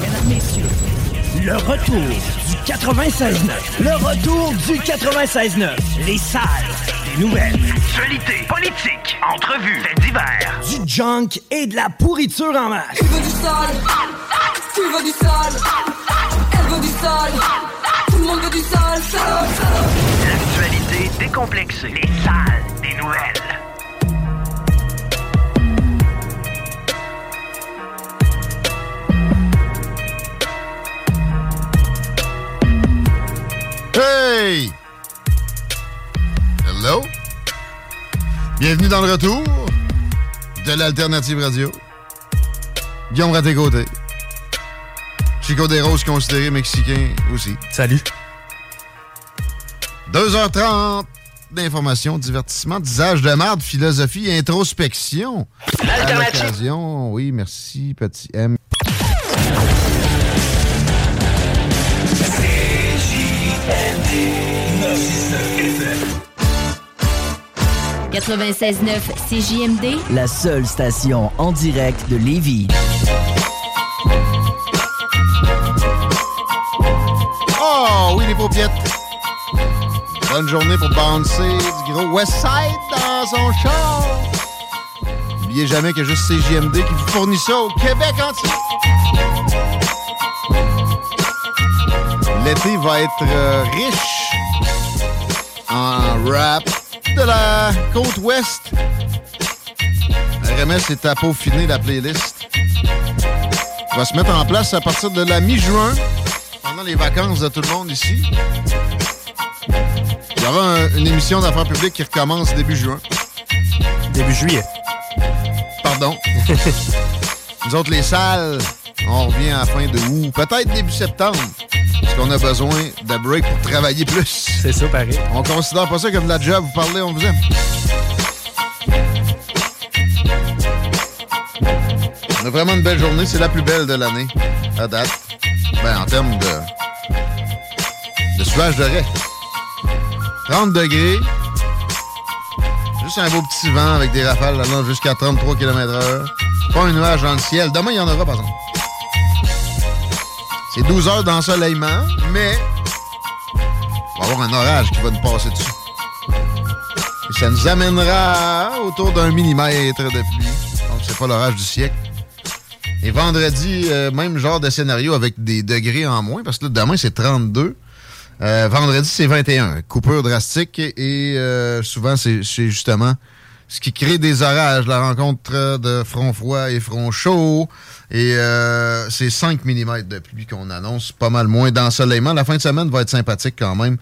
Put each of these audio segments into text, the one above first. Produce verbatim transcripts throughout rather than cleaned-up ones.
Mesdames, Messieurs, le retour du quatre-vingt-seize neuf. Le retour du quatre-vingt-seize neuf. Les salles des nouvelles. Actualité, politique, entrevues, faits divers. Du junk et de la pourriture en masse. Tu veux du sale? Tu veux du sale? Elle veut du sale? Tout le monde veut du sale. L'actualité décomplexée. Les salles des nouvelles. Hey! Hello? Bienvenue dans le retour de l'Alternative Radio. Guillaume Raté-Côté. Chico Desrosiers, considéré mexicain aussi. Salut. deux heures trente d'informations, divertissement, disage de merde, philosophie, introspection. L'Alternative. Oui, merci, petit M. quatre-vingt-seize neuf C J M D, la seule station en direct de Lévis. Oh oui, les paupiètes! Bonne journée pour bouncer du gros West Side dans son char! N'oubliez jamais que juste C J M D qui vous fournit ça au Québec entier! L'été va être euh, riche en rap de la côte ouest. R M S est à peaufiner la playlist. Elle va se mettre en place à partir de la mi-juin, pendant les vacances de tout le monde ici. Il y aura un, une émission d'affaires publiques qui recommence début juin. Début juillet. Pardon. Nous autres, les salles, on revient à la fin de août, peut-être début septembre. Parce qu'on a besoin de break pour travailler plus. C'est ça, pareil. On considère pas ça comme de la job. Vous parlez, on vous aime. On a vraiment une belle journée. C'est la plus belle de l'année, à date. Ben, en termes de... de soulage de raie. trente degrés. Juste un beau petit vent avec des rafales allant jusqu'à trente-trois kilomètres heure. Pas un nuage dans le ciel. Demain, il y en aura, par exemple. C'est douze heures d'ensoleillement, mais on va avoir un orage qui va nous passer dessus. Et ça nous amènera autour d'un millimètre de pluie. Donc, c'est pas l'orage du siècle. Et vendredi, euh, même genre de scénario avec des degrés en moins, parce que là, demain, c'est trente-deux. Euh, vendredi, c'est vingt et un. Coupure drastique et euh, souvent, c'est, c'est justement ce qui crée des orages. La rencontre de front froid et front chaud. Et euh, c'est cinq millimètres de pluie qu'on annonce, pas mal moins d'ensoleillement. La fin de semaine va être sympathique quand même.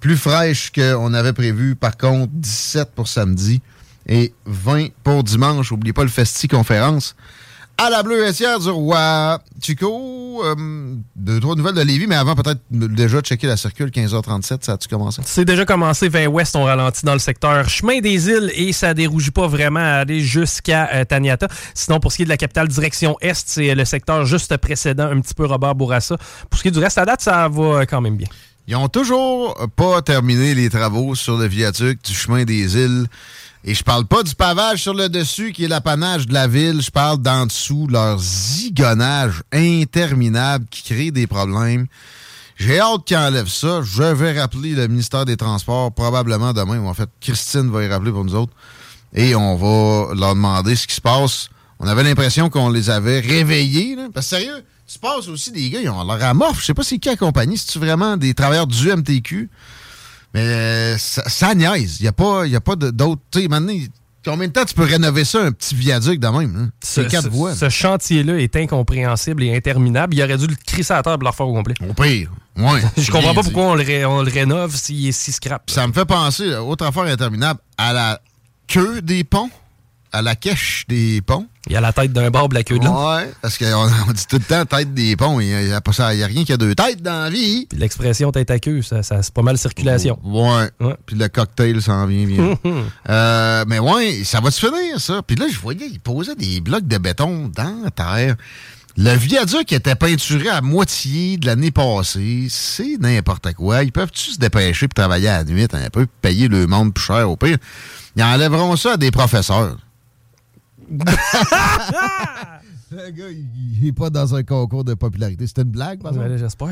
Plus fraîche qu'on avait prévu. Par contre, dix-sept pour samedi et vingt pour dimanche. N'oubliez pas le Festi Conférence à la Bleuetière du Roi. Chico, euh, deux, trois nouvelles de Lévis, mais avant peut-être déjà checker la circule, quinze heures trente-sept, ça a-tu commencé? C'est déjà commencé, vingt Ouest, on ralentit dans le secteur Chemin des Îles et ça dérougit pas vraiment à aller jusqu'à euh, Taniata. Sinon, pour ce qui est de la capitale, direction Est, c'est le secteur juste précédent, un petit peu Robert Bourassa. Pour ce qui est du reste, à date, ça va quand même bien. Ils ont toujours pas terminé les travaux sur le viaduc du Chemin des Îles. Et je parle pas du pavage sur le dessus qui est l'apanage de la ville. Je parle d'en dessous, leur zigonnage interminable qui crée des problèmes. J'ai hâte qu'ils enlèvent ça. Je vais rappeler le ministère des Transports probablement demain. En fait, Christine va y rappeler pour nous autres. Et on va leur demander ce qui se passe. on avait l'impression qu'on les avait réveillés. Là. Parce que sérieux, tu passes aussi des gars, ils ont leur amorphe. Je sais pas c'est qui accompagné. C'est-tu vraiment des travailleurs du M T Q? Mais euh, ça, ça niaise. Il n'y a pas, y a pas d'autres. Tu sais, maintenant, combien de temps tu peux rénover ça, un petit viaduc de même? Hein? Ce, c'est quatre ce, voies. Ce chantier-là est incompréhensible et interminable. Il aurait dû le crisser à terre pour le refaire au complet. Au pire. Ouais, je comprends pas dit. Pourquoi on le, ré, on le rénove s'il est si scrap. Ça me fait penser, là, autre affaire interminable, à la queue des ponts, à la quèche des ponts. Il y a la tête d'un barbe, la queue de l'autre. Ouais, parce qu'on on dit tout le temps tête des ponts. Il n'y a, a, a rien qui a deux têtes dans la vie. Puis l'expression tête à queue, ça, ça, c'est pas mal circulation. Ouais. ouais. Puis le cocktail s'en vient bien. euh, mais ouais, ça va-tu finir, ça? Puis là, je voyais, ils posaient des blocs de béton dans la terre. Le viaduc était peinturé à moitié de l'année passée. C'est n'importe quoi. Ils peuvent-tu se dépêcher pour travailler à la nuit un peu, payer le monde plus cher au pire? Ils enlèveront ça à des professeurs. Le gars, il n'est pas dans un concours de popularité. C'était une blague, par exemple? Ouais, j'espère.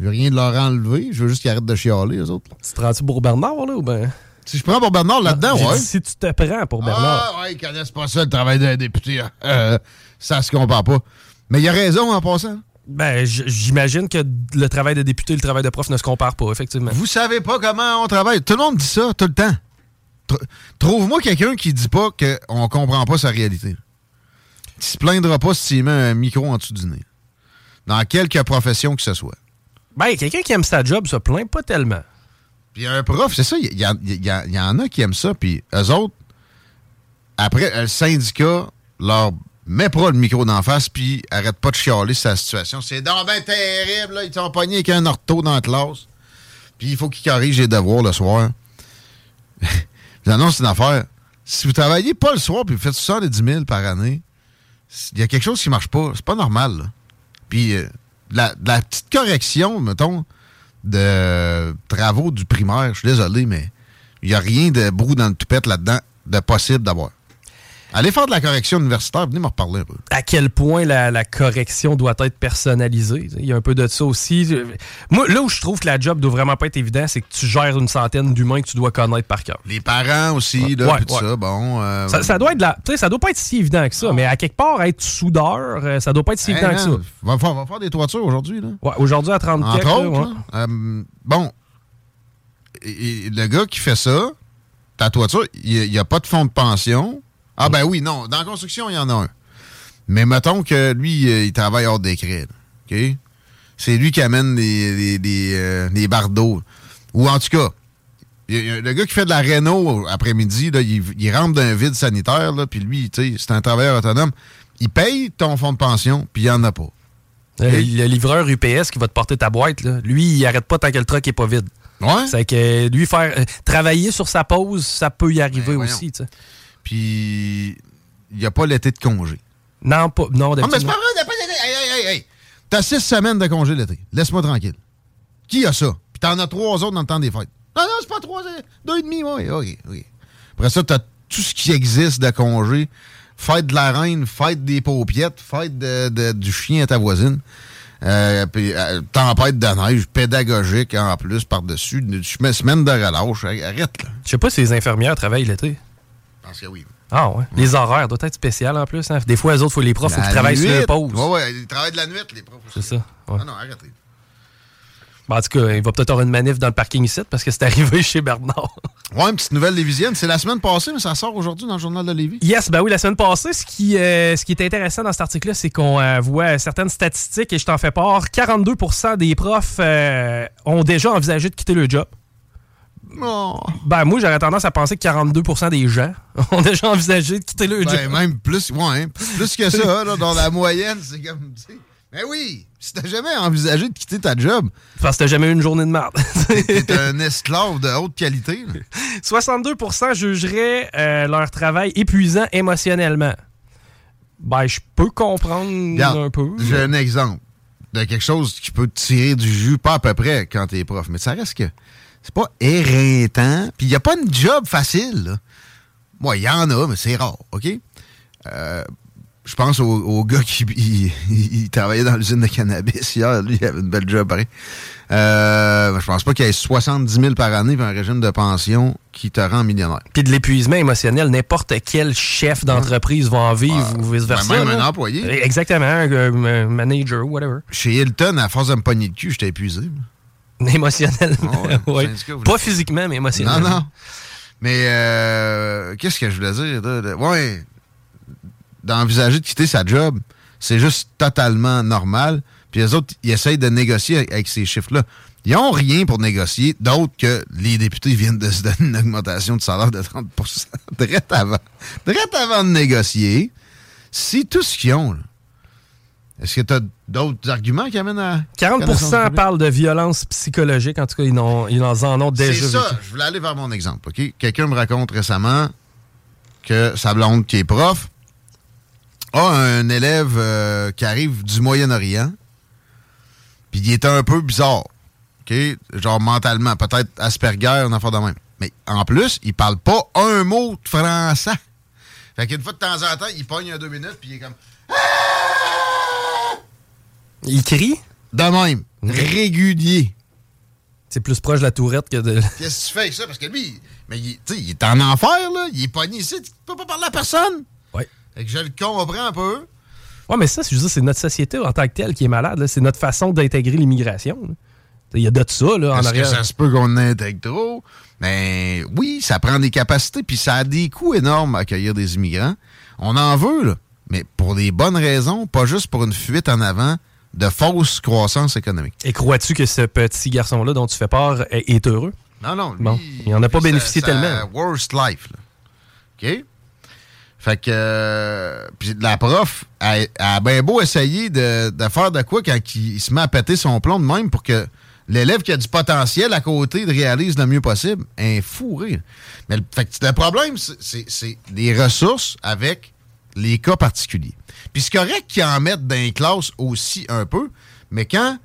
Je veux rien de leur enlever. Je veux juste qu'ils arrêtent de chialer, eux autres. Tu te rends-tu pour Bernard, là, ou bien... Si je prends pour Bernard là-dedans, ah, ouais. Dit, si tu te prends pour Bernard. Ah, ouais, ils connaissent pas ça, le travail d'un député. Hein. Euh, ça se compare pas. Mais il a raison en passant. Ben, j'imagine que le travail de député et le travail de prof ne se comparent pas, effectivement. Vous savez pas comment on travaille. Tout le monde dit ça tout le temps. Tr- Trouve-moi quelqu'un qui dit pas qu'on comprend pas sa réalité. Qui se plaindra pas s'il met un micro en dessous du nez. Dans quelque profession que ce soit. Ben, quelqu'un qui aime sa job se plaint pas tellement. Puis un prof, c'est ça, il y, y, y, y en a qui aiment ça, puis eux autres, après, le syndicat leur... Mets pas le micro d'en face, puis arrête pas de chialer sa situation. C'est donc ben terrible, là. Ils sont pognés avec un ortho dans la classe. Puis il faut qu'ils corrigent les devoirs le soir. J'annonce une affaire. Si vous travaillez pas le soir, puis vous faites soixante-dix mille par année, il y a quelque chose qui marche pas. C'est pas normal, là. Puis euh, la, la petite correction, mettons, de travaux du primaire, je suis désolé, mais il n'y a rien de brou dans le toupette là-dedans de possible d'avoir. Allez faire de la correction universitaire, venez me reparler un peu. À quel point la, la correction doit être personnalisée. Il y a un peu de ça aussi. Moi, là où je trouve que la job doit vraiment pas être évidente, c'est que tu gères une centaine d'humains que tu dois connaître par cœur. Les parents aussi, ouais. là, ouais, tout ouais. ça, bon... Euh... Ça, ça doit être la... Tu sais, ça doit pas être si évident que ça, ah. mais à quelque part, être soudeur, ça doit pas être si hey, évident non, que ça. On va, va faire des toitures aujourd'hui, là. Ouais, aujourd'hui à trente Entre quelques, autres, là, ouais. là, euh, bon, et, et le gars qui fait ça, ta toiture, il n'y a pas de fonds de pension... Ah ben oui, non. Dans la construction, il y en a un. Mais mettons que lui, euh, il travaille hors décret. OK? C'est lui qui amène les, les, les, euh, les bardeaux. Ou en tout cas, y a, y a, le gars qui fait de la réno après-midi, là, il, il rentre dans un vide sanitaire, là, puis lui, tu sais, c'est un travailleur autonome. Il paye ton fonds de pension, puis il n'y en a pas. Okay? Euh, le livreur U P S qui va te porter ta boîte, là, lui, il n'arrête pas tant que le truck n'est pas vide. Ouais. C'est que lui, faire euh, travailler sur sa pause, ça peut y arriver ben, aussi, tu sais. Puis, il n'y a pas l'été de congé. Non, pas. Non, ah, mais c'est pas vrai, il n'y a pas l'été. Hey, hey, hey, hey. T'as six semaines de congé l'été. Laisse-moi tranquille. Qui a ça? Puis t'en as trois autres dans le temps des fêtes. Non, non, c'est pas trois, c'est deux et demi, oui. OK, OK. Après ça, t'as tout ce qui existe de congé. Fête de la reine, fête des paupiettes, fête de, de, du chien à ta voisine. Euh, puis, euh, tempête de neige, pédagogique en plus, par-dessus. Une semaine de relâche. Arrête, là. Je sais pas si les infirmières travaillent l'été. Parce que oui. Ah ouais. ouais. Les horaires doivent être spéciales en plus. Hein? Des fois, les autres, faut les profs, il faut qu'ils travaillent sur leur pause. Oui, oui, ils travaillent de la nuit, les profs. C'est ça. Ouais. Non, non, arrêtez. Bon, en tout cas, il va peut-être avoir une manif dans le parking ici, parce que c'est arrivé chez Bernard. Oui, une petite nouvelle lévisienne. C'est la semaine passée, mais ça sort aujourd'hui dans le journal de Lévis. Yes, ben oui, la semaine passée. Ce qui, euh, ce qui est intéressant dans cet article-là, c'est qu'on euh, voit certaines statistiques, et je t'en fais part. quarante-deux pour cent des profs euh, ont déjà envisagé de quitter le job. Oh. Ben, moi, j'aurais tendance à penser que quarante-deux pour cent des gens ont déjà envisagé de quitter le job. Ben, même plus, ouais, hein, plus que ça, là, dans la moyenne, c'est comme, tu sais. Ben oui, si t'as jamais envisagé de quitter ta job. Parce que t'as jamais eu une journée de merde. T'es un esclave de haute qualité. Là. soixante-deux pour cent jugeraient euh, leur travail épuisant émotionnellement. Ben, je peux comprendre Regarde, un peu. J'ai mais... un exemple de quelque chose qui peut te tirer du jus, pas à peu près, quand t'es prof. Mais ça reste que... C'est pas éreintant. Puis il n'y a pas une job facile. Moi, ouais, il y en a, mais c'est rare, OK? Euh, Je pense au, au gars qui il, il, il travaillait dans l'usine de cannabis hier. Lui, il avait une belle job pareil. Euh, je pense pas qu'il y ait soixante-dix mille par année pour un régime de pension qui te rend millionnaire. Puis de l'épuisement émotionnel, n'importe quel chef d'entreprise va en vivre euh, ou vice-versa. Même là. Un employé. Exactement, un, un manager, whatever. Chez Hilton, à force de me pogner le cul, j'étais épuisé. Émotionnellement, oh, ouais. Ouais. Pas physiquement, mais émotionnellement. Non, non. Mais euh, qu'est-ce que je voulais dire? De, de, ouais, d'envisager de quitter sa job, c'est juste totalement normal. Puis les autres, ils essayent de négocier avec ces chiffres-là. Ils n'ont rien pour négocier d'autre que les députés viennent de se donner une augmentation de salaire de trente pour cent direct avant. Direct avant de négocier. C'est tout ce qu'ils ont, là. Est-ce que tu as d'autres arguments qui amènent à... quarante pour cent parlent de violence psychologique. En tout cas, ils, n'ont, ils en ont déjà. C'est ça. Je voulais aller vers mon exemple. Okay? Quelqu'un me raconte récemment que sa blonde, qui est prof, a un élève euh, qui arrive du Moyen-Orient, puis il est un peu bizarre. Okay? Genre mentalement, peut-être Asperger, une affaire de même. Mais en plus, il parle pas un mot de français. Fait qu'une fois de temps en temps, il pogne un deux minutes, puis il est comme... Il crie? De même. Régulier. C'est plus proche de la tourette que de... Qu'est-ce que tu fais avec ça? Parce que lui, mais il, il est en enfer, là. Il est pogné ici. Tu peux pas parler à personne. Oui. Fait que je le comprends un peu. Oui, mais ça, c'est, je veux dire, c'est notre société en tant que telle qui est malade, là. C'est notre façon d'intégrer l'immigration. Il y a de ça, là, en Est-ce arrière. Est-ce que ça se peut qu'on intègre trop? Mais oui, ça prend des capacités, puis ça a des coûts énormes à accueillir des immigrants. On en veut, là. Mais pour des bonnes raisons, pas juste pour une fuite en avant de fausse croissance économique. Et crois-tu que ce petit garçon-là dont tu fais part est, est heureux? Non, non. Lui, bon, il n'en a pas bénéficié ça, tellement. C'est worst life. Là. OK? Fait que... Euh, puis la prof, elle, elle a bien beau essayer de, de faire de quoi quand il se met à péter son plomb de même pour que l'élève qui a du potentiel à côté de réalise le mieux possible. Un fourré. Mais le, fait que le problème, c'est, c'est, c'est les ressources avec les cas particuliers. Puis c'est correct qu'ils en mettent dans les classes aussi un peu, mais quand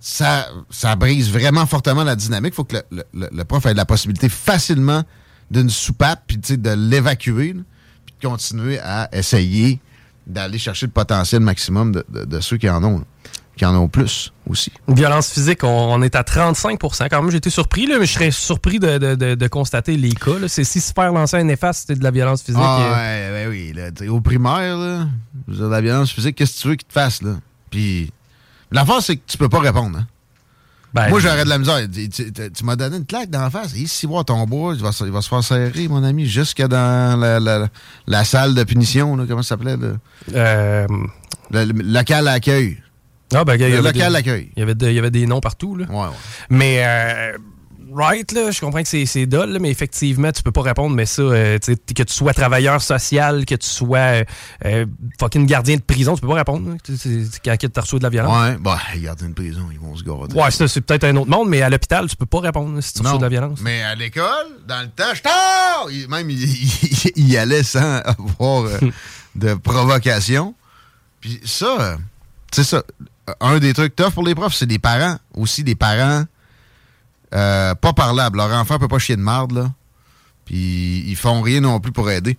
ça, ça brise vraiment fortement la dynamique, il faut que le, le, le prof ait la possibilité facilement d'une soupape, puis de l'évacuer, là, puis de continuer à essayer d'aller chercher le potentiel maximum de, de, de ceux qui en ont, là, qui en ont plus aussi. Violence physique, on, on est à trente-cinq pour cent. Quand même, j'ai été surpris, là, mais je serais surpris de, de, de, de constater les cas, là. C'est si se faire lancer un néfaste, c'était de la violence physique. Ah, et... ouais, ben oui. Là, au primaire, là, vous avez de la violence physique, qu'est-ce que tu veux qu'ils te fassent, là? Puis, l'affaire, c'est que tu peux pas répondre, hein? Ben, moi, j'aurais de la misère. Tu, tu, tu m'as donné une claque dans la face. Ici, voir ton bois, il va, il va se faire serrer, mon ami, jusque dans la, la, la, la salle de punition, là, comment ça s'appelait? Là? Euh... Le, le local à accueil. Ah, ben, il y avait local d'accueil. Il, il y avait des noms partout, là. Ouais, ouais. Mais, euh, right, là, je comprends que c'est, c'est dole, mais effectivement, tu peux pas répondre, mais ça, euh, que tu sois travailleur social, que tu sois euh, fucking gardien de prison, tu peux pas répondre. Quand tu as reçu de la violence. Ouais, bah, gardien de prison, ils vont se garder. Ouais, ça, c'est peut-être un autre monde, mais à l'hôpital, tu peux pas répondre si tu reçois de la violence. Mais à l'école, dans le temps, je t'en... Il, même, il, il, il allait sans avoir euh, de provocation. Puis ça, c'est ça. Un des trucs tough pour les profs, c'est les parents. Aussi, les parents euh, pas parlables. Leur enfant peut pas chier de marde, là. Puis ils font rien non plus pour aider.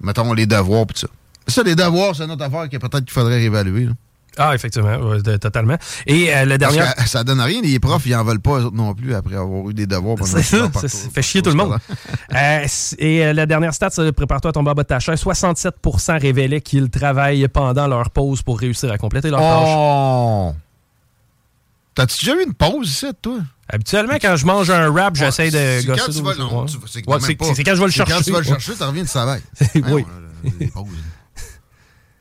Mettons, les devoirs, pis ça. Ça, les devoirs, c'est une autre affaire que peut-être qu'il faudrait réévaluer, là. Ah, effectivement, ouais, de, totalement. Et euh, le dernier... Parce que, ça donne rien, les profs, ils en veulent pas eux autres non plus après avoir eu des devoirs. C'est ça, ça, ça fait chier tout le monde. euh, et euh, la dernière stat, c'est prépare-toi à tomber en bas de ta chaise. soixante-sept pour cent révélaient qu'ils travaillent pendant leur pause pour réussir à compléter leur tâche. Oh! T'as-tu déjà eu une pause ici, toi? Habituellement, quand je mange un wrap, j'essaie de gosser. C'est quand je vais le chercher. Quand tu vas le chercher, t'en reviens de sa veille. Oui. Des pauses.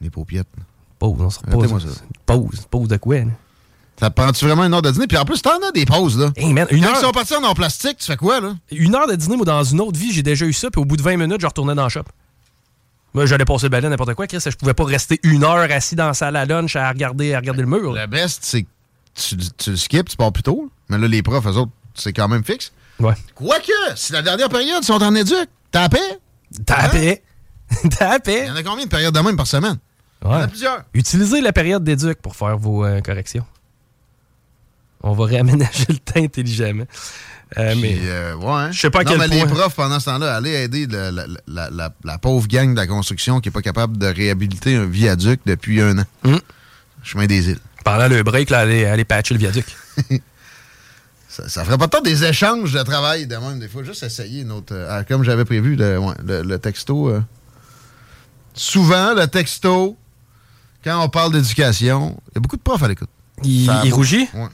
Des paupiettes. Pause, on se repose. Pause, pause de quoi, là? Ça prend-tu vraiment une heure de dîner? Puis en plus, t'en as des pauses, là. Hey, man, une heure... Ils sont partis en plastique, tu fais quoi, là? Une heure de dîner, moi, dans une autre vie, j'ai déjà eu ça, puis au bout de vingt minutes, je retournais dans le shop. Moi, j'allais passer le balai, n'importe quoi, Chris. Je pouvais pas rester une heure assis dans la salle à lunch à regarder, à regarder le mur. Le best, c'est que tu, tu le skips, tu pars plus tôt. Mais là, les profs, eux autres, c'est quand même fixe. Ouais. Quoique, si la dernière période, ils sont en éduc, t'as la paix? T'as la paix. T'as la paix. Il y en a combien de périodes de même par semaine? Ouais. Il y en a plusieurs. Utilisez la période d'éduc pour faire vos euh, corrections. On va réaménager le temps intelligemment. Euh, Puis, mais euh, ouais. Je sais pas à non, quel mais point. Les profs, pendant ce temps-là, aller aider le, la, la, la, la pauvre gang de la construction qui n'est pas capable de réhabiliter un viaduc depuis un an. Mmh. Chemin des îles. Pendant le break, là, aller, aller patcher le viaduc. ça, ça ferait pas tant des échanges de travail de même. Des fois, juste essayer notre. Euh, comme j'avais prévu, le, ouais, le, le texto. Euh, souvent, le texto, quand on parle d'éducation, il y a beaucoup de profs à l'écoute. Il, il rougit? Oui.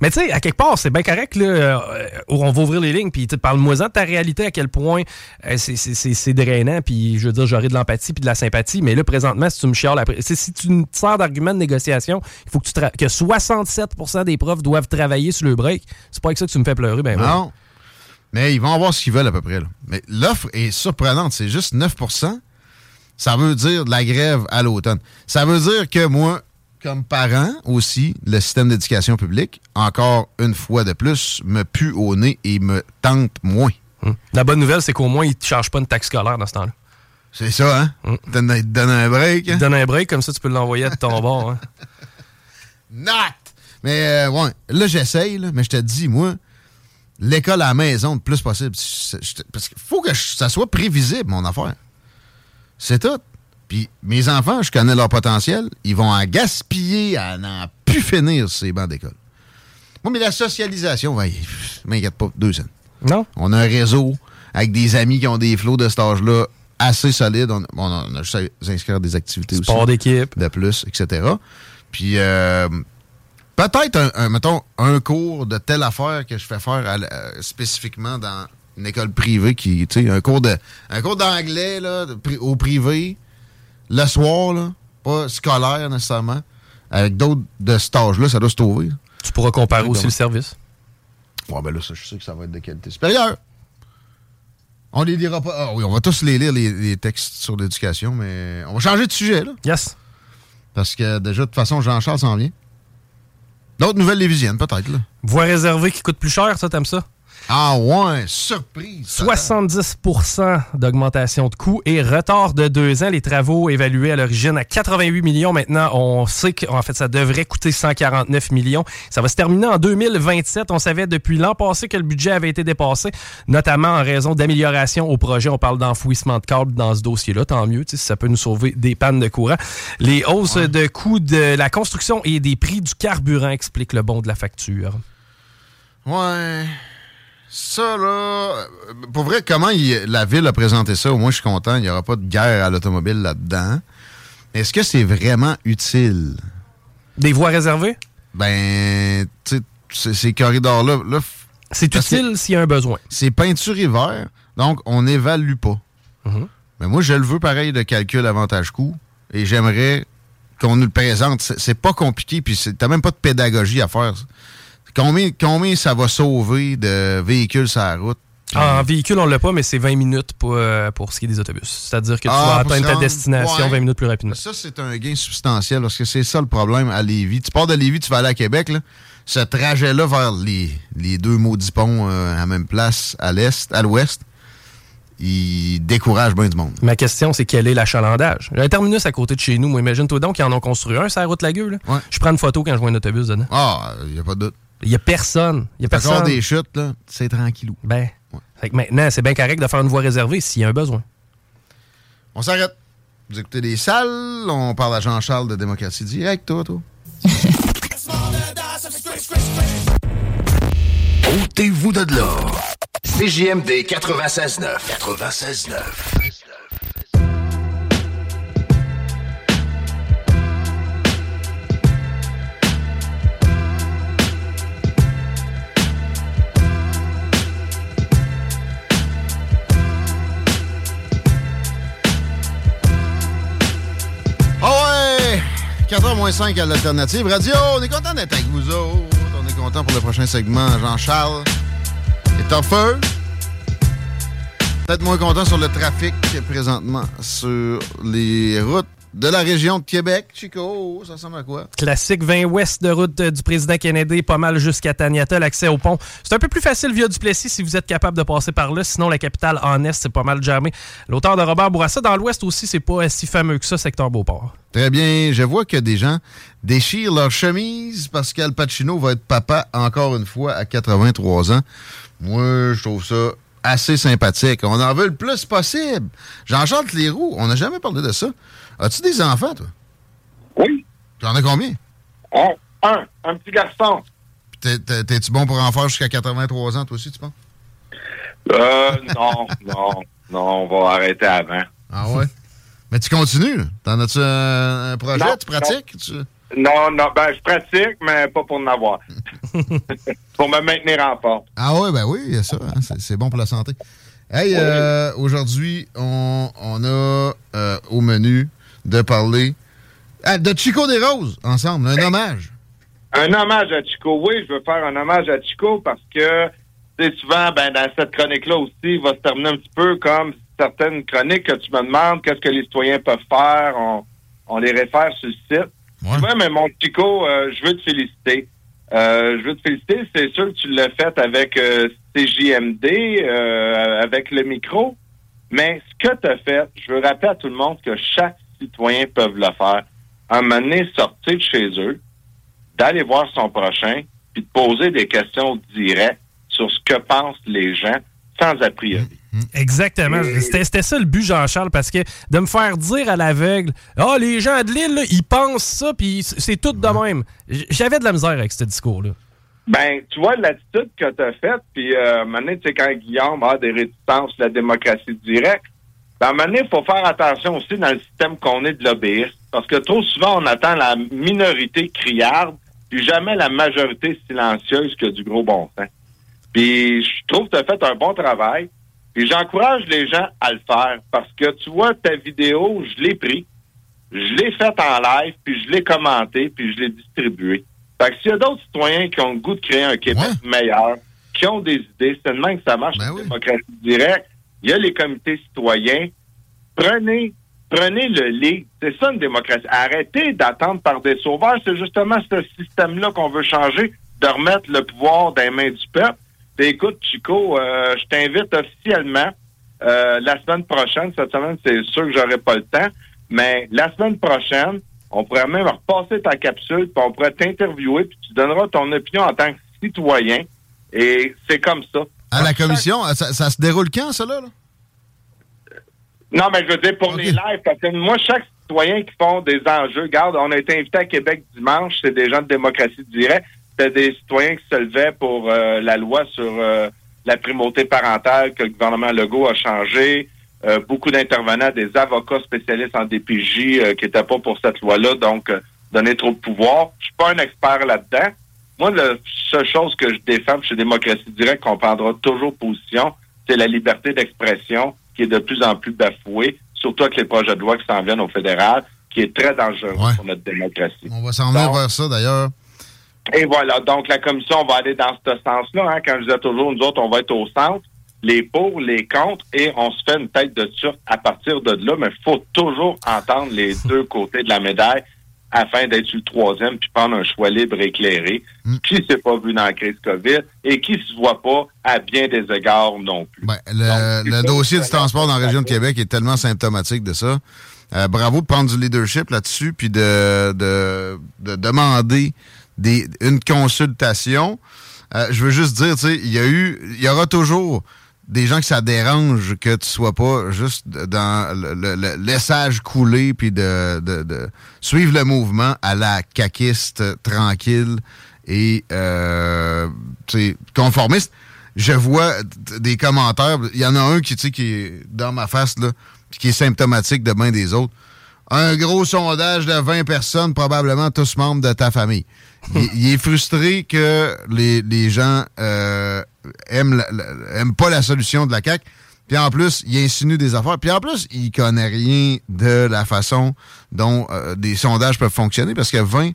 Mais tu sais, à quelque part, c'est bien correct, là, euh, on va ouvrir les lignes, puis parle-moi-en de ta réalité, à quel point euh, c'est, c'est, c'est, c'est drainant, puis je veux dire, j'aurai de l'empathie puis de la sympathie, mais là, présentement, si tu me chiales après, si tu me sers d'argument de négociation, il faut que, tu tra- que soixante-sept pour cent des profs doivent travailler sur le break, c'est pas avec ça que tu me fais pleurer, ben non, ouais. Mais ils vont avoir ce qu'ils veulent à peu près, là. Mais l'offre est surprenante, c'est juste neuf pour cent, ça veut dire de la grève à l'automne. Ça veut dire que moi... Comme parent aussi, le système d'éducation publique, encore une fois de plus, me pue au nez et me tente moins. Mmh. La bonne nouvelle, c'est qu'au moins, ils ne te chargent pas une taxe scolaire dans ce temps-là. C'est ça, hein? Mmh. Ils te donnent un break. Hein? Ils te donnent un break, comme ça, tu peux l'envoyer à ton bord. Hein? Not! Mais euh, ouais, là, j'essaye, là, mais je te dis, moi, l'école à la maison, le plus possible. Je, je, parce qu'il faut que je, ça soit prévisible, mon affaire. C'est tout. Puis mes enfants, je connais leur potentiel, ils vont en gaspiller, à n'en plus finir ces bancs d'école. Moi, mais la socialisation, ben, je m'inquiète pas, deux scènes. Non. On a un réseau avec des amis qui ont des flots de cet âge-là assez solides. On, on, a, on a juste à s'inscrire à des activités sport aussi. Sport d'équipe. De plus, et cetera. Puis euh, peut-être, un, un, mettons, un cours de telle affaire que je fais faire à, euh, spécifiquement dans une école privée qui, tu sais, un cours de, un cours d'anglais là, au privé. Le soir, là, pas scolaire nécessairement, avec d'autres de cet âge-là, ça doit se trouver. Tu pourras comparer aussi le service. Ouais, ben là, ça, je suis sûr que ça va être de qualité supérieure. On les lira pas. Ah oui, on va tous les lire, les, les textes sur l'éducation, mais on va changer de sujet, là. Yes. Parce que déjà, de toute façon, Jean-Charles s'en vient. D'autres nouvelles lévisiennes, peut-être, là. Voies réservées qui coûtent plus cher, ça, t'aimes ça? Ah ouais, surprise! soixante-dix pour cent d'augmentation de coûts et retard de deux ans. Les travaux évalués à l'origine à quatre-vingt-huit millions. Maintenant, on sait qu'en fait, ça devrait coûter cent quarante-neuf millions. Ça va se terminer en deux mille vingt-sept. On savait depuis l'an passé que le budget avait été dépassé, notamment en raison d'améliorations au projet. On parle d'enfouissement de câbles dans ce dossier-là. Tant mieux, si ça peut nous sauver des pannes de courant. Les hausses ouais. de coûts de la construction et des prix du carburant expliquent le bond de la facture. Ouais... Ça, là, pour vrai, comment il, la Ville a présenté ça, au moins je suis content, il n'y aura pas de guerre à l'automobile là-dedans. Est-ce que c'est vraiment utile? Des voies réservées? Ben, tu sais, ces corridors-là... Là, c'est utile s'il y a un besoin. C'est peinture hiver, donc on n'évalue pas. Mm-hmm. Mais moi, je le veux pareil de calcul avantage-coût, et j'aimerais qu'on nous le présente. C'est, c'est pas compliqué, puis c'est, t'as même pas de pédagogie à faire. Combien, combien ça va sauver de véhicules sur la route? Ah, en véhicule, on l'a pas, mais c'est vingt minutes pour, euh, pour ce qui est des autobus. C'est-à-dire que tu ah, vas atteindre ta destination ouais. vingt minutes plus rapidement. Ça, c'est un gain substantiel, parce que c'est ça le problème à Lévis. Tu pars de Lévis, tu vas aller à Québec, là. Ce trajet-là vers les, les deux maudits ponts euh, à même place, à l'est, à l'ouest, il décourage bien du monde. Ma question, c'est quel est l'achalandage? J'ai un terminus à côté de chez nous. Moi, imagine-toi donc qu'ils en ont construit un sur la route Lagueux, là. Ouais. Je prends une photo quand je vois un autobus dedans. Ah, il n'y a pas de doute. Il n'y a personne. Il y a personne. Encore des chutes, là, c'est tranquillou. Ben, ouais. Fait que maintenant, c'est bien correct de faire une voie réservée s'il y a un besoin. On s'arrête. Vous écoutez des salles. On parle à Jean-Charles de Démocratie Directe, toi, toi. Ôtez-vous de l'or. C J M D quatre-vingt-seize neuf. quatre-vingt-seize neuf. quatre heures moins cinq à l'Alternative Radio. On est content d'être avec vous autres. On est content pour le prochain segment. Jean-Charles est en feu. Peut-être moins content sur le trafic présentement sur les routes de la région de Québec. Chico, ça ressemble à quoi? Classique vingt ouest de route du président Kennedy, pas mal jusqu'à Taniata, l'accès au pont. C'est un peu plus facile via Duplessis si vous êtes capable de passer par là. Sinon, la capitale en est, c'est pas mal germé. L'auteur de Robert Bourassa, dans l'ouest aussi, c'est pas si fameux que ça, secteur Beauport. Très bien. Je vois que des gens déchirent leur chemise parce qu'Al Pacino va être papa encore une fois à quatre-vingt-trois ans. Moi, je trouve ça assez sympathique. On en veut le plus possible. Jean-Charles Leroux, on n'a jamais parlé de ça. As-tu des enfants, toi? Oui. T'en as combien? Un. Un, un petit garçon. T'es, t'es, t'es-tu bon pour en faire jusqu'à quatre-vingt-trois ans, toi aussi, tu penses? Euh, non, non, non, on va arrêter avant. Ah ouais? Mais tu continues? T'en as-tu un, un projet? Non, tu pratiques? Non. Tu... non, non, ben je pratique, mais pas pour en avoir. Pour me maintenir en forme. Ah ouais, ben oui, il y a ça. Hein, c'est, c'est bon pour la santé. Hey, euh, aujourd'hui, on, on a euh, au menu de parler ah, de Chico Desrosiers, ensemble, un hey, hommage. Un hommage à Chico, oui, je veux faire un hommage à Chico parce que c'est souvent, ben, dans cette chronique-là aussi, il va se terminer un petit peu comme certaines chroniques que tu me demandes, qu'est-ce que les citoyens peuvent faire, on, on les réfère sur le site. Ouais. Ouais, mais mon Chico, euh, je veux te féliciter. Euh, je veux te féliciter, c'est sûr que tu l'as fait avec euh, C J M D, euh, avec le micro, mais ce que tu as fait, je veux rappeler à tout le monde que chaque citoyen peut le faire. À un moment donné, sortir de chez eux, d'aller voir son prochain, puis de poser des questions directes sur ce que pensent les gens, sans a priori. Exactement. C'était, c'était ça le but, Jean-Charles, parce que de me faire dire à l'aveugle « Ah, oh, les gens de l'île, là, ils pensent ça, puis c'est tout de même. » J'avais de la misère avec ce discours-là. Ben, tu vois, l'attitude que tu as faite, puis euh, maintenant, tu sais, quand Guillaume a des réticences, la démocratie directe, ben, maintenant, il faut faire attention aussi dans le système qu'on est de l'obéir, parce que trop souvent, on attend la minorité criarde, puis jamais la majorité silencieuse qui a du gros bon sens. Puis je trouve que tu as fait un bon travail. Puis j'encourage les gens à le faire parce que tu vois, ta vidéo, je l'ai pris, je l'ai faite en live, puis je l'ai commentée, puis je l'ai distribuée. Fait que s'il y a d'autres citoyens qui ont le goût de créer un Québec ouais. meilleur, qui ont des idées, c'est de même que ça marche ben la oui. démocratie directe. Il y a les comités citoyens. Prenez, prenez le lead. C'est ça une démocratie. Arrêtez d'attendre par des sauveurs. C'est justement ce système-là qu'on veut changer, de remettre le pouvoir dans les mains du peuple. Ben écoute, Chico, euh, je t'invite officiellement euh, la semaine prochaine. Cette semaine, c'est sûr que j'aurai pas le temps, mais la semaine prochaine, on pourrait même repasser ta capsule, puis on pourrait t'interviewer, puis tu donneras ton opinion en tant que citoyen. Et c'est comme ça. À la commission, ça, ça se déroule quand, ça, là? Non, mais je veux dire, pour okay. les lives, parce que moi, chaque citoyen qui font des enjeux, regarde, on a été invité à Québec dimanche, c'est des gens de démocratie directe. C'était des citoyens qui se levaient pour euh, la loi sur euh, la primauté parentale que le gouvernement Legault a changé. Euh, beaucoup d'intervenants, des avocats spécialistes en D P J euh, qui n'étaient pas pour cette loi-là, donc euh, donner trop de pouvoir. Je suis pas un expert là-dedans. Moi, la seule chose que je défends chez Démocratie Directe, qu'on prendra toujours position, c'est la liberté d'expression qui est de plus en plus bafouée, surtout avec les projets de loi qui s'en viennent au fédéral, qui est très dangereux ouais. pour notre démocratie. On va s'en venir vers ça, d'ailleurs. Et voilà, donc la commission va aller dans ce sens-là. Hein. Quand je disais toujours, nous autres, on va être au centre, les pour, les contre, et on se fait une tête de turc à partir de là, mais il faut toujours entendre les deux côtés de la médaille afin d'être sur le troisième, puis prendre un choix libre et éclairé, mm. qui ne s'est pas vu dans la crise COVID et qui ne se voit pas à bien des égards non plus. Ben, le donc, le dossier du transport dans la région de Québec est tellement symptomatique de ça. Euh, bravo de prendre du leadership là-dessus, puis de, de, de demander... Des, une consultation. Euh, je veux juste dire, tu sais, il y a eu, il y aura toujours des gens que ça dérange que tu sois pas juste dans le, le, le laissage couler puis de, de, de suivre le mouvement à la caquiste tranquille et euh, tu sais, conformiste. Je vois des commentaires. Il y en a un qui, tu sais, qui est dans ma face là, puis qui est symptomatique de bien des autres. Un gros sondage de vingt personnes, probablement tous membres de ta famille. Il, il est frustré que les, les gens euh, aiment, la, la, aiment pas la solution de la C A Q. Puis en plus, il insinue des affaires. Puis en plus, il connaît rien de la façon dont euh, des sondages peuvent fonctionner. Parce que vingt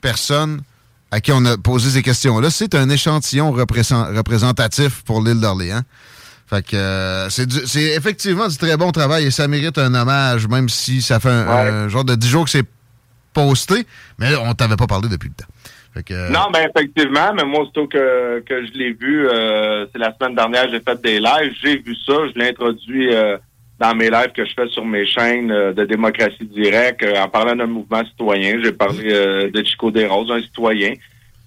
personnes à qui on a posé ces questions-là, c'est un échantillon représentatif pour l'île d'Orléans. Fait que euh, c'est, du, c'est effectivement du très bon travail et ça mérite un hommage, même si ça fait un, ouais. un genre de dix jours que c'est posté, mais on t'avait pas parlé depuis le temps. Fait que, euh... Non, ben effectivement, mais moi, aussitôt que, que je l'ai vu, euh, c'est la semaine dernière, j'ai fait des lives, j'ai vu ça, je l'ai introduit euh, dans mes lives que je fais sur mes chaînes euh, de Démocratie Directe, euh, en parlant d'un mouvement citoyen. J'ai parlé euh, de Chico Desrosiers, un citoyen,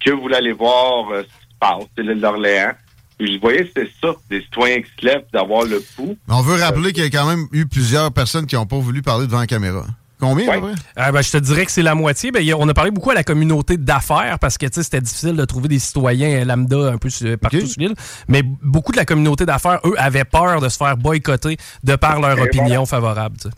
que vous allez voir euh, ce qui se passe, c'est l'Île d'Orléans. Puis je voyais, c'est ça, des citoyens qui se lèvent, d'avoir le pouls. On veut rappeler euh, qu'il y a quand même eu plusieurs personnes qui n'ont pas voulu parler devant la caméra. Combien, ouais. euh, ben, je te dirais que c'est la moitié. Ben, a, on a parlé beaucoup à la communauté d'affaires parce que c'était difficile de trouver des citoyens lambda un peu euh, partout okay. sur l'île. Mais beaucoup de la communauté d'affaires, eux, avaient peur de se faire boycotter de par leur okay, opinion bon. favorable. T'sais.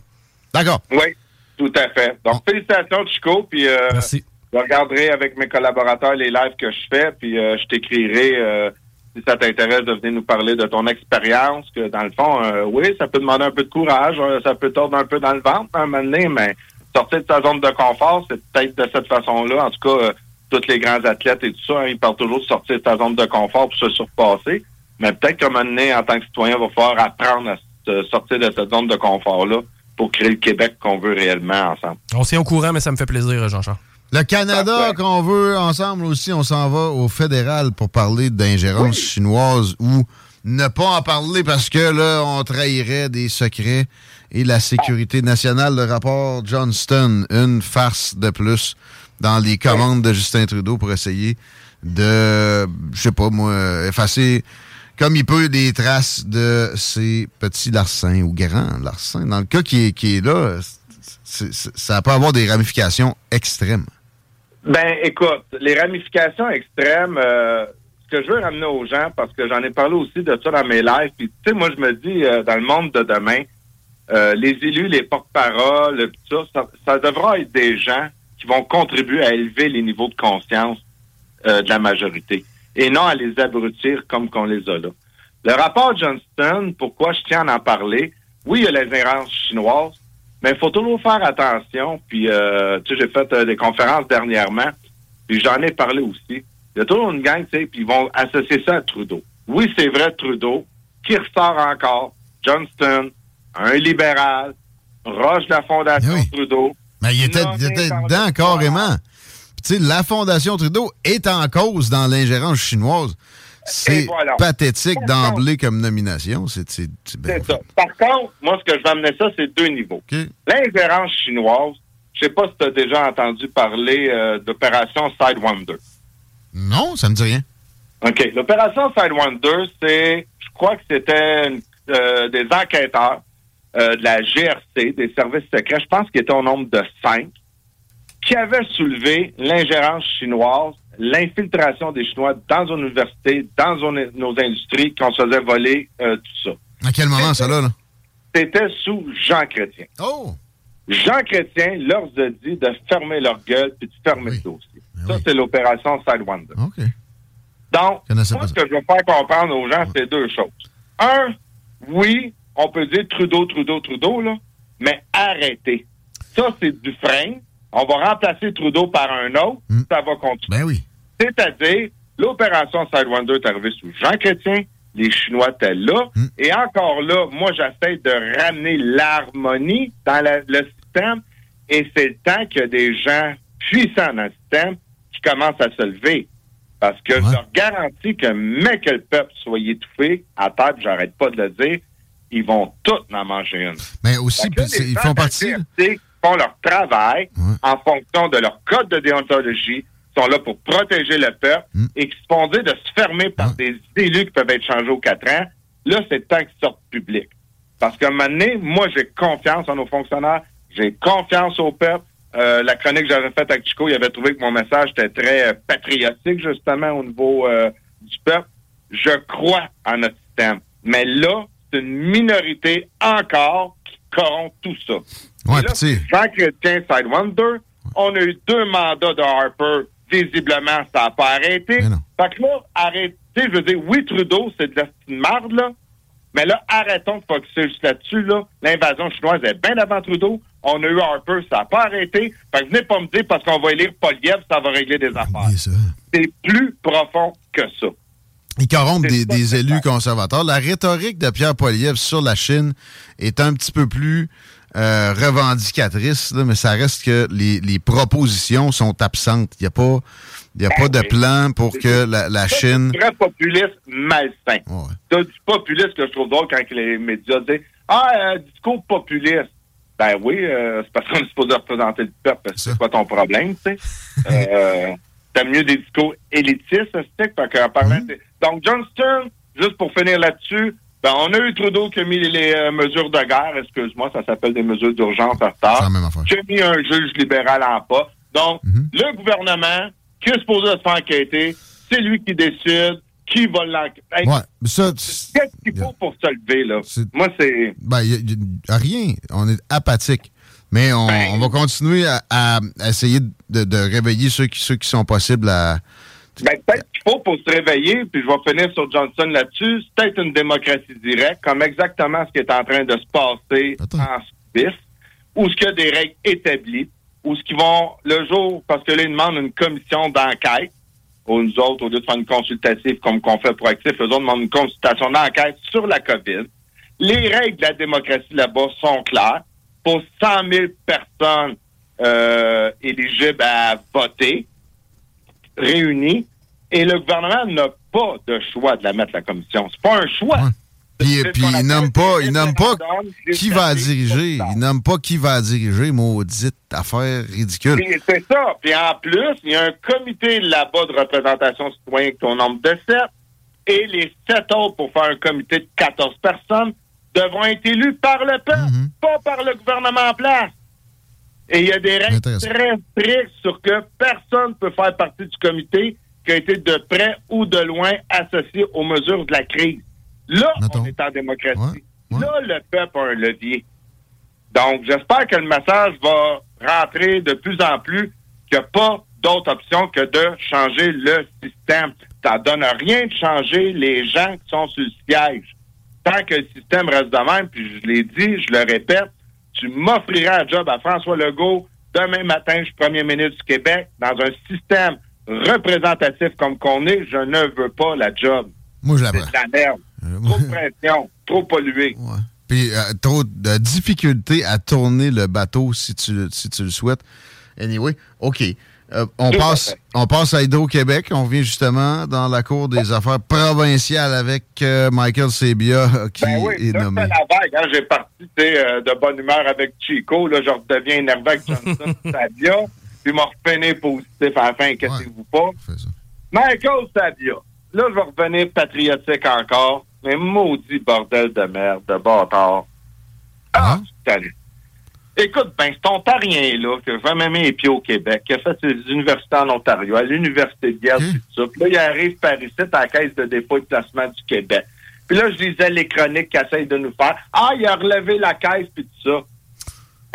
D'accord. Oui, tout à fait. Donc, bon. félicitations, Chico. Puis, euh, merci. Je regarderai avec mes collaborateurs les lives que je fais. Puis, euh, je t'écrirai... Euh, si ça t'intéresse de venir nous parler de ton expérience, que dans le fond, euh, oui, ça peut demander un peu de courage, euh, ça peut tordre un peu dans le ventre à un moment donné, mais sortir de ta zone de confort, c'est peut-être de cette façon-là. En tout cas, euh, tous les grands athlètes et tout ça, hein, ils parlent toujours de sortir de ta zone de confort pour se surpasser. Mais peut-être qu'à un moment donné, en tant que citoyen, il va falloir apprendre à se sortir de cette zone de confort-là pour créer le Québec qu'on veut réellement ensemble. On s'y est au courant, mais ça me fait plaisir, Jean-Charles. Le Canada qu'on veut ensemble aussi, on s'en va au fédéral pour parler d'ingérence oui. chinoise ou ne pas en parler parce que là, on trahirait des secrets et la sécurité nationale. Le rapport Johnston, une farce de plus dans les commandes de Justin Trudeau pour essayer de, je sais pas moi, effacer comme il peut des traces de ces petits larcins ou grands larcins. Dans le cas qui est, qui est là, c'est, c'est, ça peut avoir des ramifications extrêmes. Ben, écoute, les ramifications extrêmes, euh, ce que je veux ramener aux gens, parce que j'en ai parlé aussi de ça dans mes lives, puis tu sais, moi, je me dis, euh, dans le monde de demain, euh, les élus, les porte-paroles, pis ça, ça, ça devra être des gens qui vont contribuer à élever les niveaux de conscience euh, de la majorité, et non à les abrutir comme qu'on les a là. Le rapport Johnston, pourquoi je tiens à en parler, oui, il y a l'ingérence chinoise, mais il faut toujours faire attention, puis euh, tu sais, j'ai fait euh, des conférences dernièrement, puis j'en ai parlé aussi. Il y a toujours une gang, tu sais, puis ils vont associer ça à Trudeau. Oui, c'est vrai, Trudeau, qui ressort encore, Johnston, un libéral, Roche de la Fondation oui. Trudeau. Mais il était, il était dedans carrément. Tu sais, la Fondation Trudeau est en cause dans l'ingérence chinoise. C'est voilà. pathétique par d'emblée contre, comme nomination. C'est, c'est, c'est, ben c'est ça. Par contre, moi, ce que je vais amener ça, c'est deux niveaux. Okay. L'ingérence chinoise, je sais pas si tu as déjà entendu parler euh, d'opération Sidewinder. Non, ça me dit rien. OK. L'opération Sidewinder, c'est, je crois que c'était une, euh, des enquêteurs euh, de la G R C, des services secrets, je pense qu'ils étaient au nombre de cinq, qui avaient soulevé l'ingérence chinoise, l'infiltration des Chinois dans nos universités, dans nos industries, qu'on se faisait voler euh, tout ça. À quel moment, c'était, ça, là? là? C'était sous Jean Chrétien. Oh! Jean Chrétien leur a dit de fermer leur gueule puis de fermer oui. le dossier. Mais ça, oui. c'est l'opération Sidewinder. OK. Donc, moi, ce que je veux faire comprendre aux gens, ouais. c'est deux choses. Un, oui, on peut dire Trudeau, Trudeau, Trudeau, là, mais arrêtez. Ça, c'est du frein. On va remplacer Trudeau par un autre, mmh. ça va continuer. Ben oui. C'est-à-dire, l'opération Sidewinder est arrivée sous Jean Chrétien, les Chinois étaient là, mmh. et encore là, moi, j'essaie de ramener l'harmonie dans la, le système, et c'est le temps qu'il y a des gens puissants dans le système qui commencent à se lever. Parce que ouais. je leur garantis que, mais que le peuple soit étouffé, à table, j'arrête pas de le dire, ils vont tous en manger une. Mais aussi, là, c'est, ils font partie... font leur travail ouais. en fonction de leur code de déontologie, sont là pour protéger le peuple mm. et qui se font dire de se fermer par ouais. des élus qui peuvent être changés aux quatre ans. Là, c'est le temps qu'ils sortent public. Parce qu'à un moment donné, moi, j'ai confiance en nos fonctionnaires, j'ai confiance au peuple. Euh, la chronique que j'avais faite avec Chico, il avait trouvé que mon message était très euh, patriotique, justement, au niveau euh, du peuple. Je crois en notre système. Mais là, c'est une minorité encore qui corrompt tout ça. Ouais, là, Jean Chrétien, Sidewinder, on a eu deux mandats de Harper. Visiblement, ça n'a pas arrêté. Fait que là, arrêtez, je veux dire, oui, Trudeau, c'est de la petite marde, là. Mais là, arrêtons de focusser juste là-dessus, là. L'invasion chinoise est bien avant Trudeau. On a eu Harper, ça n'a pas arrêté. Fait que venez pas me dire, parce qu'on va élire Poilievre, ça va régler des affaires. C'est plus profond que ça. Ils corrompent des, des élus conservateurs. La rhétorique de Pierre Poilievre sur la Chine est un petit peu plus euh, revendicatrice, là, mais ça reste que les, les propositions sont absentes. Il n'y a pas, il y a pas de plan pour que la, la Chine... C'est du grand populisme malsain. Ouais. Tu as du populisme que je trouve drôle quand les médias disent « Ah, euh, discours populiste! » Ben oui, euh, c'est parce qu'on est supposé représenter le peuple. C'est quoi ton problème, tu sais? euh, t'as mieux des discours élitistes, c'est parce qu'en parlant... Mm. Donc, Johnston, juste pour finir là-dessus, ben, on a eu Trudeau qui a mis les, les euh, mesures de guerre, excuse-moi, ça s'appelle des mesures d'urgence à retard, qui a mis un juge libéral en pas. Donc, mm-hmm. le gouvernement, qui est supposé se faire enquêter, c'est lui qui décide qui va l'enquêter. Hey, ouais, ça, qu'est-ce qu'il faut a... pour se lever, là? C'est... Moi, c'est... Ben, y a, y a rien. On est apathique. Mais on, ben... on va continuer à, à essayer de, de réveiller ceux qui, ceux qui sont possibles à... Ben, peut-être qu'il faut pour se réveiller, puis je vais finir sur Johnston là-dessus, c'est peut-être une démocratie directe, comme exactement ce qui est en train de se passer Attends. en Suisse, où ce qu'il y a des règles établies, où ce qu'ils vont, le jour, parce que là, ils demandent une commission d'enquête, ou nous autres, au lieu de faire une consultative comme qu'on fait pour Actif, eux autres demandent une consultation d'enquête sur la COVID. Les règles de la démocratie là-bas sont claires. Pour cent mille personnes euh, éligibles à voter, réunis, et le gouvernement n'a pas de choix de la mettre, la commission. C'est pas un choix. Ouais. Puis, puis il nomme pas, il nomme pas qui va diriger. Il nomme pas qui va diriger, maudite affaire ridicule. Puis, c'est ça. Puis en plus, il y a un comité là-bas de représentation citoyenne qui est au nombre de sept, et les sept autres, pour faire un comité de quatorze personnes, devront être élus par le peuple, mm-hmm. pas par le gouvernement en place. Et il y a des règles très strictes sur que personne ne peut faire partie du comité qui a été de près ou de loin associé aux mesures de la crise. Là, Mettons. on est en démocratie. Ouais, ouais. Là, le peuple a un levier. Donc, j'espère que le message va rentrer de plus en plus qu'il n'y a pas d'autre option que de changer le système. Ça ne donne rien de changer les gens qui sont sur le siège. Tant que le système reste de même, puis je l'ai dit, je le répète, tu m'offriras un job à François Legault demain matin, je suis premier ministre du Québec, dans un système représentatif comme qu'on est, je ne veux pas la job. Moi, je la veux. C'est de la merde. Euh, trop de pression, trop pollué. Ouais. Puis euh, trop de difficulté à tourner le bateau si tu, si tu le souhaites. Anyway, OK. Euh, on, passe, on passe à Hydro-Québec. On revient justement dans la cour des affaires provinciales avec euh, Michael Sabia qui ben oui, est là, nommé. C'est la vague, hein? J'ai parti euh, de bonne humeur avec Chico. Là, je redeviens énervé avec Justin Sabia. Puis m'en revenir positif à la fin, inquiétez-vous ouais, pas. Michael Sabia. Là, je vais revenir patriotique encore. Mais maudit bordel de merde, de bâtard. Ah, salut. Ah. Écoute, ben, cet Ontarien-là, qui a jamais mis les pieds au Québec, qui a fait ses universités en Ontario, à l'Université de Guelph, mmh. tout ça. Puis là, il arrive par ici, à la Caisse de dépôt et de placement du Québec. Puis là, je lisais les chroniques qu'il essaye de nous faire. Ah, il a relevé la caisse, puis tout ça.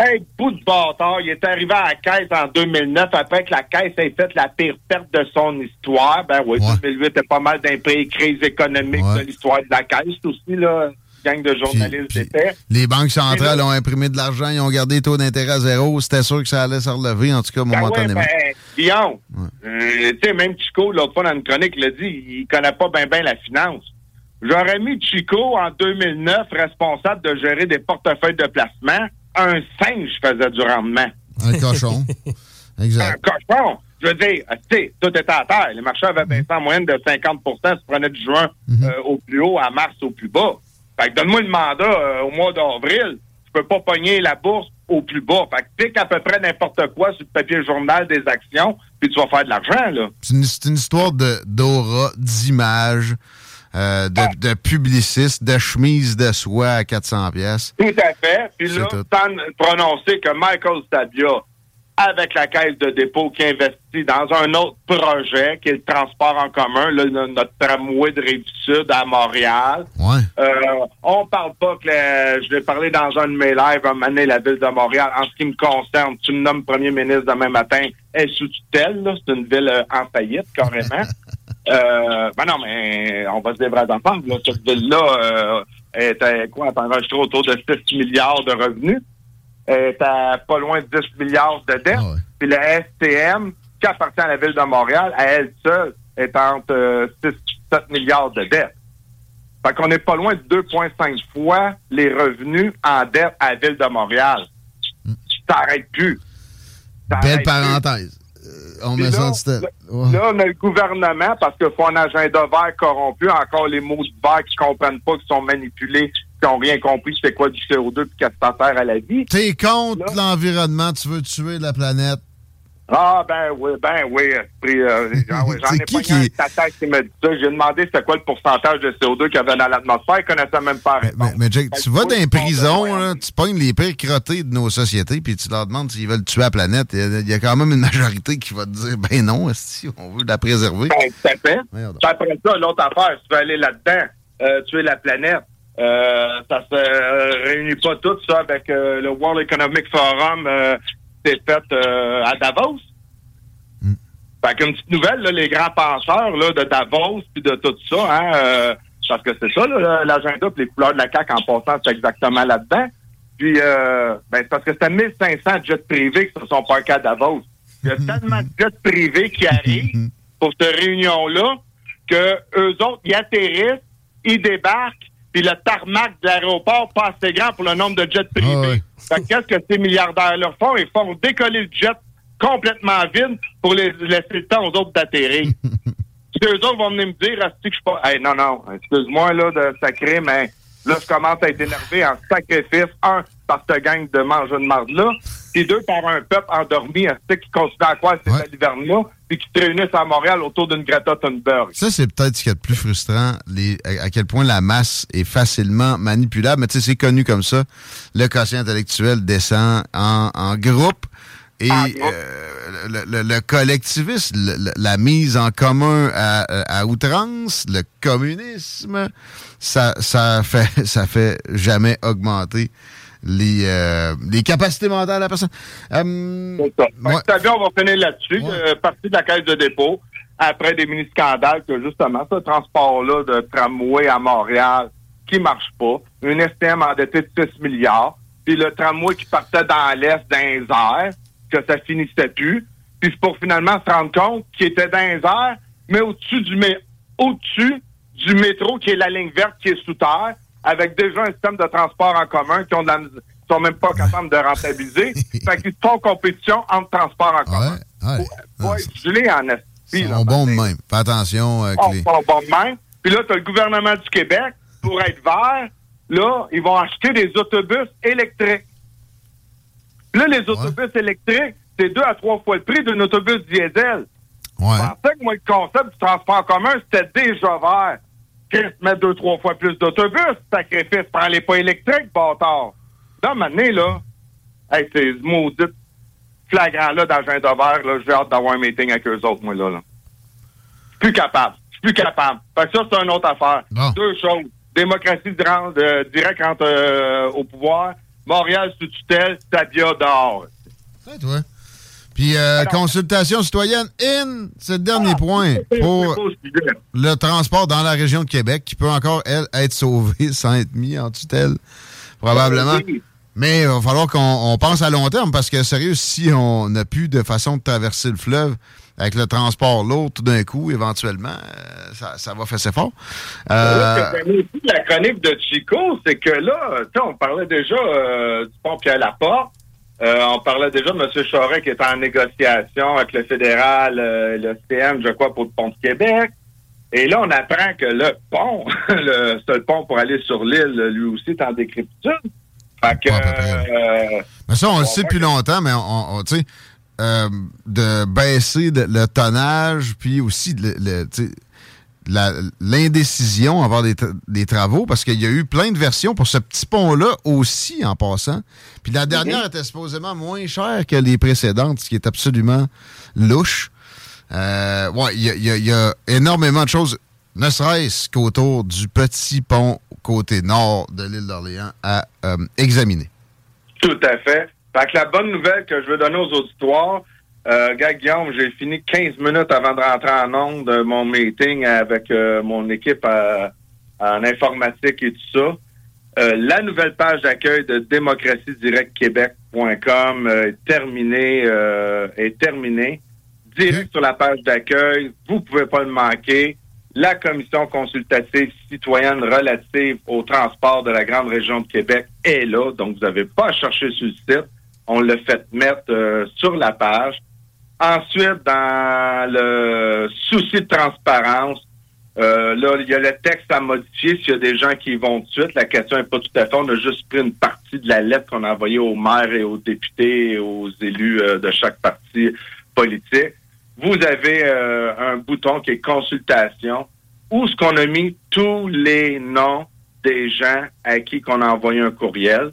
Hey, bout de bâtard, il est arrivé à la caisse en deux mille neuf, après que la caisse ait fait la pire perte de son histoire. Ben oui, ouais. deux mille huit était pas mal d'imprévus, crise économique ouais. de l'histoire de la caisse, aussi, là. Gang de journalistes puis, puis, les banques centrales là, ont imprimé de l'argent, ils ont gardé les taux d'intérêt à zéro. C'était sûr que ça allait se relever, en tout cas, momentanément. Ben ouais, ben, Guillaume, ouais. euh, tu sais, même Chico, l'autre fois dans une chronique, il a dit il connaît pas bien ben la finance. J'aurais mis Chico, en deux mille neuf, responsable de gérer des portefeuilles de placement. Un singe faisait du rendement. Un cochon. Exact. Un cochon. Je veux dire, tu sais, tout était à terre. Les marchés avaient baissé en moyenne de cinquante pour cent, se prenaient de juin mm-hmm. euh, au plus haut, à mars au plus bas. Fait que donne-moi le mandat euh, au mois d'avril. Je peux pas pogner la bourse au plus bas. Fait que pique à peu près n'importe quoi sur le papier journal des actions, puis tu vas faire de l'argent, là. C'est une, c'est une histoire de, d'aura, d'image, euh, de, ah. de publiciste, de chemise de soie à quatre cents piastres. Tout à fait. Puis là, sans prononcer que Michael Sabia, avec la Caisse de dépôt qui investit dans un autre projet, qui est le transport en commun, là, notre tramway de Rive-Sud à Montréal. Ouais. Euh, on parle pas que... La... Je l'ai parlé dans un de mes lives, à mener la ville de Montréal. En ce qui me concerne, tu me nommes premier ministre demain matin, elle est sous tutelle, là. C'est une ville euh, en faillite, carrément. euh, ben non, mais on va se débrader ensemble, là. Cette ville-là euh, était quoi? Elle t'enregistre autour de six milliards de revenus. Est à pas loin de dix milliards de dettes. Ah ouais. Puis la S T M, qui appartient à la Ville de Montréal, à elle seule, est entre euh, six à sept milliards de dettes. Fait qu'on n'est pas loin de deux virgule cinq fois les revenus en dette à la Ville de Montréal. Mm. Ça n'arrête plus. Ça Belle parenthèse. Plus. Euh, on Puis met ça en tête. Là, on a le gouvernement, parce qu'il faut un agenda vert corrompu, encore les mots de vert qui ne comprennent pas, qui sont manipulés, qui n'ont rien compris, c'est quoi du C O deux puis qu'est-ce que ça sert à la vie. T'es contre là. L'environnement, tu veux tuer la planète. Ah, ben oui, ben oui. Puis, euh, ah, oui j'en ai qui pas qui... un tattaque qui me dit ça. J'ai demandé c'était quoi le pourcentage de C O deux qu'il y avait dans l'atmosphère. Ils connaissaient même pas la réponse. Mais, mais Jake, tu vas dans les prisons, là, tu pognes les pires crottés de nos sociétés, puis tu leur demandes s'ils veulent tuer la planète. Il y a, il y a quand même une majorité qui va te dire, ben non, si on veut la préserver. Ben, tout à fait. Après ça, l'autre affaire, si tu veux aller là-dedans, euh, tuer la planète. Euh, ça se euh, réunit pas tout ça avec euh, le World Economic Forum euh, qui s'est fait euh, à Davos. Mm. Fait qu'une petite nouvelle, là, les grands penseurs là, de Davos puis de tout ça, hein, euh, parce que c'est ça là, l'agenda puis les couleurs de la C A Q en passant, c'est exactement là-dedans. Puis, euh, ben, c'est parce que c'était mille cinq cents jets privés qui se sont parqués à Davos. Il y a tellement de jets privés qui arrivent pour cette réunion-là que eux autres, ils atterrissent, ils débarquent, puis le tarmac de l'aéroport pas assez grand pour le nombre de jets privés. Ah ouais. Fait que qu'est-ce que ces milliardaires-là font? Ils font décoller le jet complètement vide pour les, laisser le temps aux autres d'atterrir. Puis eux autres vont venir me dire, est-ce que je suis pas... Hey, non, non, excuse-moi là de sacrer, mais là, je commence à être énervé en sacrifice, un, par cette gang de mangeurs de marde-là, puis deux, par un peuple endormi, est-ce qui continue à croire ces salivernes-là, puis qui se réunissent à Montréal autour d'une Greta Thunberg. Ça, c'est peut-être ce qu'il y a de plus frustrant, les, à, à quel point la masse est facilement manipulable. Mais tu sais, c'est connu comme ça. Le quotient intellectuel descend en, en groupe et en groupe. Euh, le, le, le collectivisme, le, la mise en commun à, à outrance, le communisme, ça, ça fait, ça fait jamais augmenter Les, euh, les capacités mentales à la personne. Um, c'est ça. Ouais. Vous savez, on va finir là-dessus. Ouais. Euh, partie de la Caisse de dépôt, après des mini-scandales, que justement, ce transport-là de tramway à Montréal qui marche pas, une S T M endettée de six milliards, puis le tramway qui partait dans l'Est dans les airs, que ça finissait plus, puis pour finalement se rendre compte qu'il était dans les airs, mais au-dessus du, mé- au-dessus du métro, qui est la ligne verte qui est sous terre, avec déjà un système de transport en commun qui ont de la, sont même pas capables de rentabiliser. Fait qu'ils font compétition entre transport en commun. Ouais, ouais. Faut, faut geler en esprit. Ils sont bons de même. Fais attention. Euh, ils sont bons de même. Puis là, tu as le gouvernement du Québec, pour être vert, là, ils vont acheter des autobus électriques. Là, les autobus ouais. électriques, c'est deux à trois fois le prix d'un autobus diesel. Ouais. Je pensais que moi, le concept du transport en commun, c'était déjà vert. Mettre deux, trois fois plus d'autobus, sacrifice, prends les pas électriques, bâtard. Là, maintenant, là, hey, ces maudits flagrants-là d'agenda vert, là, j'ai hâte d'avoir un meeting avec eux autres, moi, là, là. Je suis plus capable. Je suis plus capable. Fait que ça, c'est une autre affaire. Bon. Deux choses. Démocratie euh, directe entre, euh, au pouvoir. Montréal sous tutelle, Sabia dehors. C'est toi. Puis, euh, consultation citoyenne in, c'est le dernier ah, point pour le transport dans la région de Québec qui peut encore, elle, être sauvé sans être mis en tutelle, probablement. Mais il va falloir qu'on on pense à long terme parce que, sérieux, si on n'a plus de façon de traverser le fleuve avec le transport lourd, tout d'un coup, éventuellement, euh, ça, ça va faire ses forts. Euh, la chronique de Chico, c'est que là, on parlait déjà euh, du pont Pierre-Laporte. Euh, on parlait déjà de M. Charest qui est en négociation avec le fédéral, euh, le S T M, je crois, pour le pont de Québec. Et là, on apprend que le pont, le seul pont pour aller sur l'île, lui aussi, est en décrépitude. Fait que... Euh, mais ça, on, on le sait depuis longtemps, mais on, on tu sais, euh, de baisser de, le tonnage, puis aussi, le, le, tu sais... La, l'indécision à avoir des, tra- des travaux, parce qu'il y a eu plein de versions pour ce petit pont-là aussi, en passant. Puis la dernière était supposément moins chère que les précédentes, ce qui est absolument louche. Euh, ouais, il y a, y a, y a énormément de choses, ne serait-ce qu'autour du petit pont côté nord de l'île d'Orléans à euh, examiner. Tout à fait. Fait que la bonne nouvelle que je veux donner aux auditoires, Euh, gars, Guillaume, j'ai fini quinze minutes avant de rentrer en onde de mon meeting avec euh, mon équipe euh, en informatique et tout ça. Euh, la nouvelle page d'accueil de démocratie directe québec point com euh, est terminée. Euh, est terminée. direct okay. sur la page d'accueil. Vous ne pouvez pas le manquer. La commission consultative citoyenne relative au transport de la grande région de Québec est là. Donc, vous n'avez pas à chercher sur le site. On l'a fait mettre euh, sur la page. Ensuite, dans le souci de transparence, euh, là, il y a le texte à modifier s'il y a des gens qui y vont tout de suite. La question n'est pas tout à fait. On a juste pris une partie de la lettre qu'on a envoyée aux maires et aux députés et aux élus euh, de chaque parti politique. Vous avez euh, un bouton qui est consultation, où ce qu'on a mis tous les noms des gens à qui qu'on a envoyé un courriel.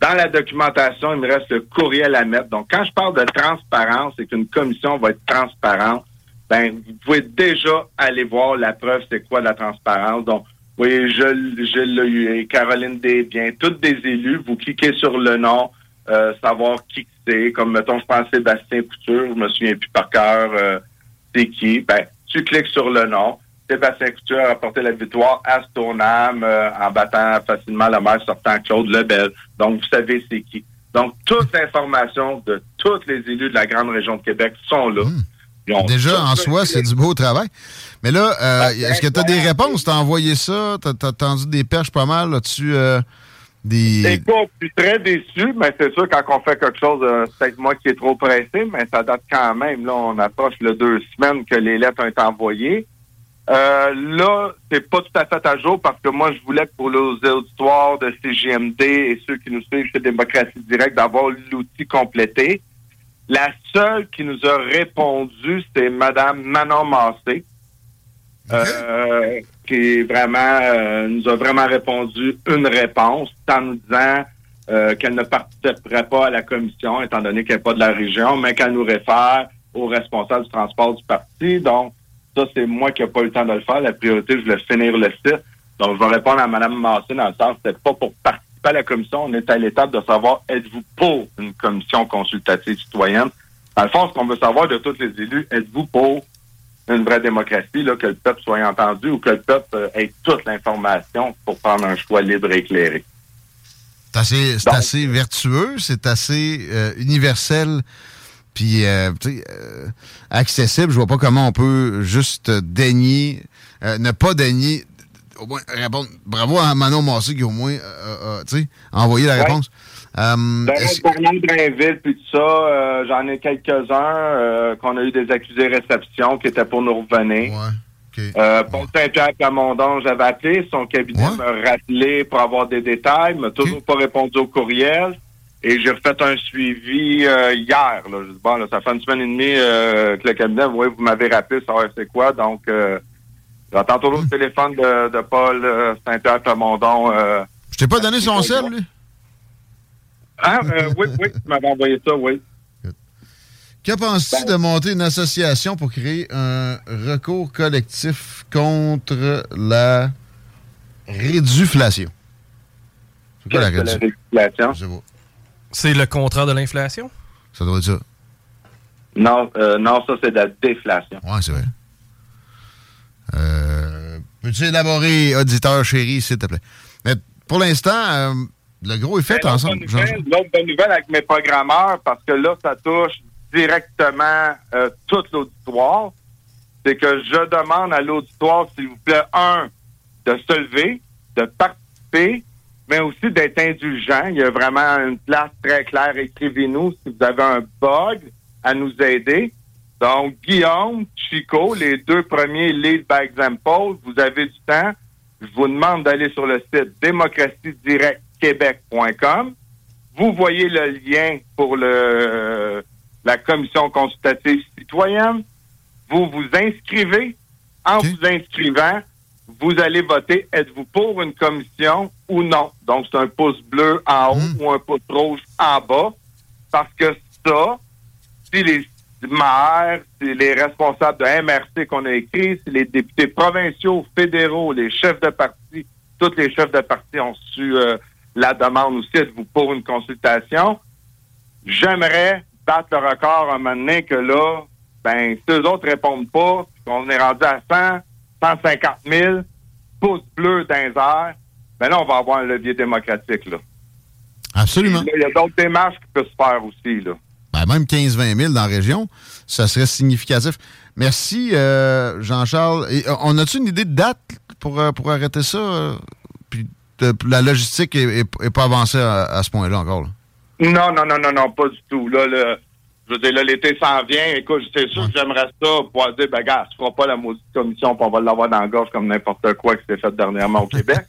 Dans la documentation, il me reste le courriel à mettre. Donc, quand je parle de transparence et qu'une commission va être transparente, ben, vous pouvez déjà aller voir la preuve, c'est quoi de la transparence. Donc, vous voyez, je, je l'ai eu, Caroline Desbiens, toutes des élus, vous cliquez sur le nom, euh, savoir qui c'est, comme, mettons, je pense Sébastien Couture, je me souviens plus par cœur, euh, c'est qui, ben, tu cliques sur le nom. Sébastien Couture a apporté la victoire à son âme euh, en battant facilement le maire sortant Claude Lebel. Donc, vous savez c'est qui. Donc, toute l'information de tous les élus de la grande région de Québec sont là. Mmh. Déjà, en soi, c'est du beau travail. Mais là, euh, est-ce que tu as des réponses? Tu as envoyé ça? Tu as tendu des perches pas mal là-dessus? Euh... Des... Écoute, je suis très déçu, mais c'est sûr, quand on fait quelque chose, euh, c'est peut-être moi qui est trop pressé, mais ça date quand même. Là, on approche le deux semaines que les lettres ont été envoyées. Euh, là, c'est pas tout à fait à jour parce que moi, je voulais que pour les auditoires de C J M D et ceux qui nous suivent chez Démocratie Directe d'avoir l'outil complété. La seule qui nous a répondu, c'est Madame Manon Massé. Euh, qui vraiment euh, nous a vraiment répondu une réponse en nous disant euh, qu'elle ne participerait pas à la commission étant donné qu'elle n'est pas de la région, mais qu'elle nous réfère aux responsables du transport du parti. Donc, ça, c'est moi qui n'ai pas eu le temps de le faire. La priorité, je voulais finir le site. Donc, je vais répondre à Mme Massé dans le sens que ce n'était pas pour participer à la commission. On est à l'étape de savoir, êtes-vous pour une commission consultative citoyenne? Dans le fond, ce qu'on veut savoir de tous les élus, êtes-vous pour une vraie démocratie, là, que le peuple soit entendu ou que le peuple euh, ait toute l'information pour prendre un choix libre et éclairé. C'est assez, c'est Donc, assez vertueux, c'est assez euh, universel puis euh, euh, accessible. Je vois pas comment on peut juste daigner, euh, ne pas daigner, au moins répondre. Bravo à Manon Massé qui au moins euh, euh, envoyé la ouais. réponse. Um, ben, Bernard Drainville, puis tout ça, euh, j'en ai quelques-uns euh, qu'on a eu des accusés réception qui étaient pour nous revenir. Ouais, okay. euh, Paul Saint-Pierre Plamondon, j'avais appelé, son cabinet ouais. m'a rappelé pour avoir des détails, m'a toujours okay. pas répondu au courriel, et j'ai refait un suivi euh, hier. Là. Je dis, bon, là, ça fait une semaine et demie euh, que le cabinet, vous voyez, vous m'avez rappelé, ça c'est quoi, donc euh, j'attends toujours mmh. le téléphone de, de Paul euh, Saint-Pierre Plamondon. Euh, Je t'ai pas donné son sel, lui? Ah, euh, oui, oui, tu m'avais envoyé ça, oui. Que penses-tu ben, de monter une association pour créer un recours collectif contre la réduflation? C'est quoi la réduflation? La réduflation? C'est le contraire de l'inflation? Ça doit être ça. Non, euh, non ça, c'est de la déflation. Oui, c'est vrai. Euh, peux-tu élaborer, auditeur chéri, s'il te plaît? Mais pour l'instant... Euh, Le gros est fait ensemble. L'autre bonne nouvelle avec mes programmeurs, parce que là, ça touche directement euh, tout l'auditoire, c'est que je demande à l'auditoire, s'il vous plaît, un, de se lever, de participer, mais aussi d'être indulgent. Il y a vraiment une place très claire. Écrivez-nous si vous avez un bug à nous aider. Donc, Guillaume, Chico, les deux premiers lead by example, vous avez du temps. Je vous demande d'aller sur le site Démocratie Directe québec point com. Vous voyez le lien pour le, euh, la commission consultative citoyenne. Vous vous inscrivez. En okay. vous inscrivant, vous allez voter. Êtes-vous pour une commission ou non? Donc, c'est un pouce bleu en haut mmh. ou un pouce rouge en bas. Parce que ça, si les maires, si les responsables de M R C qu'on a écrits, si les députés provinciaux, fédéraux, les chefs de parti, tous les chefs de parti ont su... Euh, la demande aussi, êtes-vous pour une consultation? J'aimerais battre le record un moment donné que là, ben, si eux autres répondent pas, qu'on est rendu à cent, cent cinquante mille pouces bleus dans les airs, ben là, on va avoir un levier démocratique, là. Absolument. Il y a d'autres démarches qui peuvent se faire aussi, là. Ben, ben même quinze à vingt mille dans la région, ça serait significatif. Merci, euh, Jean-Charles. Et, on a-tu une idée de date pour, pour arrêter ça? Puis de, la logistique n'est pas avancée à, à ce point-là encore, là. Non, non, non, non, non, pas du tout. Là, le, je veux dire, là, l'été s'en vient. Écoute, c'est sûr ouais. que j'aimerais ça pour dire, ben, gars, tu feras pas la maudite commission, puis on va l'avoir dans la gorge comme n'importe quoi qui s'est fait dernièrement au Québec.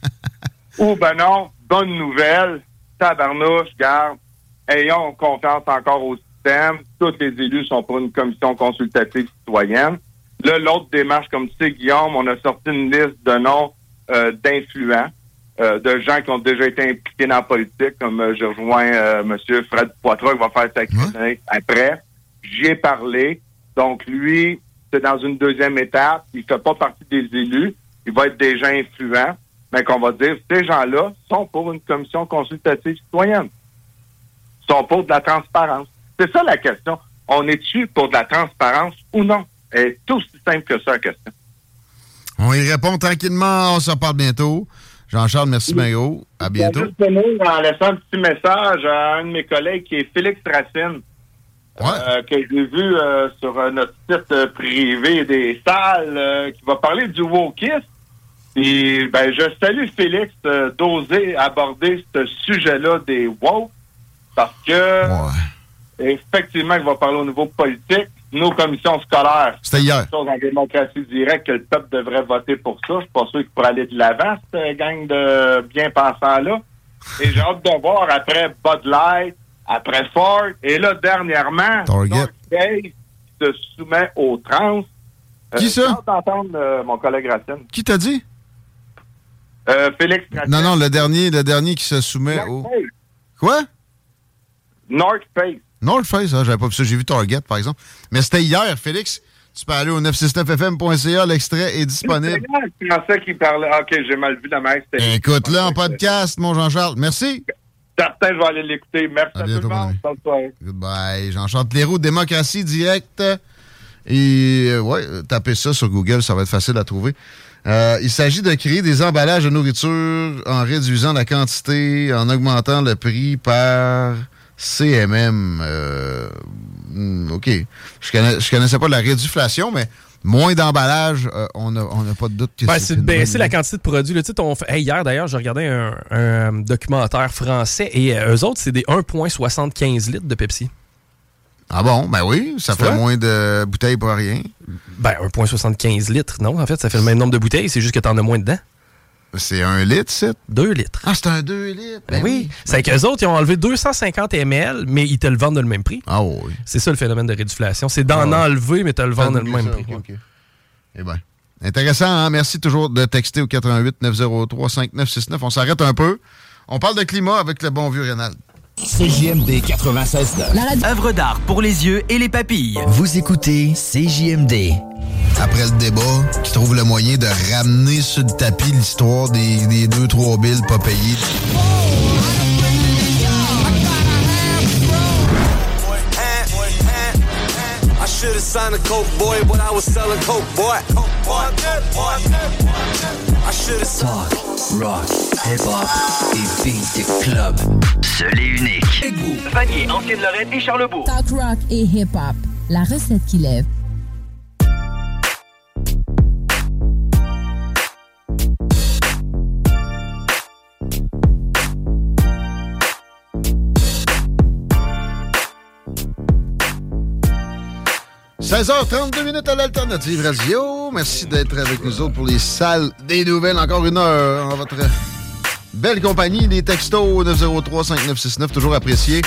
Ou, ben non, bonne nouvelle, tabarnouche, garde, ayons confiance encore au système. Tous les élus sont pour une commission consultative citoyenne. Là, l'autre démarche, comme tu sais, Guillaume, on a sorti une liste de noms euh, d'influents. Euh, de gens qui ont déjà été impliqués dans la politique, comme euh, j'ai rejoint euh, M. Fred Poitras, qui va faire sa chronique après. J'y ai parlé. Donc, lui, c'est dans une deuxième étape. Il fait pas partie des élus. Il va être des gens influents. Mais qu'on va dire, ces gens-là sont pour une commission consultative citoyenne. Ils sont pour de la transparence. C'est ça la question. On est-tu pour de la transparence ou non? C'est aussi simple que ça, la question. On y répond tranquillement. On s'en parle bientôt. Jean-Charles, merci bien gros. À bientôt. Je vais juste en laissant un petit message à un de mes collègues qui est Félix Racine, ouais. euh, que j'ai vu euh, sur euh, notre site euh, privé des salles, euh, qui va parler du wokisme. Et ben, je salue Félix euh, d'oser aborder ce sujet-là des woke, parce que ouais. effectivement, il va parler au niveau politique. Nos commissions scolaires. C'était hier. Chose en démocratie directe que le peuple devrait voter pour ça. Je suis pas sûr qu'il pourrait aller de l'avant, cette gang de bien-pensants-là. Et j'ai hâte de voir après Bud Light, après Ford. Et là, dernièrement, Target qui se soumet aux trans. Qui euh, ça? J'ai hâte d'entendre euh, mon collègue Racine. Qui t'a dit? Euh, Félix Racine. Non, non, le dernier, le dernier qui se soumet North au... Face. Quoi? North Face. North Face, hein, j'avais pas vu ça. J'ai vu Target, par exemple. Mais c'était hier, Félix. Tu peux aller au neuf six neuf F M point C A, l'extrait est disponible. C'est bien, c'est ça qui parlait. OK, j'ai mal vu la mère. Écoute-le en podcast, mon Jean-Charles. Merci. Certain, je vais aller l'écouter. Merci à, à bientôt, tout le monde. Goodbye, Jean-Charles Pléroux, Démocratie Directe. Et, euh, ouais, tapez ça sur Google, ça va être facile à trouver. Euh, il s'agit de créer des emballages de nourriture en réduisant la quantité, en augmentant le prix par... C M M, euh, OK. Je connais, je connaissais pas de la réduflation, mais moins d'emballage, euh, on n'a on a pas de doute que ben, c'est de baisser la quantité de produits. Le titre, on fait, hey, hier, d'ailleurs, je regardais un, un documentaire français et euh, eux autres, c'est des un virgule soixante-quinze litres de Pepsi. Ah bon? Ben oui, ça c'est fait vrai? Moins de bouteilles pour rien. Ben, un virgule soixante-quinze litres, non? En fait, ça fait le même nombre de bouteilles, c'est juste que t'en as moins dedans. C'est un litre, c'est? Deux litres. Ah, c'est un deux litres. Ben oui. oui. C'est qu'eux autres, ils ont enlevé deux cent cinquante millilitres, mais ils te le vendent de le même prix. Ah oui. C'est ça le phénomène de réduflation. C'est d'en ah, enlever, mais te le vendent de le même ça, prix. Okay. Eh bien, intéressant, hein? Merci toujours de texter au huit huit neuf zéro trois cinq neuf six neuf. On s'arrête un peu. On parle de climat avec le bon vieux Rénal. C J M D quatre-vingt-seize neuf. La radio. Œuvre d'art pour les yeux et les papilles. Vous écoutez C J M D. Après le débat, qui trouve le moyen de ramener sur le tapis l'histoire des, des deux, trois billes pas payées. Talk, rock, hip-hop et beat the club. Seul et unique. Vanier, Ancienne-Lorraine et Charlebourg. Talk, rock et hip-hop. La recette qui lève. seize heures trente-deux à l'Alternative Radio. Merci d'être avec nous autres pour les salles des nouvelles. Encore une heure en votre belle compagnie. Les textos neuf zéro trois cinq neuf six neuf, toujours appréciés.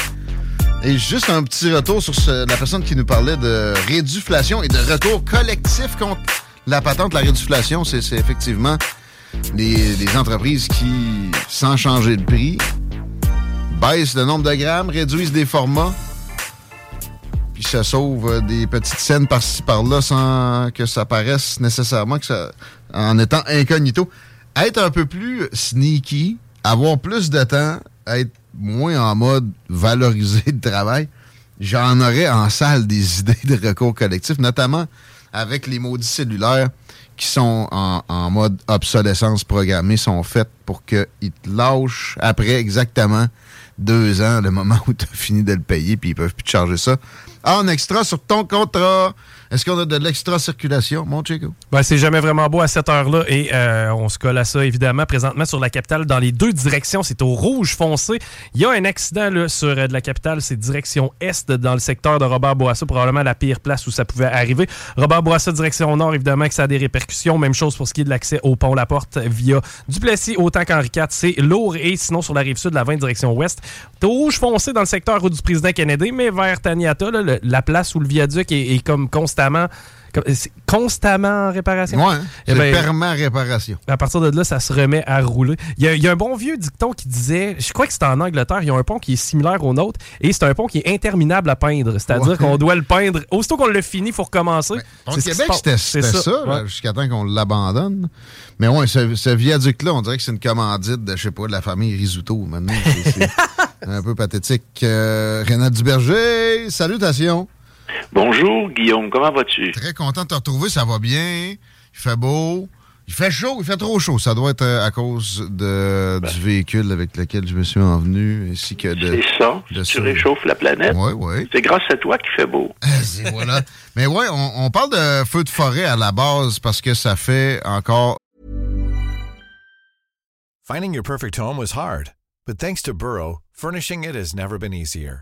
Et juste un petit retour sur ce, la personne qui nous parlait de réduflation et de retour collectif contre la patente. La réduflation, c'est, c'est effectivement les, les entreprises qui, sans changer de prix, baissent le nombre de grammes, réduisent des formats. Puis ça sauve des petites scènes par-ci, par-là, sans que ça paraisse nécessairement que ça, en étant incognito. Être un peu plus sneaky, avoir plus de temps, être moins en mode valorisé de travail, j'en aurais en salle des idées de recours collectifs, notamment avec les maudits cellulaires qui sont en, en mode obsolescence programmée, sont faits pour qu'ils te lâchent après exactement deux ans le moment où tu as fini de le payer, puis ils peuvent plus te charger ça en extra sur ton contrat. Est-ce qu'on a de l'extra-circulation, mon Chico? Ben, c'est jamais vraiment beau à cette heure-là et euh, on se colle à ça, évidemment. Présentement, sur la capitale, dans les deux directions, c'est au rouge foncé. Il y a un accident là, sur euh, de la capitale, c'est direction est, dans le secteur de Robert-Bourassa, probablement la pire place où ça pouvait arriver. Robert-Bourassa, direction nord, évidemment que ça a des répercussions. Même chose pour ce qui est de l'accès au pont La Porte via Duplessis, autant qu'Henri quatre, c'est lourd. Et sinon, sur la rive sud, la vingt, direction ouest, c'est au rouge foncé dans le secteur route du président Kennedy, mais vers Taniata, là, le, la place où le viaduc est, est comme constant. Constamment, constamment en réparation. Oui, c'est ben, permanent réparation. À partir de là, ça se remet à rouler. Il y, y a un bon vieux dicton qui disait, je crois que c'était en Angleterre, il y a un pont qui est similaire au nôtre et c'est un pont qui est interminable à peindre. C'est-à-dire ouais. qu'on doit le peindre. Aussitôt qu'on l'a fini, il faut recommencer. Au ben, Québec, c'était, c'était ça, ça ouais. là, jusqu'à temps qu'on l'abandonne. Mais oui, ce, ce viaduc-là, on dirait que c'est une commandite de, je sais pas, de la famille Risuto maintenant. C'est, c'est un peu pathétique. Euh, Renat Duberger, salutations. Bonjour, Guillaume. Comment vas-tu? Très content de te retrouver. Ça va bien. Il fait beau. Il fait chaud. Il fait trop chaud. Ça doit être à cause de, ben, du véhicule avec lequel je me suis envenu, ainsi que de... C'est ça. De tu ça. Réchauffes la planète. Oui, oui. C'est grâce à toi qu'il fait beau. Et voilà. Mais oui, on, on parle de feu de forêt à la base parce que ça fait encore... Finding your perfect home was hard, but thanks to Burrow, furnishing it has never been easier.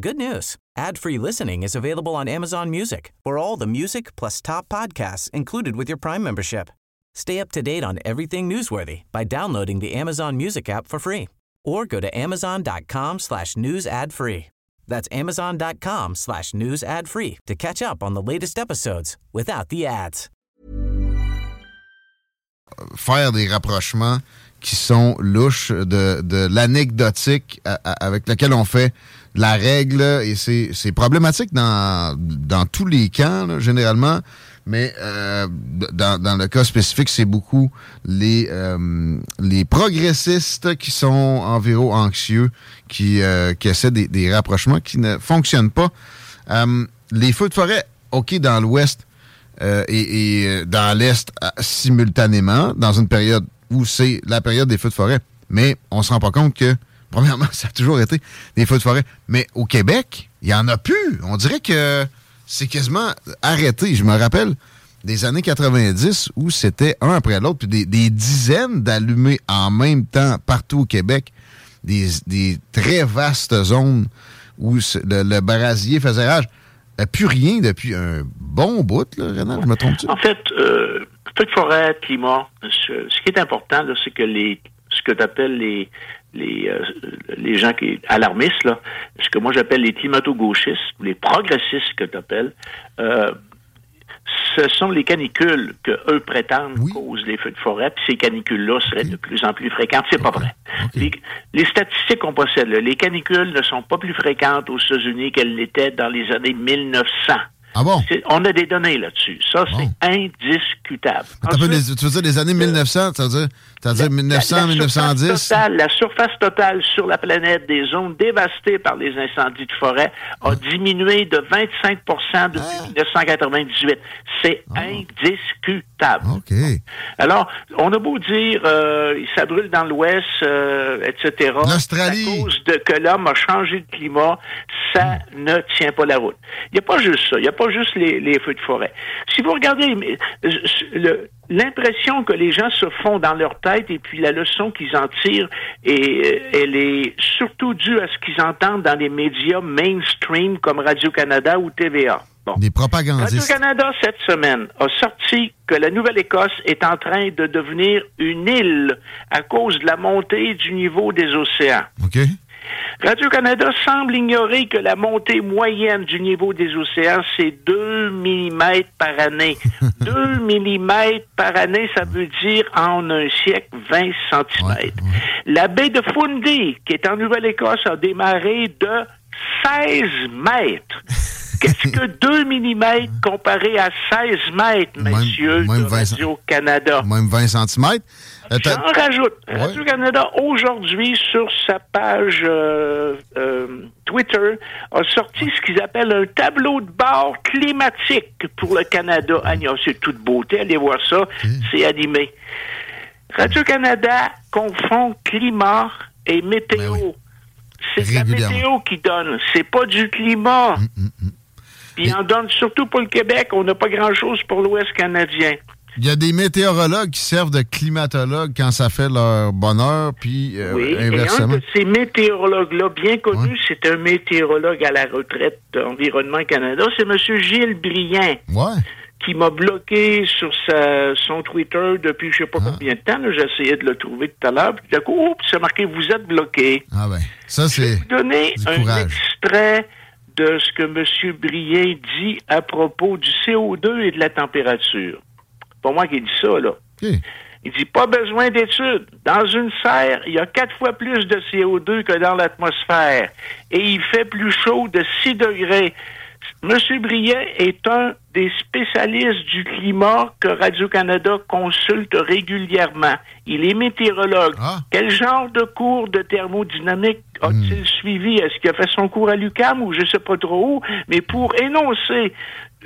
Good news. Ad-free listening is available on Amazon Music for all the music plus top podcasts included with your Prime membership. Stay up to date on everything newsworthy by downloading the Amazon Music app for free or go to amazon.com slash news ad free. That's amazon.com slash news ad free to catch up on the latest episodes without the ads. Faire des rapprochements qui sont louches de, de l'anecdotique à, à, avec lequel on fait la règle, et c'est, c'est problématique dans, dans tous les camps, là, généralement, mais euh, dans, dans le cas spécifique, c'est beaucoup les, euh, les progressistes qui sont environ anxieux, qui, euh, qui essaient des, des rapprochements qui ne fonctionnent pas. Euh, les feux de forêt, OK, dans l'Ouest euh, et, et dans l'Est euh, simultanément, dans une période où c'est la période des feux de forêt. Mais on ne se rend pas compte que, premièrement, ça a toujours été des feux de forêt. Mais au Québec, il n'y en a plus. On dirait que c'est quasiment arrêté. Je me rappelle des années quatre-vingt-dix où c'était un après l'autre, puis des, des dizaines d'allumés en même temps partout au Québec, des, des très vastes zones où le, le brasier faisait rage. Plus rien depuis un bon bout, là, Renard, je me trompe-tu? En fait, euh, feu de forêt, climat, ce, ce qui est important, là, c'est que les, ce que tu appelles les, les, euh, les gens qui alarmistes, là, ce que moi j'appelle les climato-gauchistes, ou les progressistes que tu appelles, euh, ce sont les canicules que eux prétendent oui. causent les feux de forêt, puis ces canicules-là seraient okay. de plus en plus fréquentes. C'est okay. pas vrai. Okay. Les, les statistiques qu'on possède, là, les canicules ne sont pas plus fréquentes aux États-Unis qu'elles l'étaient dans les années mille neuf cents. Ah bon? C'est, on a des données là-dessus. Ça, bon. c'est indiscutable. Ensuite, des, tu veux dire les années mille neuf cents? Ça veut dire, ça veut dire la, mille neuf cents, la, la mille neuf cent dix? Totale, la surface totale sur la planète des zones dévastées par les incendies de forêt a ah. diminué de vingt-cinq pour cent depuis ah. mille neuf cent quatre-vingt-dix-huit. C'est ah. indiscutable. OK. Alors, on a beau dire euh, ça brûle dans l'Ouest, euh, et cetera. L'Australie. À cause de que l'homme a changé de climat, ça hmm. ne tient pas la route. Il n'y a pas juste ça. Il n'y a pas juste les, les feux de forêt. Si vous regardez le, l'impression que les gens se font dans leur tête et puis la leçon qu'ils en tirent, et, elle est surtout due à ce qu'ils entendent dans les médias mainstream comme Radio-Canada ou T V A. Bon. Des propagandistes. Radio-Canada, cette semaine, a sorti que la Nouvelle-Écosse est en train de devenir une île à cause de la montée du niveau des océans. OK. Radio-Canada semble ignorer que la montée moyenne du niveau des océans, c'est deux millimètres par année. deux millimètres par année, ça veut dire, en un siècle, vingt centimètres. Ouais, ouais. La baie de Fundy, qui est en Nouvelle-Écosse, a démarré de seize mètres. Qu'est-ce que deux millimètres comparé à seize mètres, messieurs, même, même de Radio-Canada? Même vingt centimètres. J'en rajoute. Ouais. Radio-Canada, aujourd'hui, sur sa page euh, euh, Twitter, a sorti ce qu'ils appellent un tableau de bord climatique pour le Canada. Mmh. Ah, c'est toute beauté, allez voir ça, mmh. c'est animé. Radio-Canada confond climat et météo. Oui. C'est la météo qui donne, c'est pas du climat. Mmh, mmh, mmh. Puis et... on donne surtout pour le Québec, on n'a pas grand-chose pour l'Ouest canadien. Il y a des météorologues qui servent de climatologues quand ça fait leur bonheur, puis euh, oui, inversement. Et un de ces météorologues-là, bien connu, ouais. c'est un météorologue à la retraite d'Environnement Canada, c'est M. Gilles Brien, ouais. qui m'a bloqué sur sa, son Twitter depuis je ne sais pas ah. combien de temps. J'essayais de le trouver tout à l'heure, puis d'un coup, oups, c'est marqué « Vous êtes bloqué ». Ah ben, ça c'est Je vais vous donner un courage. extrait de ce que M. Brien dit à propos du C O deux et de la température. C'est pas moi qui ai dit ça, là. Okay. Il dit, pas besoin d'études. Dans une serre, il y a quatre fois plus de C O deux que dans l'atmosphère. Et il fait plus chaud de six degrés. Monsieur Brillet est un des spécialistes du climat que Radio-Canada consulte régulièrement. Il est météorologue. Ah. Quel genre de cours de thermodynamique a-t-il mmh. suivi? Est-ce qu'il a fait son cours à l'U Q A M ou je ne sais pas trop où? Mais pour énoncer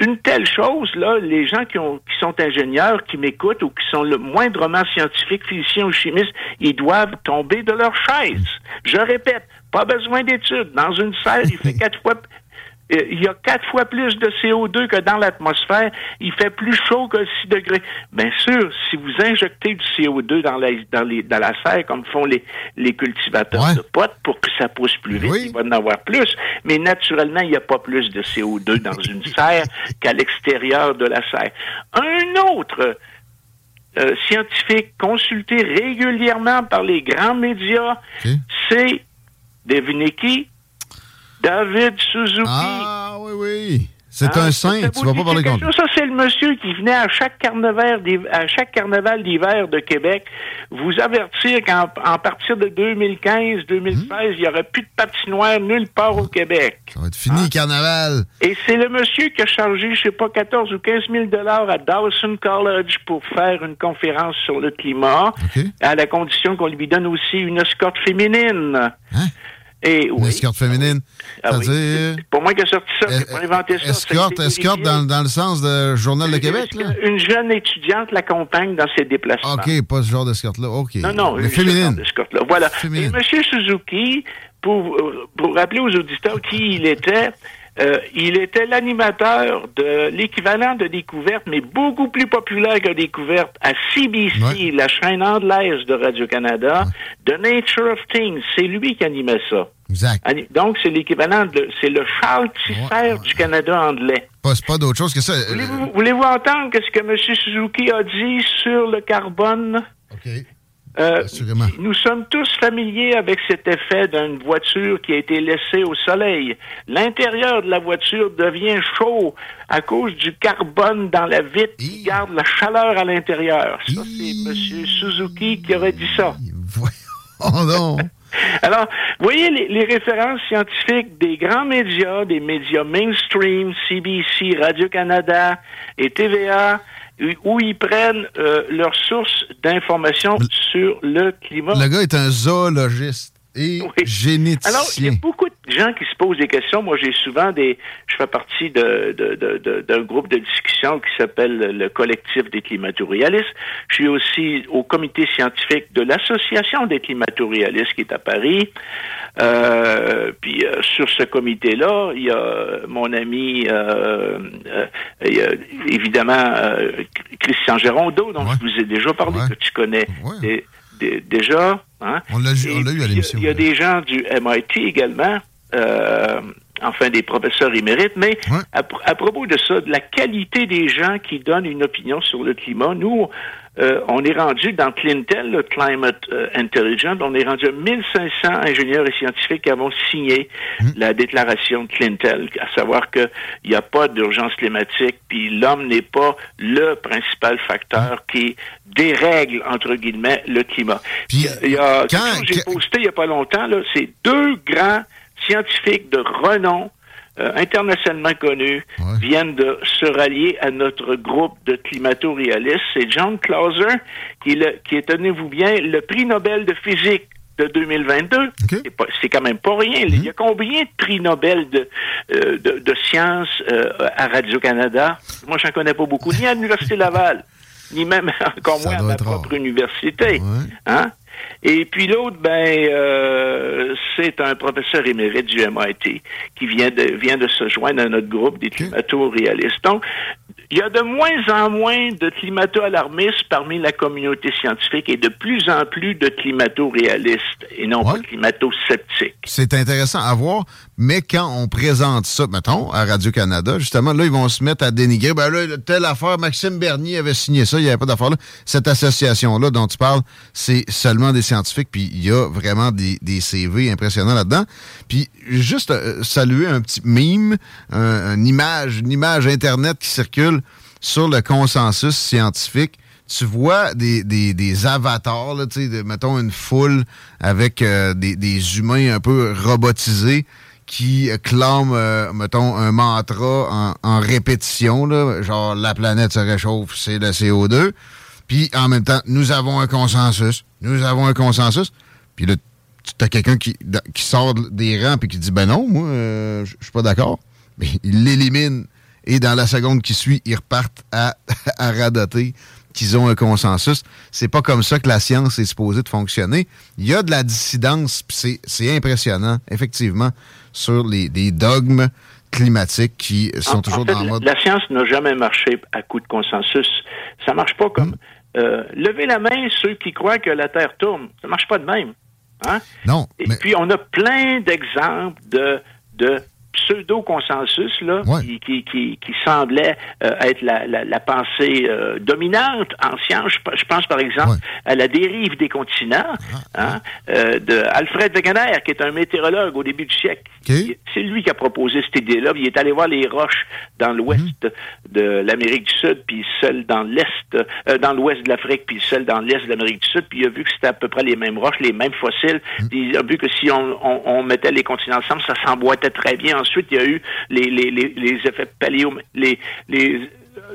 une telle chose, là, les gens qui, ont, qui sont ingénieurs, qui m'écoutent ou qui sont le moindrement scientifiques, physiciens ou chimistes, ils doivent tomber de leur chaise. Je répète, pas besoin d'études. Dans une serre, il fait quatre fois, euh, il y a quatre fois plus de C O deux que dans l'atmosphère. Il fait plus chaud que six degrés. Bien sûr, si vous injectez du C O deux dans la, dans les, dans la serre, comme font les, les cultivateurs ouais. de potes, pour que ça pousse plus vite, oui. il va en avoir plus. Mais naturellement, il n'y a pas plus de C O deux dans une serre qu'à l'extérieur de la serre. Un autre euh, scientifique consulté régulièrement par les grands médias, okay. c'est, devinez qui? David Suzuki. Ah oui, oui. C'est hein, un saint, ça, tu vas pas parler contre. Ça, c'est le monsieur qui venait à chaque carnaval, à chaque carnaval d'hiver de Québec vous avertir qu'en en partir de deux mille quinze deux mille seize, mmh. il n'y aurait plus de patinoire nulle part au Québec. Ça va être fini, hein? Carnaval. Et c'est le monsieur qui a chargé, je sais pas, quatorze ou quinze mille dollars à Dawson College pour faire une conférence sur le climat, okay. à la condition qu'on lui donne aussi une escorte féminine. Hein? Et oui. Une escorte féminine. Ah oui. C'est pas moi qui ai sorti ça, j'ai pas inventé ça. Escorte, escorte dans, dans le sens de Journal de Québec, là? Une jeune étudiante l'accompagne dans ses déplacements. OK, pas ce genre d'escorte-là. OK. Non, non, une féminine. Escorte-là. Voilà. Féminine. Et M. Suzuki, pour, pour rappeler aux auditeurs qui il était, euh, il était l'animateur de l'équivalent de Découverte, mais beaucoup plus populaire que Découverte, à C B C, ouais. la chaîne anglaise de Radio-Canada, ouais. The Nature of Things. C'est lui qui animait ça. Exact. Donc, c'est l'équivalent de... C'est le Charles Tisser ouais, ouais. du Canada anglais. C'est pas d'autre chose que ça. Voulez-vous, voulez-vous entendre ce que M. Suzuki a dit sur le carbone? OK. Euh, Assurément. Nous sommes tous familiers avec cet effet d'une voiture qui a été laissée au soleil. L'intérieur de la voiture devient chaud à cause du carbone dans la vitre Hi. qui garde la chaleur à l'intérieur. Ça, Hi. c'est M. Suzuki qui aurait dit ça. Voyons donc! Alors, vous voyez les, les références scientifiques des grands médias, des médias mainstream, C B C, Radio-Canada et T V A, où ils prennent euh, leurs sources d'informations le, sur le climat. Le gars est un zoologiste et oui. généticien. Alors, il y a beaucoup de gens qui se posent des questions. Moi, j'ai souvent des... Je fais partie de, de, de, de, d'un groupe de discussion qui s'appelle le Collectif des climato-réalistes. Je suis aussi au comité scientifique de l'Association des climato-réalistes qui est à Paris. Euh, puis euh, sur ce comité-là, il y a mon ami, euh, euh, il y a évidemment euh, Christian Gérondeau, dont ouais. je vous ai déjà parlé, ouais. que tu connais ouais. des, des, déjà. Hein? On l'a, on l'a eu à l'émission. Il y a, il y a des gens du M I T également, euh, enfin des professeurs émérites, mais ouais. à, à propos de ça, de la qualité des gens qui donnent une opinion sur le climat, nous, euh, on est rendu dans Clintel, le Climate euh, Intelligence, on est rendu à mille cinq cents ingénieurs et scientifiques qui avons signé mmh. la déclaration de Clintel, à savoir qu'il n'y a pas d'urgence climatique, puis l'homme n'est pas le principal facteur mmh. qui dérègle, entre guillemets, le climat. Puis, il y a, quand, quelque chose que j'ai posté il n'y a pas longtemps, là, c'est deux grands scientifiques de renom euh, internationalement connus, ouais. viennent de se rallier à notre groupe de climato-réalistes. C'est John Clauser qui est, le, qui est, tenez-vous bien, le prix Nobel de physique de deux mille vingt-deux. Okay. C'est, pas, c'est quand même pas rien. Mm-hmm. Il y a combien de prix Nobel de, euh, de, de sciences euh, à Radio-Canada? Moi, j'en connais pas beaucoup, ni à l'Université Laval, ni même encore moins à ma propre rare. université. Ouais. Hein? Et puis l'autre, ben, euh, c'est un professeur émérite du M I T qui vient de, vient de se joindre à notre groupe des climato-réalistes. Donc, il y a de moins en moins de climato-alarmistes parmi la communauté scientifique et de plus en plus de climato-réalistes et non ouais. pas climato-sceptiques. C'est intéressant à voir, mais quand on présente ça, mettons, à Radio-Canada, justement, là, ils vont se mettre à dénigrer. Ben là, telle affaire, Maxime Bernier avait signé ça, il n'y avait pas d'affaire là. Cette association-là dont tu parles, c'est seulement des scientifiques, puis il y a vraiment des, des C V impressionnants là-dedans. Puis juste euh, saluer un petit meme, euh, une image, une image Internet qui circule sur le consensus scientifique. Tu vois des, des, des avatars, là, de, mettons une foule avec euh, des, des humains un peu robotisés qui clament, euh, mettons, un mantra en, en répétition, là, genre « la planète se réchauffe, c'est le C O deux ». Puis, en même temps, nous avons un consensus. Nous avons un consensus. Puis là, t'as quelqu'un qui, qui sort des rangs et qui dit « Ben non, moi, euh, je suis pas d'accord. » Mais il l'élimine. Et dans la seconde qui suit, ils repartent à, à radoter qu'ils ont un consensus. C'est pas comme ça que la science est supposée de fonctionner. Il y a de la dissidence, puis c'est, c'est impressionnant, effectivement, sur les, les dogmes climatiques qui sont en, toujours en fait, dans le mode... La science n'a jamais marché à coup de consensus. Ça marche pas comme... Mmh. Euh, levez la main ceux qui croient que la Terre tourne. Ça marche pas de même. Hein? Non. Et mais... puis, on a plein d'exemples de... de pseudo-consensus là, ouais. qui, qui, qui, qui semblait euh, être la, la, la pensée euh, dominante en science. Je, je pense, par exemple, ouais. à la dérive des continents ah, hein, ouais. euh, de Alfred Wegener, qui est un météorologue au début du siècle. Okay. C'est lui qui a proposé cette idée-là. Il est allé voir les roches dans l'ouest mmh. de l'Amérique du Sud, puis celles dans l'est, euh, dans l'ouest de l'Afrique, puis celles dans l'est de l'Amérique du Sud, puis il a vu que c'était à peu près les mêmes roches, les mêmes fossiles, mmh. puis il a vu que si on, on, on mettait les continents ensemble, ça s'emboîtait très bien. Ensuite, il y a eu les, les, les, les effets paléo, les, les,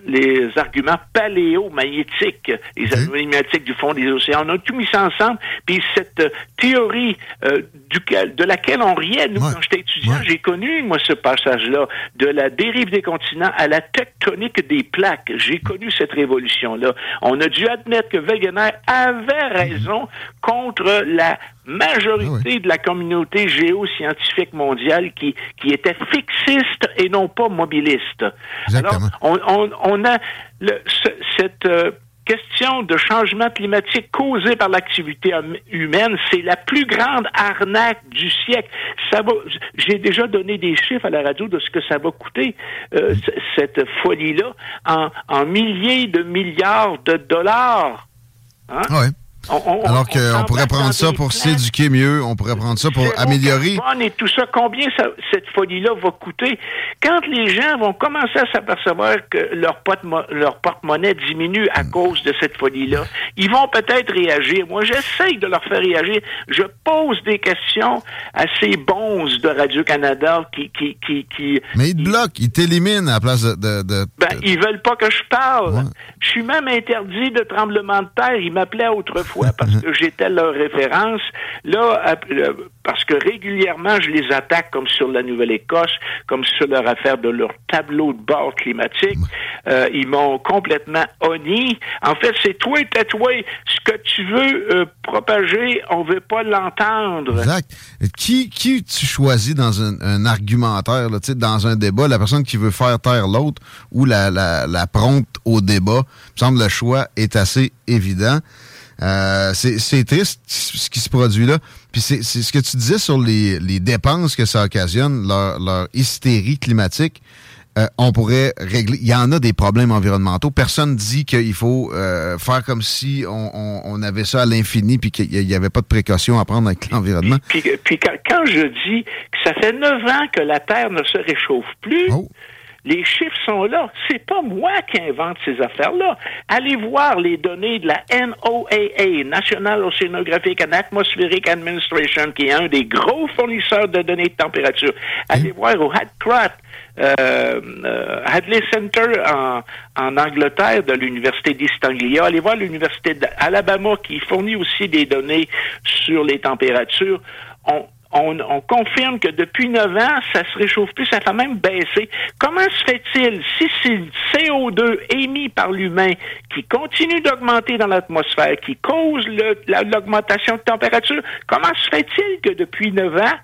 les arguments paléomagnétiques, les mmh. anomatiques du fond des océans. On a tout mis ça ensemble. Puis cette euh, théorie euh, duquel, de laquelle on riait, nous, ouais. quand j'étais étudiant, ouais. j'ai connu, moi, ce passage-là, de la dérive des continents à la tectonique des plaques. J'ai mmh. connu cette révolution-là. On a dû admettre que Wegener avait raison mmh. contre la majorité ah oui. de la communauté géoscientifique mondiale qui, qui était fixiste et non pas mobiliste. Exactement. Alors, on, on, on a le, ce, cette euh, question de changement climatique causé par l'activité hum, humaine, c'est la plus grande arnaque du siècle. Ça va, j'ai déjà donné des chiffres à la radio de ce que ça va coûter, euh, c- cette folie-là, en, en milliers de milliards de dollars. Hein? Ah oui. On, on, Alors qu'on pourrait prendre ça pour plans. s'éduquer mieux, on pourrait prendre ça pour Zéro améliorer. Et tout ça, combien ça, cette folie-là va coûter? Quand les gens vont commencer à s'apercevoir que leur, pot, leur porte-monnaie diminue à mm. cause de cette folie-là, ils vont peut-être réagir. Moi, j'essaye de leur faire réagir. Je pose des questions à ces bonzes de Radio-Canada qui... qui, qui, qui Mais ils te bloquent, ils t'éliminent à la place de... de, de... Ben, ils veulent pas que je parle. Ouais. Je suis même interdit de tremblement de terre. Ils m'appelaient autrefois parce que j'étais leur référence, là, parce que régulièrement, je les attaque, comme sur la Nouvelle-Écosse, comme sur leur affaire de leur tableau de bord climatique. Euh, ils m'ont complètement honni. En fait, c'est toi, t'es toi. Ce que tu veux euh, propager, on ne veut pas l'entendre. Exact. Qui, qui tu choisis dans un, un argumentaire, là, dans un débat, la personne qui veut faire taire l'autre ou la, la, la prompte au débat? Il me semble que le choix est assez évident. Euh, c'est, c'est triste ce qui se produit là. Puis c'est, c'est ce que tu disais sur les, les dépenses que ça occasionne, leur, leur hystérie climatique. Euh, on pourrait régler... Il y en a des problèmes environnementaux. Personne dit qu'il faut euh, faire comme si on, on, on avait ça à l'infini puis qu'il n'y avait pas de précautions à prendre avec l'environnement. Puis, puis, puis quand, quand je dis que ça fait neuf ans que la Terre ne se réchauffe plus... Oh. Les chiffres sont là. C'est pas moi qui invente ces affaires-là. Allez voir les données de la N O A A, National Oceanographic and Atmospheric Administration, qui est un des gros fournisseurs de données de température. Allez mmh. voir au Hadcroft, Euh, euh, Hadley Center en, en Angleterre de l'université d'East Anglia. Allez voir l'université d'Alabama qui fournit aussi des données sur les températures. On, on, on confirme que depuis neuf ans, ça se réchauffe plus, ça a quand même baissé. Comment se fait-il, si c'est le C O deux émis par l'humain qui continue d'augmenter dans l'atmosphère, qui cause le, la, l'augmentation de température, comment se fait-il que depuis neuf ans,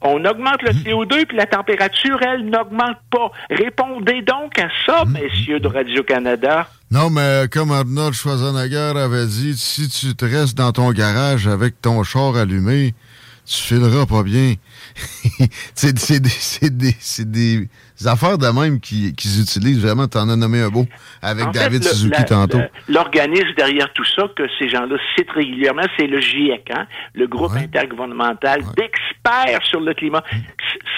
qu'on augmente le C O deux puis la température, elle, n'augmente pas. Répondez donc à ça, mmh. messieurs de Radio-Canada. Non, mais comme Arnold Schwarzenegger avait dit, si tu te restes dans ton garage avec ton char allumé, tu fileras pas bien. c'est, c'est, des, c'est, des, c'est des affaires de même qu'ils, qu'ils utilisent. Vraiment, tu en as nommé un beau avec en David fait, le, Suzuki la, tantôt. Le, l'organisme derrière tout ça que ces gens-là citent régulièrement, c'est le G I E C, hein? Le groupe ouais. intergouvernemental ouais. d'experts sur le climat. Mmh.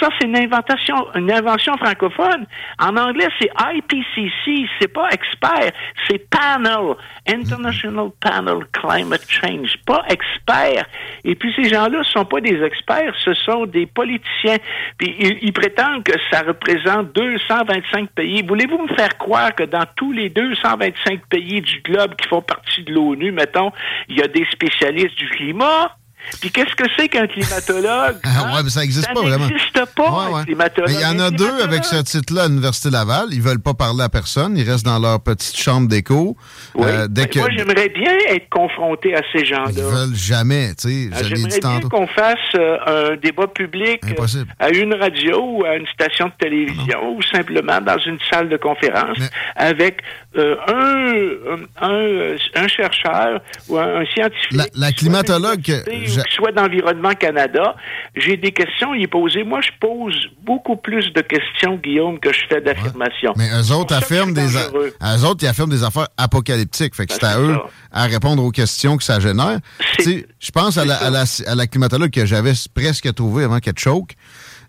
Ça, c'est une invention, une invention francophone. En anglais, c'est I P C C. C'est pas expert, c'est panel. International mmh. Panel Climate Change. Pas expert. Et puis, ces gens-là sont pas des experts, ce sont des politiciens. Puis ils, ils prétendent que ça représente deux cent vingt-cinq pays. Voulez-vous me faire croire que dans tous les deux cent vingt-cinq pays du globe qui font partie de l'ONU, mettons, il y a des spécialistes du climat? Puis qu'est-ce que c'est qu'un climatologue? Hein? Ouais, mais ça n'existe pas vraiment. Ça n'existe pas, ouais, ouais. un climatologue. Mais il y en a deux avec ce titre-là à l'Université Laval. Ils ne veulent pas parler à personne. Ils restent dans leur petite chambre d'écho. Oui. Euh, dès que... Moi, j'aimerais bien être confronté à ces gens-là. Ils ne veulent jamais, tu sais. Ah, j'aimerais bien qu'on fasse euh, un débat public euh, à une radio ou à une station de télévision non. ou simplement dans une salle de conférence mais... avec euh, un, un, un, un chercheur ou un, un scientifique. La, la climatologue... que soit d'Environnement Canada, j'ai des questions à y poser. Moi, je pose beaucoup plus de questions, Guillaume, que je fais d'affirmations. Ouais. Mais eux autres, affirment des a... eux autres, ils affirment des affaires apocalyptiques. Fait que ben, c'est, c'est à ça. Eux à répondre aux questions que ça génère. Je pense à la, à, la, à la climatologue que j'avais presque trouvée avant qu'elle choque.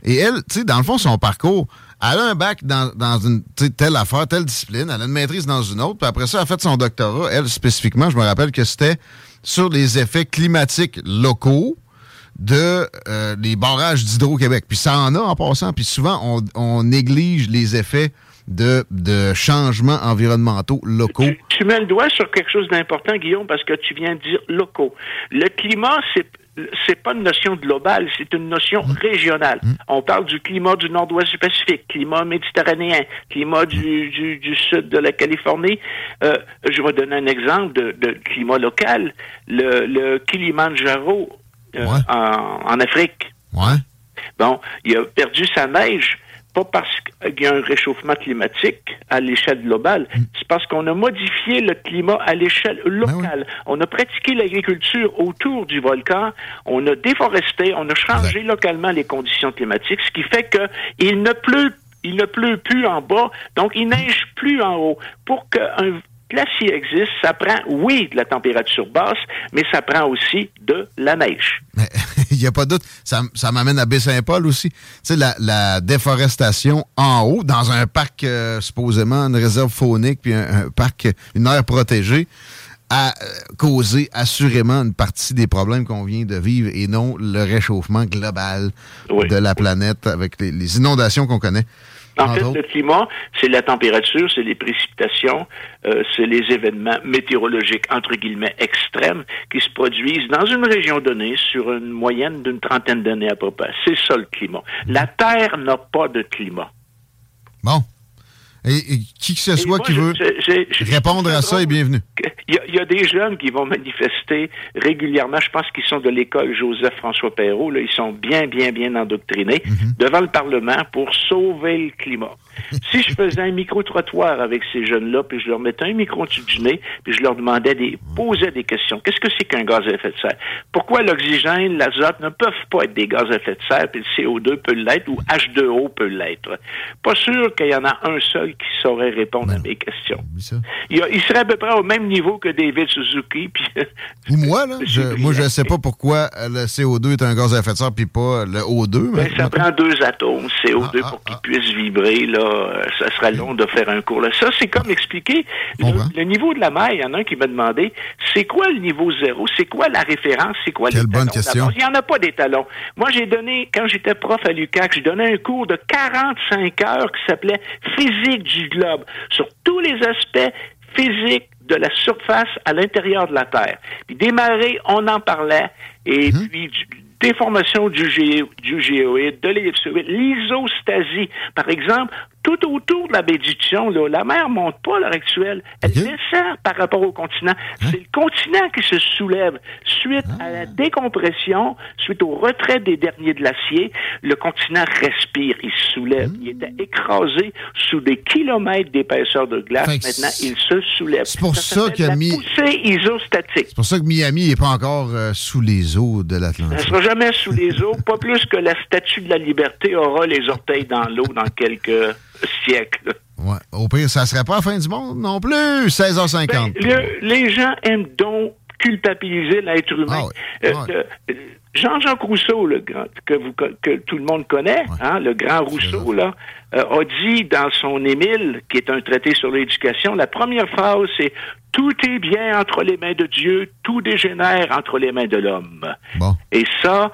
Et elle, tu sais, dans le fond, son parcours, elle a un bac dans, dans une telle affaire, telle discipline, elle a une maîtrise dans une autre, puis après ça, elle a fait son doctorat. Elle, spécifiquement, je me rappelle que c'était sur les effets climatiques locaux de euh, les barrages d'Hydro-Québec. Puis ça en a en passant, puis souvent, on, on néglige les effets de, de changements environnementaux locaux. Tu, tu mets le doigt sur quelque chose d'important, Guillaume, parce que tu viens de dire locaux. Le climat, c'est... c'est pas une notion globale, c'est une notion mmh. régionale. Mmh. On parle du climat du nord-ouest du Pacifique, climat méditerranéen, climat mmh. du, du, du sud de la Californie. Euh, je vais donner un exemple de, de climat local. Le, le Kilimandjaro euh, ouais. en, en Afrique. Ouais. Bon, il a perdu sa neige, pas parce qu'il y a un réchauffement climatique à l'échelle globale, mm. c'est parce qu'on a modifié le climat à l'échelle locale. Ben oui. On a pratiqué l'agriculture autour du volcan, on a déforesté, on a changé exact. Localement les conditions climatiques, ce qui fait que il ne pleut, il ne pleut plus en bas, donc il neige plus en haut. Pour qu'un glacier existe, ça prend, oui, de la température basse, mais ça prend aussi de la neige. Mais... il n'y a pas de doute. Ça, ça m'amène à Baie-Saint-Paul aussi. Tu sais, la, la déforestation en haut, dans un parc, euh, supposément, une réserve faunique, puis un, un parc, une aire protégée, a euh, causé assurément une partie des problèmes qu'on vient de vivre et non le réchauffement global oui. de la planète avec les, les inondations qu'on connaît. En fait, le climat, c'est la température, c'est les précipitations, euh, c'est les événements météorologiques, entre guillemets, extrêmes, qui se produisent dans une région donnée sur une moyenne d'une trentaine d'années à peu près. C'est ça, le climat. La Terre n'a pas de climat. Bon. Et, et qui que ce soit moi, qui je, veut je, je, je, répondre je, à ça est bienvenu. Il y, y a des jeunes qui vont manifester régulièrement. Je pense qu'ils sont de l'école Joseph-François Perrault. Là, ils sont bien, bien, bien endoctrinés mm-hmm. devant le Parlement pour sauver le climat. Si je faisais un micro-trottoir avec ces jeunes-là, puis je leur mettais un micro au-dessus du nez, puis je leur demandais, des, posais des questions. Qu'est-ce que c'est qu'un gaz à effet de serre? Pourquoi l'oxygène, l'azote ne peuvent pas être des gaz à effet de serre, puis le C O deux peut l'être, ou H deux O peut l'être? Pas sûr qu'il y en a un seul qui saurait répondre ben, à mes questions. Il, y a, il serait à peu près au même niveau Trudeau que David Suzuki. Ou moi, là. Je, moi, je ne sais pas pourquoi le C O deux est un gaz à effet de serre puis pas le O deux. Mais ça prend deux atomes, C O deux, ah, pour ah, qu'ils ah. puissent vibrer. Là, ça sera long de faire un cours. Là. Ça, c'est comme expliquer le, le niveau de la mer. Il y en a un qui m'a demandé, c'est quoi le niveau zéro? C'est quoi la référence? C'est quoi Quelle les bonne talons? Question. Il n'y en a pas des talons. Moi, j'ai donné, quand j'étais prof à l'U Q A C, je donnais un cours de quarante-cinq heures qui s'appelait « Physique du globe » sur tous les aspects physiques de la surface à l'intérieur de la Terre. Puis des marées, on en parlait, et mmh. puis du, des formations du, gé, du géoïde, de l'ellipsoïde, l'isostasie. Par exemple, tout autour de la baie du Tion, là, la mer monte pas à l'heure actuelle. Elle okay. descend par rapport au continent. Hein? C'est le continent qui se soulève suite ah. à la décompression, suite au retrait des derniers glaciers. Le continent respire, il se soulève. Mmh. Il était écrasé sous des kilomètres d'épaisseur de glace. Fait Maintenant, il se soulève. C'est pour ça, ça qu'il y a mis... poussée isostatique. C'est pour ça que Miami n'est pas encore euh, sous les eaux de l'Atlantique. Elle ne sera jamais sous les eaux, pas plus que la Statue de la Liberté aura les orteils dans l'eau dans quelques... siècle. Ouais. Au pire, ça serait pas la fin du monde non plus, seize heures cinquante. Ben, le, les gens aiment donc culpabiliser l'être humain. Ah oui, ah oui. Euh, le, Jean-Jacques Rousseau, le grand, que, vous, que tout le monde connaît, ouais. hein, le grand Rousseau, là, euh, a dit dans son Émile, qui est un traité sur l'éducation, la première phrase, c'est « Tout est bien entre les mains de Dieu, tout dégénère entre les mains de l'homme. » Bon. Et ça...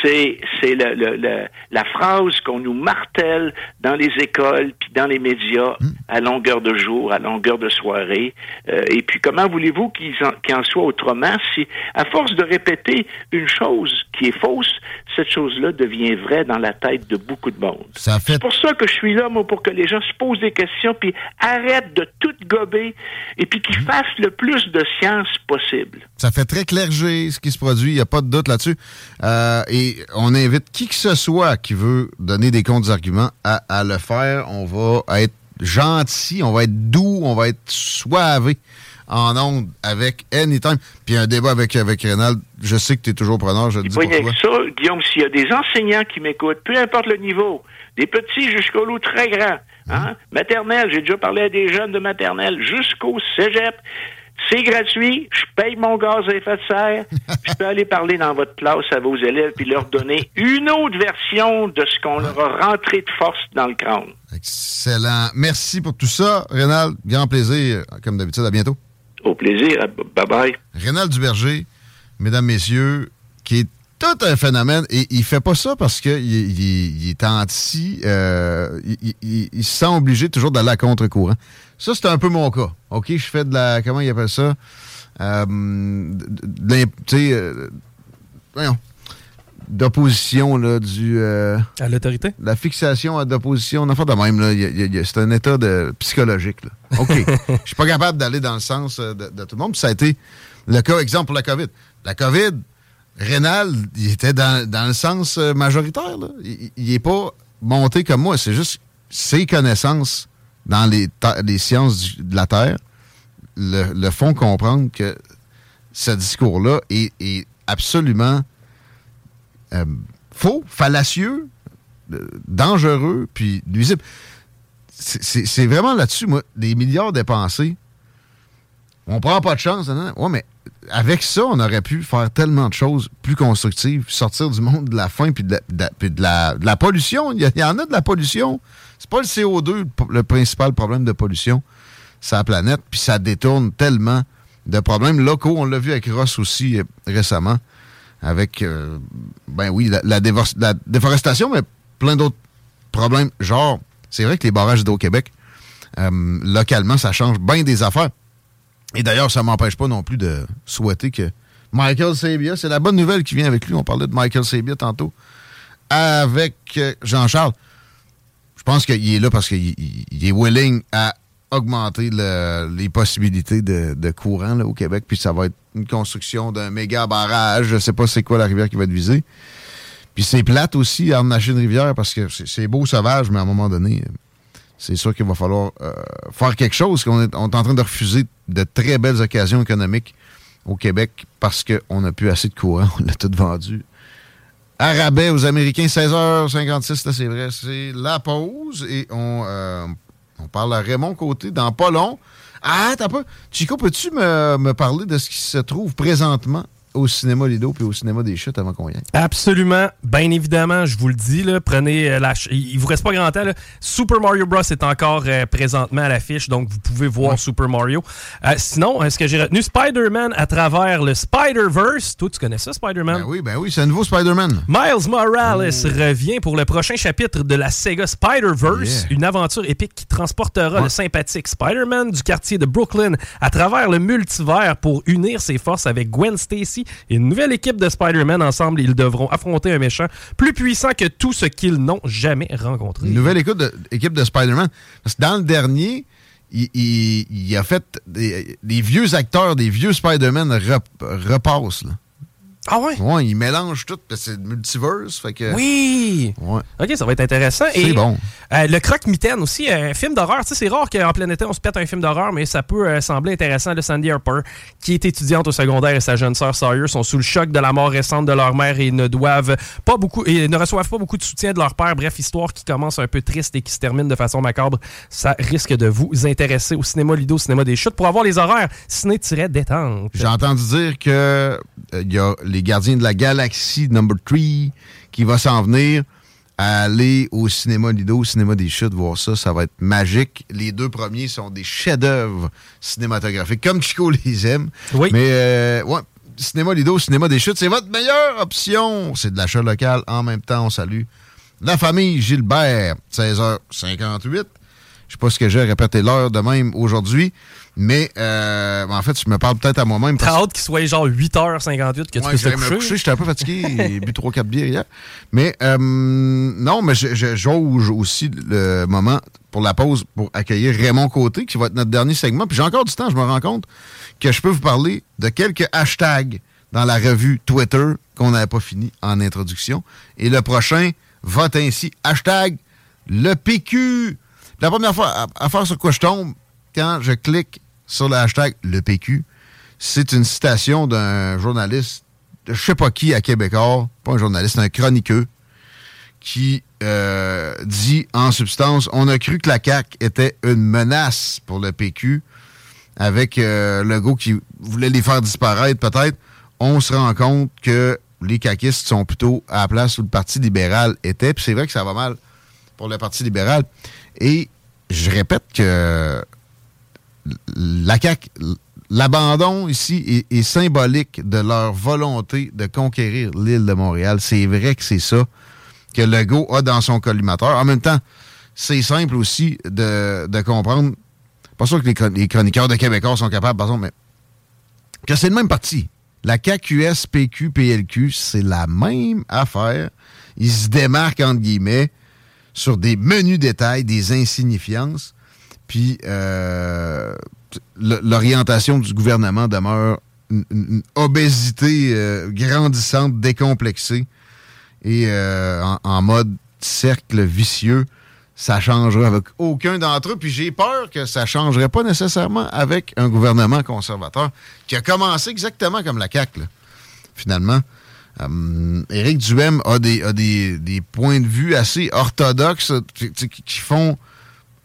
C'est, c'est le, le, le, la phrase qu'on nous martèle dans les écoles puis dans les médias mmh. à longueur de jour, à longueur de soirée. Euh, et puis comment voulez-vous qu'il en, qu'il en soit autrement si, à force de répéter une chose qui est fausse, cette chose-là devient vraie dans la tête de beaucoup de monde. Ça fait... C'est pour ça que je suis là, moi, pour que les gens se posent des questions puis arrêtent de tout gober et puis qu'ils mmh. fassent le plus de science possible. Ça fait très clergé ce qui se produit, il n'y a pas de doute là-dessus. Euh... Et on invite qui que ce soit qui veut donner des contre-arguments à, à le faire. On va être gentil, on va être doux, on va être soivé en ondes avec Anytime. Puis un débat avec, avec Rénal, je sais que tu es toujours preneur, je le dis pour toi. Ça, Guillaume, s'il y a des enseignants qui m'écoutent, peu importe le niveau, des petits jusqu'au loup très grands, hein, mmh. maternelle, j'ai déjà parlé à des jeunes de maternelle, jusqu'au cégep, c'est gratuit, je paye mon gaz à effet de serre, je peux aller parler dans votre classe à vos élèves puis leur donner une autre version de ce qu'on leur a rentré de force dans le crâne. Excellent. Merci pour tout ça, Rénal. Grand plaisir, comme d'habitude. À bientôt. Au plaisir. Bye-bye. Rénal Duberger, mesdames, messieurs, qui est tout un phénomène, et il fait pas ça parce qu'il il, il est anti, euh, il, il, il se sent obligé toujours d'aller à contre-courant. Ça, c'est un peu mon cas. OK, je fais de la... Comment il appelle ça? Euh, de, tu sais... Euh, voyons. D'opposition, là, du... Euh, à l'autorité? La fixation à d'opposition. Enfin, de même, là, y a, y a, c'est un état de, psychologique, là. OK. Je suis pas capable d'aller dans le sens de, de tout le monde. Puis ça a été le cas, exemple, pour la COVID. La COVID, Rénal, il était dans, dans le sens majoritaire, là. Il n'est pas monté comme moi. C'est juste ses connaissances... dans les, ta- les sciences du- de la Terre, le, le font comprendre que ce discours-là est, est absolument euh, faux, fallacieux, euh, dangereux, puis nuisible. C'est, c'est, c'est vraiment là-dessus, moi, les milliards dépensés, on prend pas de chance. Non, non. Ouais, mais avec ça, on aurait pu faire tellement de choses plus constructives, sortir du monde de la faim, puis de la, de la, puis de la, de la pollution. Il y, y en a de la pollution. C'est pas le C O deux le principal problème de pollution, c'est la planète, puis ça détourne tellement de problèmes locaux. On l'a vu avec Ross aussi euh, récemment, avec, euh, ben oui, la, la, dévor- la déforestation, mais plein d'autres problèmes. Genre, c'est vrai que les barrages d'Hydro-Québec, euh, localement, ça change bien des affaires. Et d'ailleurs, ça m'empêche pas non plus de souhaiter que Michael Sabia, c'est la bonne nouvelle qui vient avec lui, on parlait de Michael Sabia tantôt, avec euh, Jean-Charles. Je pense qu'il est là parce qu'il il est willing à augmenter le, les possibilités de, de courant là, au Québec. Puis ça va être une construction d'un méga barrage. Je ne sais pas c'est quoi la rivière qui va être visée. Puis c'est plate aussi à emmenager une rivière parce que c'est, c'est beau, sauvage, mais à un moment donné, c'est sûr qu'il va falloir euh, faire quelque chose. On est, on est en train de refuser de très belles occasions économiques au Québec parce qu'on n'a plus assez de courant. On l'a tout vendu à rabais aux Américains. Seize heures cinquante-six, là, c'est vrai, c'est la pause. Et on, euh, on parle à Raymond Côté dans pas long. Ah, t'as pas. Chico, peux-tu me, me parler de ce qui se trouve présentement au cinéma Lido puis au cinéma des Chutes avant qu'on y aille? Absolument. Bien évidemment, je vous le dis, là, prenez euh, la... Ch- il vous reste pas grand temps. Là. Super Mario Bros est encore euh, présentement à l'affiche, donc vous pouvez voir ouais. Super Mario. Euh, sinon, euh, ce que j'ai retenu, Spider-Man à travers le Spider-Verse. Toi, tu connais ça, Spider-Man? Ben oui, ben oui, c'est un nouveau Spider-Man. Miles Morales oh. revient pour le prochain chapitre de la saga Spider-Verse, yeah. une aventure épique qui transportera ouais. le sympathique Spider-Man du quartier de Brooklyn à travers le multivers pour unir ses forces avec Gwen Stacy et une nouvelle équipe de Spider-Man. Ensemble, ils devront affronter un méchant plus puissant que tout ce qu'ils n'ont jamais rencontré. Une nouvelle équipe de, équipe de Spider-Man. Parce que dans le dernier, il, il, il a fait... Des, des vieux acteurs, des vieux Spider-Man rep, repassent. Là. Ah ouais? Ouais, ils mélangent tout, parce que c'est multiverse, fait que... Oui! Ouais. OK, ça va être intéressant. C'est et, bon. Euh, le Croque-Mitaine aussi, un euh, film d'horreur. Tu sais, c'est rare qu'en plein été, on se pète un film d'horreur, mais ça peut euh, sembler intéressant. Le Sandy Harper, qui est étudiante au secondaire, et sa jeune sœur Sawyer sont sous le choc de la mort récente de leur mère et ne doivent pas beaucoup, et ne reçoivent pas beaucoup de soutien de leur père. Bref, histoire qui commence un peu triste et qui se termine de façon macabre. Ça risque de vous intéresser au cinéma Lido, au cinéma des Chutes, pour avoir les horaires ciné-détente. J'ai entendu dire que il y a les Gardiens de la Galaxie numéro trois qui va s'en venir à aller au cinéma Lido, au cinéma des Chutes, voir ça, ça va être magique. Les deux premiers sont des chefs-d'œuvre cinématographiques, comme Chico les aime. Oui. Mais, euh, ouais, cinéma Lido, cinéma des Chutes, c'est votre meilleure option. C'est de l'achat local. En même temps, on salue la famille Gilbert, seize heures cinquante-huit. Je sais pas ce que j'ai répété l'heure de même aujourd'hui, mais euh, en fait, je me parle peut-être à moi-même. T'as hâte qu'il soit genre huit heures cinquante-huit que ouais, tu puisses te coucher. Me coucher. J'étais un peu fatigué, j'ai bu trois quatre bières hier. Mais euh, non, mais je, je jauge aussi le moment pour la pause pour accueillir Raymond Côté, qui va être notre dernier segment. Puis j'ai encore du temps, je me rends compte que je peux vous parler de quelques hashtags dans la revue Twitter qu'on n'avait pas fini en introduction. Et le prochain, vote ainsi, hashtag le P Q. La première fois, affaire sur quoi je tombe, quand je clique sur le hashtag le P Q, c'est une citation d'un journaliste, je sais pas qui, à Québécois, pas un journaliste, un chroniqueur, qui euh, dit en substance, on a cru que la C A Q était une menace pour le P Q, avec euh, Legault qui voulait les faire disparaître peut-être. On se rend compte que les caquistes sont plutôt à la place où le Parti libéral était, puis c'est vrai que ça va mal pour le Parti libéral. Et je répète que la C A Q, l'abandon ici est, est symbolique de leur volonté de conquérir l'île de Montréal. C'est vrai que c'est ça que Legault a dans son collimateur. En même temps, c'est simple aussi de, de comprendre, pas sûr que les, les chroniqueurs de Québécois sont capables, par exemple, mais que c'est le même parti. La C A Q, U S, P Q, P L Q, c'est la même affaire. Ils se démarquent, entre guillemets, sur des menus détails, des insignifiances, puis euh, l'orientation du gouvernement demeure une, une obésité euh, grandissante, décomplexée, et euh, en, en mode cercle vicieux. Ça changera avec aucun d'entre eux, puis j'ai peur que ça changerait pas nécessairement avec un gouvernement conservateur qui a commencé exactement comme la C A Q, là, finalement. Um, Éric Duhaime a des, a des, des points de vue assez orthodoxes qui, qui font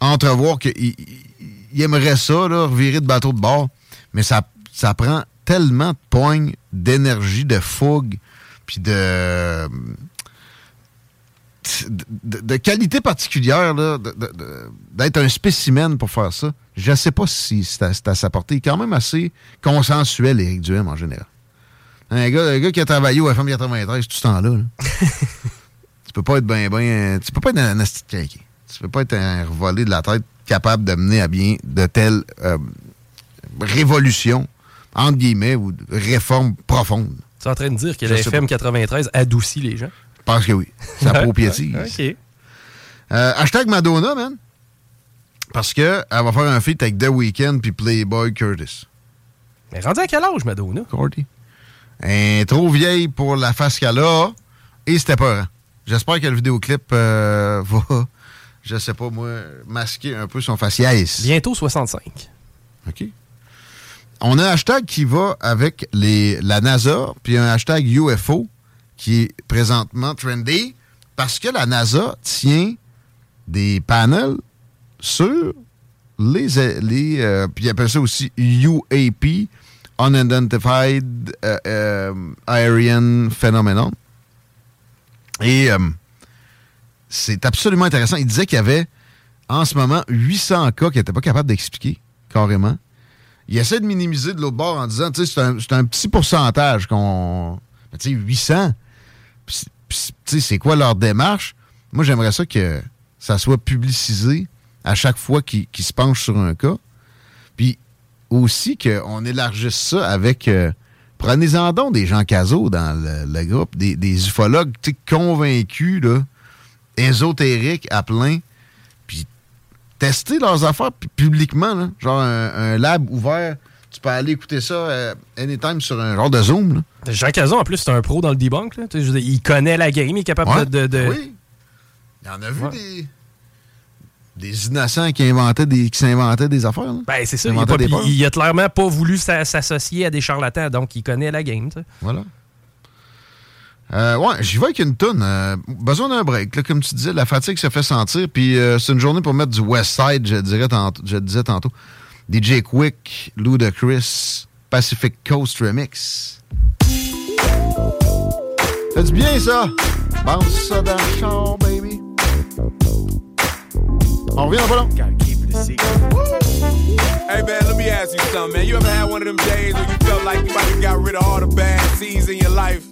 entrevoir qu'il il aimerait ça, là, revirer de bateau de bord, mais ça, ça prend tellement de poigne, d'énergie, de fougue, puis de, de, de, de qualité particulière, là, de, de, de, d'être un spécimen pour faire ça. Je ne sais pas si c'est à, c'est à sa portée. Il est quand même assez consensuel, Éric Duhaime, en général. Un gars, un gars qui a travaillé au F M quatre-vingt-treize tout ce temps-là. Là. Tu peux pas être ben, ben. Tu peux pas être un anastique. Tu peux pas être un revolé de la tête capable de mener à bien de telles euh, révolutions, entre guillemets, ou réformes profondes. Tu es en train de dire que le F M quatre-vingt-treize adoucit les gens? Je pense que oui. Sa peau piétise. OK. Euh, hashtag Madonna, man. Parce qu'elle va faire un feat avec The Weeknd puis Playboy Curtis. Mais rendu à quel âge, Madonna? Cordy. Elle est trop vieille pour la face qu'elle a et c'était peur. Hein? J'espère que le vidéoclip euh, va, je sais pas moi, masquer un peu son faciès. Bientôt soixante-cinq. OK. On a un hashtag qui va avec les, la NASA, puis un hashtag U F O qui est présentement trendy parce que la NASA tient des panels sur les, les euh, puis ils appellent ça aussi U A P, Unidentified euh, euh, Aerian Phenomenon. Et euh, c'est absolument intéressant. Il disait qu'il y avait en ce moment huit cents cas qu'il n'était pas capable d'expliquer, carrément. Il essaie de minimiser de l'autre bord en disant, tu sais, c'est un, c'est un petit pourcentage qu'on... Mais tu sais, huit cents. Puis, puis, tu sais, c'est quoi leur démarche? Moi, j'aimerais ça que ça soit publicisé à chaque fois qu'ils qu'il se penchent sur un cas. Puis aussi qu'on élargisse ça avec... Euh, prenez-en donc des gens casos dans le, le groupe, des, des ufologues, tu sais, convaincus, là, ésotériques à plein, puis tester leurs affaires puis publiquement, là, genre un, un lab ouvert, tu peux aller écouter ça euh, anytime sur un genre de Zoom. Là. Jean Cazon, en plus, c'est un pro dans le debunk, là. Tu sais, je veux dire, il connaît la game, il est capable ouais, de, de... Oui, il en a vu ouais. des... Des innocents qui inventaient des qui s'inventaient des affaires. Là. Ben c'est ça. Il, pas, il, il a clairement pas voulu s'associer à des charlatans, donc il connaît la game. T'sais. Voilà. Euh, ouais, j'y vais avec une toune. Euh, besoin d'un break. Là, comme tu disais, la fatigue se fait sentir. Puis euh, c'est une journée pour mettre du West Side, je dirais tantôt, je disais tantôt. D J Quick, Ludacris, Pacific Coast Remix. C'est du bien ça. Bounce ça dans le char, baby. On revient en volant. Gotta keep it a secret. Hey man, let me ask you something, man. You ever had one of them days where you felt like you might have got rid of all the bad seeds in your life?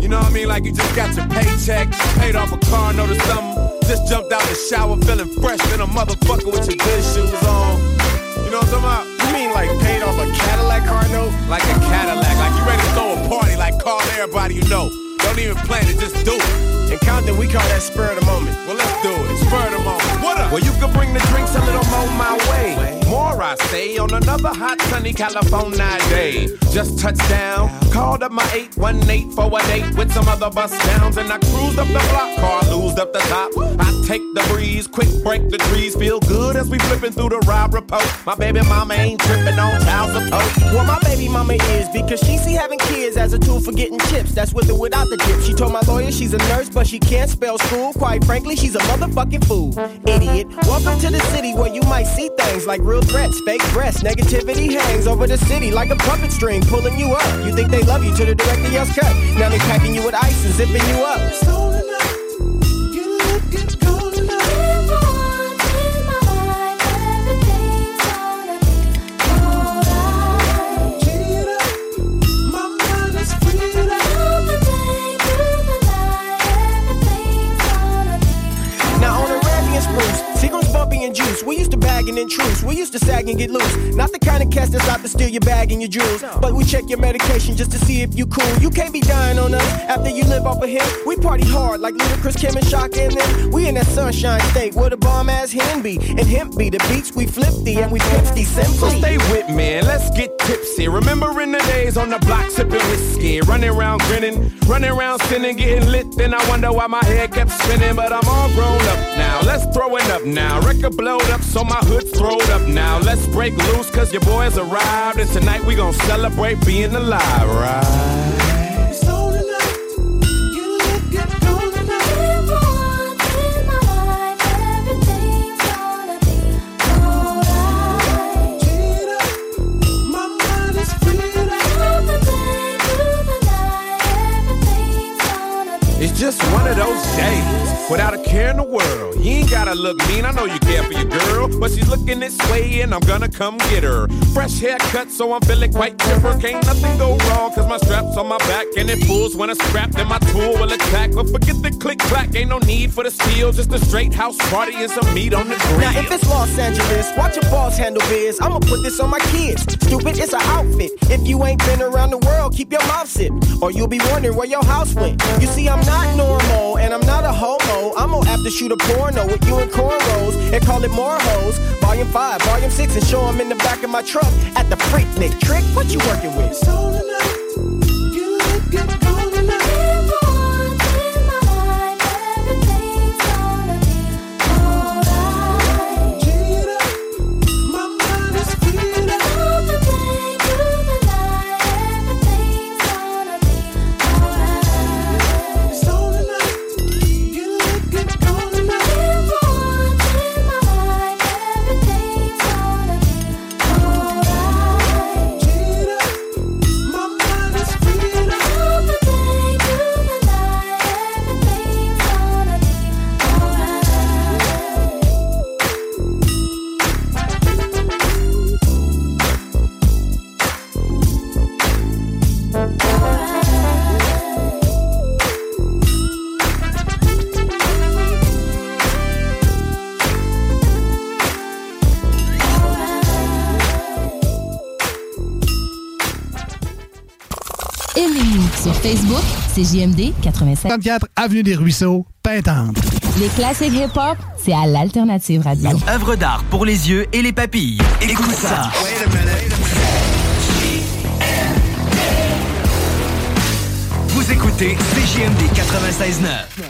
You know what I mean? Like you just got your paycheck, paid off a car note or something, just jumped out the shower feeling fresh than a motherfucker with your good shoes on. You know what I'm talking about? You mean like paid off a Cadillac car note? Like a Cadillac, like you ready to throw a party, like call everybody you know. Don't even plan it, just do it. In Compton, we call that spur of the moment. Well, let's do it. Spur of the moment. What up? Well, you can bring the drinks a little more my way. More, I say, on another hot, sunny California day. Just touched down. Called up my eight one eight for a date with some other bus downs. And I cruised up the block, car loosed up the top. I take the breeze, quick break the trees. Feel good as we flipping through the ride report. My baby mama ain't tripping on child support. Well, my baby mama is because she see having kids as a tool for getting chips. That's with or without the dip. She told my lawyer she's a nurse, but she can't spell school. Quite frankly, she's a motherfucking fool. Idiot. Welcome to the city where you might see things like real threats, fake breasts. Negativity hangs over the city like a puppet string pulling you up. You think they love you till the director yells cut. Now they packing you with ice and zipping you up. It's cold enough. You look, it's cold enough. If I want in my life, everything's gonna all right. Get it up. My mind is free up. Seagulls bumping and juice. We used to bag and intrude. We used to sag and get loose. Not the kind of cats that's out to steal your bag and your jewels. But we check your medication just to see if you cool. You can't be dying on us after you live off of him. We party hard like Ludacris, Kim and Shaka and them. We in that sunshine state where the bomb ass hen be. And hemp be the beats we flippy and we fifty simply. So stay with me and let's get tipsy. Remembering the days on the block sipping whiskey. Running around grinning, running around sinning, getting lit. Then I wonder why my head kept spinning. But I'm all grown up now. Let's throwing up now, record blowed up, so my hood's throwed up now. Let's break loose, cause your boys arrived, and tonight we gon' celebrate being alive, right? It's cold enough, you look good, cold enough. If I want in my life, everything's gonna be alright. Get it up, my mind is free up. From the day to the night, everything's gonna be alright. It's just one of those days. Without a care in the world, you ain't gotta look mean. I know you care for your girl, but she's looking this way and I'm gonna come get her. Fresh haircut, so I'm feeling quite chipper. Can't nothing go wrong, cause my strap's on my back. And it fools when it's strapped, then my tool will attack. But forget the click-clack, ain't no need for the steal. Just a straight house party and some meat on the grill. Now if it's Los Angeles, watch your boss handle biz. I'ma put this on my kids. Stupid, it's an outfit. If you ain't been around the world, keep your mouth zipped, or you'll be wondering where your house went. You see, I'm not normal, and I'm not a homo. I'm gonna have to shoot a porno with you in cornrows and call it more hoes. Volume five, volume six, and show them in the back of my truck at the picnic. Trick, what you working with? It's cold enough. You look good, cold enough. If I want in my life, everything's gonna be alright. Get it up, my mind is freed up. From the day to the night, everything's gonna be alright. It's cold enough. If I want in my life, everything's alright. Sur Facebook, C J M D quatre-vingt-cinq. trente-quatre Avenue des Ruisseaux, Pintante. Les classiques hip-hop, c'est à l'Alternative Radio. Œuvre d'art pour les yeux et les papilles. Écoute, Écoute ça. ça. Wait a minute. Vous écoutez C J M D quatre-vingt-seize neuf.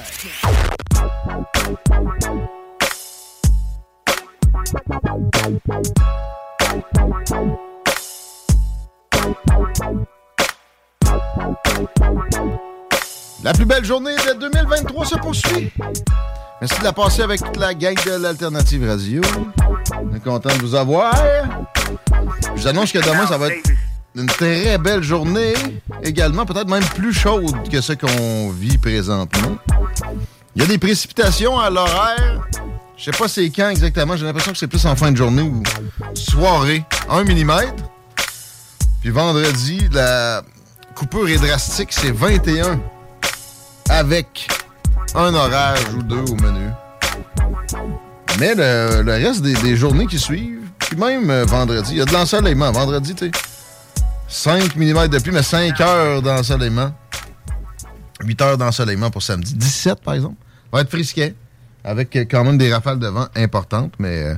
La plus belle journée de deux mille vingt-trois se poursuit. Merci de la passer avec toute la gang de l'Alternative Radio. On est content de vous avoir. Je vous annonce que demain, ça va être une très belle journée. Également, peut-être même plus chaude que ce qu'on vit présentement. Il y a des précipitations à l'horaire. Je sais pas c'est quand exactement. J'ai l'impression que c'est plus en fin de journée ou soirée. un millimètre. Puis vendredi, la... coupure est drastique, c'est vingt et un avec un orage ou deux au menu. Mais le, le reste des, des journées qui suivent, puis même euh, vendredi, il y a de l'ensoleillement. Vendredi, tu sais, cinq millimètres de pluie, mais cinq heures d'ensoleillement. huit heures d'ensoleillement pour samedi. dix-sept, par exemple. Va être frisquet, avec euh, quand même des rafales de vent importantes, mais euh,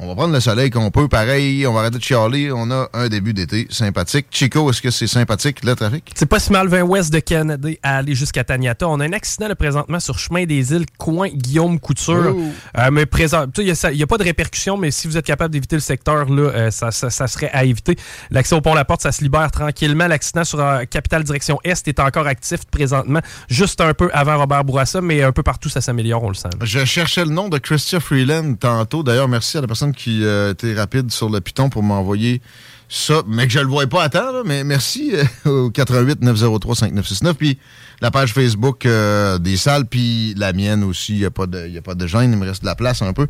on va prendre le soleil qu'on peut, pareil, on va arrêter de chialer, on a un début d'été sympathique. Chico, est-ce que c'est sympathique, le trafic? C'est pas si mal vingt ouest de Canada à aller jusqu'à Taniata. On a un accident là, présentement sur Chemin des Îles, coin Guillaume-Couture. Euh, mais présent, il n'y a, a pas de répercussions, mais si vous êtes capable d'éviter le secteur, là, euh, ça, ça, ça serait à éviter. L'accès au pont La Porte, ça se libère tranquillement. L'accident sur euh, Capitale direction Est est encore actif présentement, juste un peu avant Robert Bourassa, mais un peu partout, ça s'améliore, on le sent. Là. Je cherchais le nom de Chrystia Freeland tantôt. D'ailleurs, merci à la personne qui euh, était rapide sur le piton pour m'envoyer ça, mais que je le voyais pas à temps, là, mais merci euh, au quatre un huit neuf zéro trois cinq neuf six neuf, puis la page Facebook euh, des salles, puis la mienne aussi, il n'y a, a pas de gêne, il me reste de la place un peu.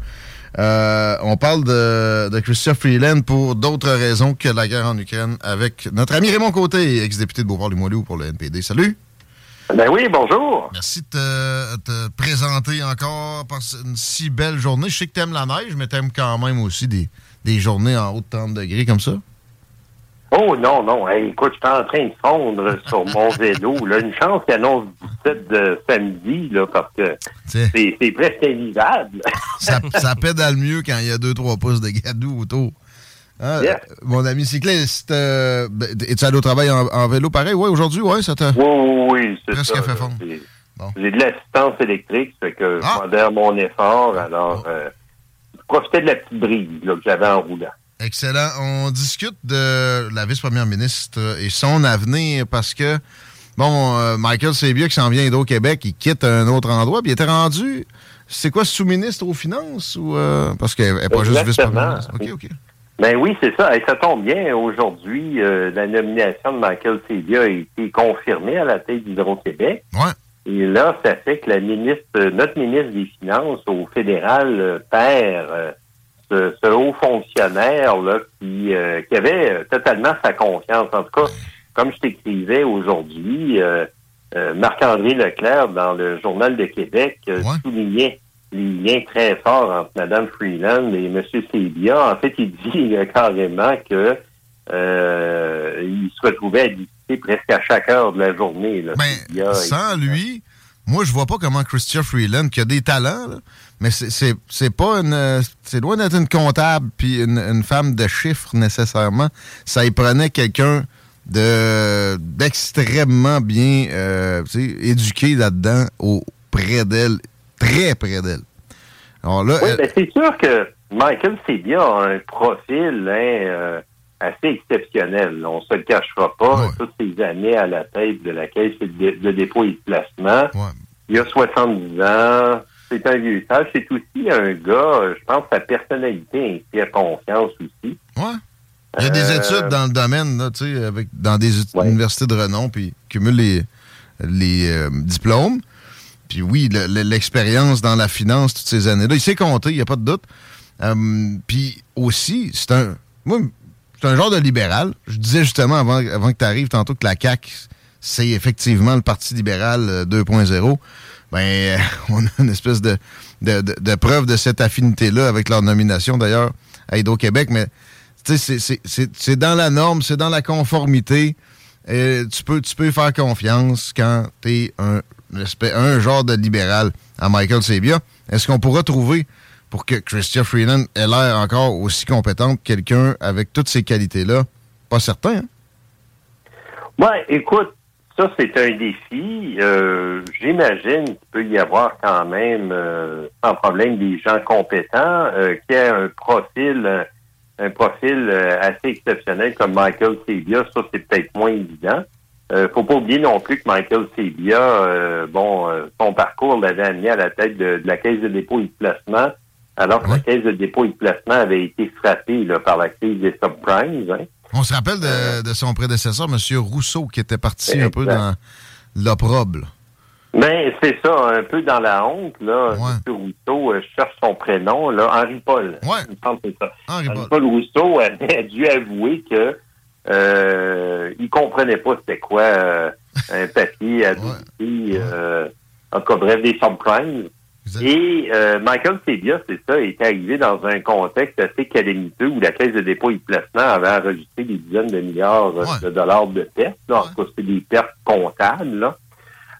Euh, on parle de, de Chrystia Freeland pour d'autres raisons que la guerre en Ukraine avec notre ami Raymond Côté, ex-député de Beauport-Limoilou pour le N P D. Salut! Ben oui, bonjour. Merci de te, te présenter encore par une si belle journée. Je sais que t'aimes la neige, mais t'aimes quand même aussi des, des journées en haut de trente degrés comme ça. Oh non, non. Hey, écoute, je suis en train de fondre sur mon vélo. Là, une chance qu'il annonce dix-sept de samedi, là, parce que c'est, c'est presque invivable. ça, ça pédale mieux quand il y a deux trois pouces de gadou autour. Ah, yes. Mon ami cycliste, euh, ben, es-tu allé au travail en, en vélo pareil? Oui, aujourd'hui, ouais, ça t'a oui, oui, c'est presque ça, fait fondre. Bon. J'ai de l'assistance électrique, ça fait que ah. je modère mon effort, alors oh. euh, je profitais de la petite brise là, que j'avais en roulant. Excellent. On discute de la vice-première ministre et son avenir parce que, bon, euh, Michael Sabia qui s'en vient Hydro-Québec, il quitte un autre endroit, puis il était rendu, c'est quoi, sous-ministre aux finances? ou euh, Parce qu'elle n'est pas juste vice-première ministre. OK, OK. Ben oui, c'est ça. Et ça tombe bien. Aujourd'hui, euh, la nomination de Michael Sabia a été confirmée à la tête d'Hydro-Québec. Ouais. Et là, ça fait que la ministre, notre ministre des Finances au fédéral euh, perd euh, ce, ce haut fonctionnaire là qui, euh, qui avait totalement sa confiance. En tout cas, comme je t'écrivais aujourd'hui, euh, euh, Marc-André Leclerc, dans le Journal de Québec, euh, ouais. soulignait les liens très forts entre Mme Freeland et M. Sabia. En fait, il dit euh, carrément que euh, il se retrouvait à discuter presque à chaque heure de la journée. Là, ben, sans lui, moi, je vois pas comment Chrystia Freeland, qui a des talents, là, mais c'est, c'est, c'est pas une... C'est loin d'être une comptable puis une, une femme de chiffres, nécessairement. Ça y prenait quelqu'un de d'extrêmement bien euh, éduqué là-dedans, auprès d'elle, très près d'elle. Alors là, oui, elle... ben c'est sûr que Michael Sabia a un profil hein, euh, assez exceptionnel. On ne se le cachera pas. Ouais. Toutes ces années à la tête de la Caisse de dépôt et de placement, ouais. il a soixante-dix ans, c'est un vieux sage. C'est aussi un gars, je pense, sa personnalité inspire confiance aussi. Ouais. Il y a euh... des études dans le domaine, là, avec, dans des ouais. universités de renom, puis cumule les, les euh, diplômes. Puis oui, le, le, l'expérience dans la finance toutes ces années-là, il s'est compté, il n'y a pas de doute. Euh, puis aussi, c'est un moi, c'est un genre de libéral. Je disais justement avant, avant que tu arrives tantôt que la C A Q, c'est effectivement le Parti libéral deux point zéro. Ben, on a une espèce de, de, de, de preuve de cette affinité-là avec leur nomination, d'ailleurs, à Hydro-Québec. Mais tu sais, c'est, c'est, c'est, c'est dans la norme, c'est dans la conformité. euh, tu peux tu peux faire confiance quand t'es un, un genre de libéral à Michael Sabia. Est-ce qu'on pourra trouver, pour que Chrystia Freeland ait l'air encore aussi compétente, quelqu'un avec toutes ces qualités-là? Pas certain, hein? Ouais, écoute, ça, c'est un défi. Euh, j'imagine qu'il peut y avoir quand même, euh, sans problème, des gens compétents euh, qui aient un profil un profil assez exceptionnel comme Michael Sabia. Ça, c'est peut-être moins évident. Euh, faut pas oublier non plus que Michael Sabia, euh, bon, euh, son parcours l'avait amené à la tête de, de la Caisse de dépôt et de placement, alors que ouais. la Caisse de dépôt et de placement avait été frappée là, par la crise des subprimes, hein. On se rappelle de, de son prédécesseur, M. Rousseau, qui était parti exact. un peu dans l'opprobre. Ben, c'est ça, un peu dans la honte, là. Ouais. M. Rousseau, je cherche son prénom, là, Henri-Paul. Ouais. Il me semble que c'est ça. Henri-Paul. Henri-Paul Rousseau avait dû avouer que euh, il comprenait pas c'était quoi euh, un papier à douze filles, ouais. euh, en tout cas, bref, des subprimes. Et euh, Michael Sabia, c'est ça, est arrivé dans un contexte assez calamiteux où la Caisse de dépôt et de placement avait enregistré des dizaines de milliards ouais. de dollars de pertes. Là. En tout ouais. cas, c'est des pertes comptables. Là.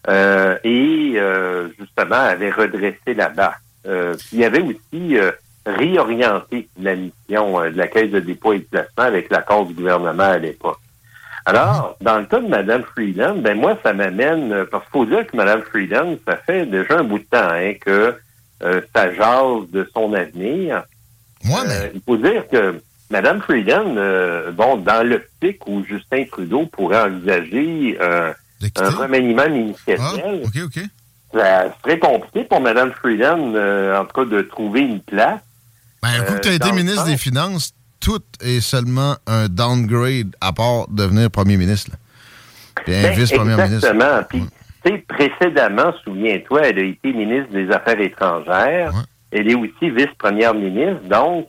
Euh, et euh, justement, avait redressé la barre. Euh, il avait aussi euh, réorienté la mission euh, de la Caisse de dépôt et de placement avec l'accord du gouvernement à l'époque. Alors, dans le cas de Mme Freeland, ben moi, ça m'amène... Parce qu'il faut dire que Mme Freeland, ça fait déjà un bout de temps hein, que euh, ça jase de son avenir. Ouais, mais... euh, il faut dire que Mme Freeland, euh, bon, dans l'optique où Justin Trudeau pourrait envisager euh, un remaniement ministériel, ah, okay, okay. ça serait compliqué pour Mme Freeland, euh, en tout cas, de trouver une place. Ben, un coup que tu as été ministre des Finances... Tout est seulement un downgrade à part devenir premier ministre. Puis un ben, vice-premier ministre. Exactement. Puis, tu sais, précédemment, souviens-toi, elle a été ministre des Affaires étrangères. Ouais. Elle est aussi vice-première ministre. Donc,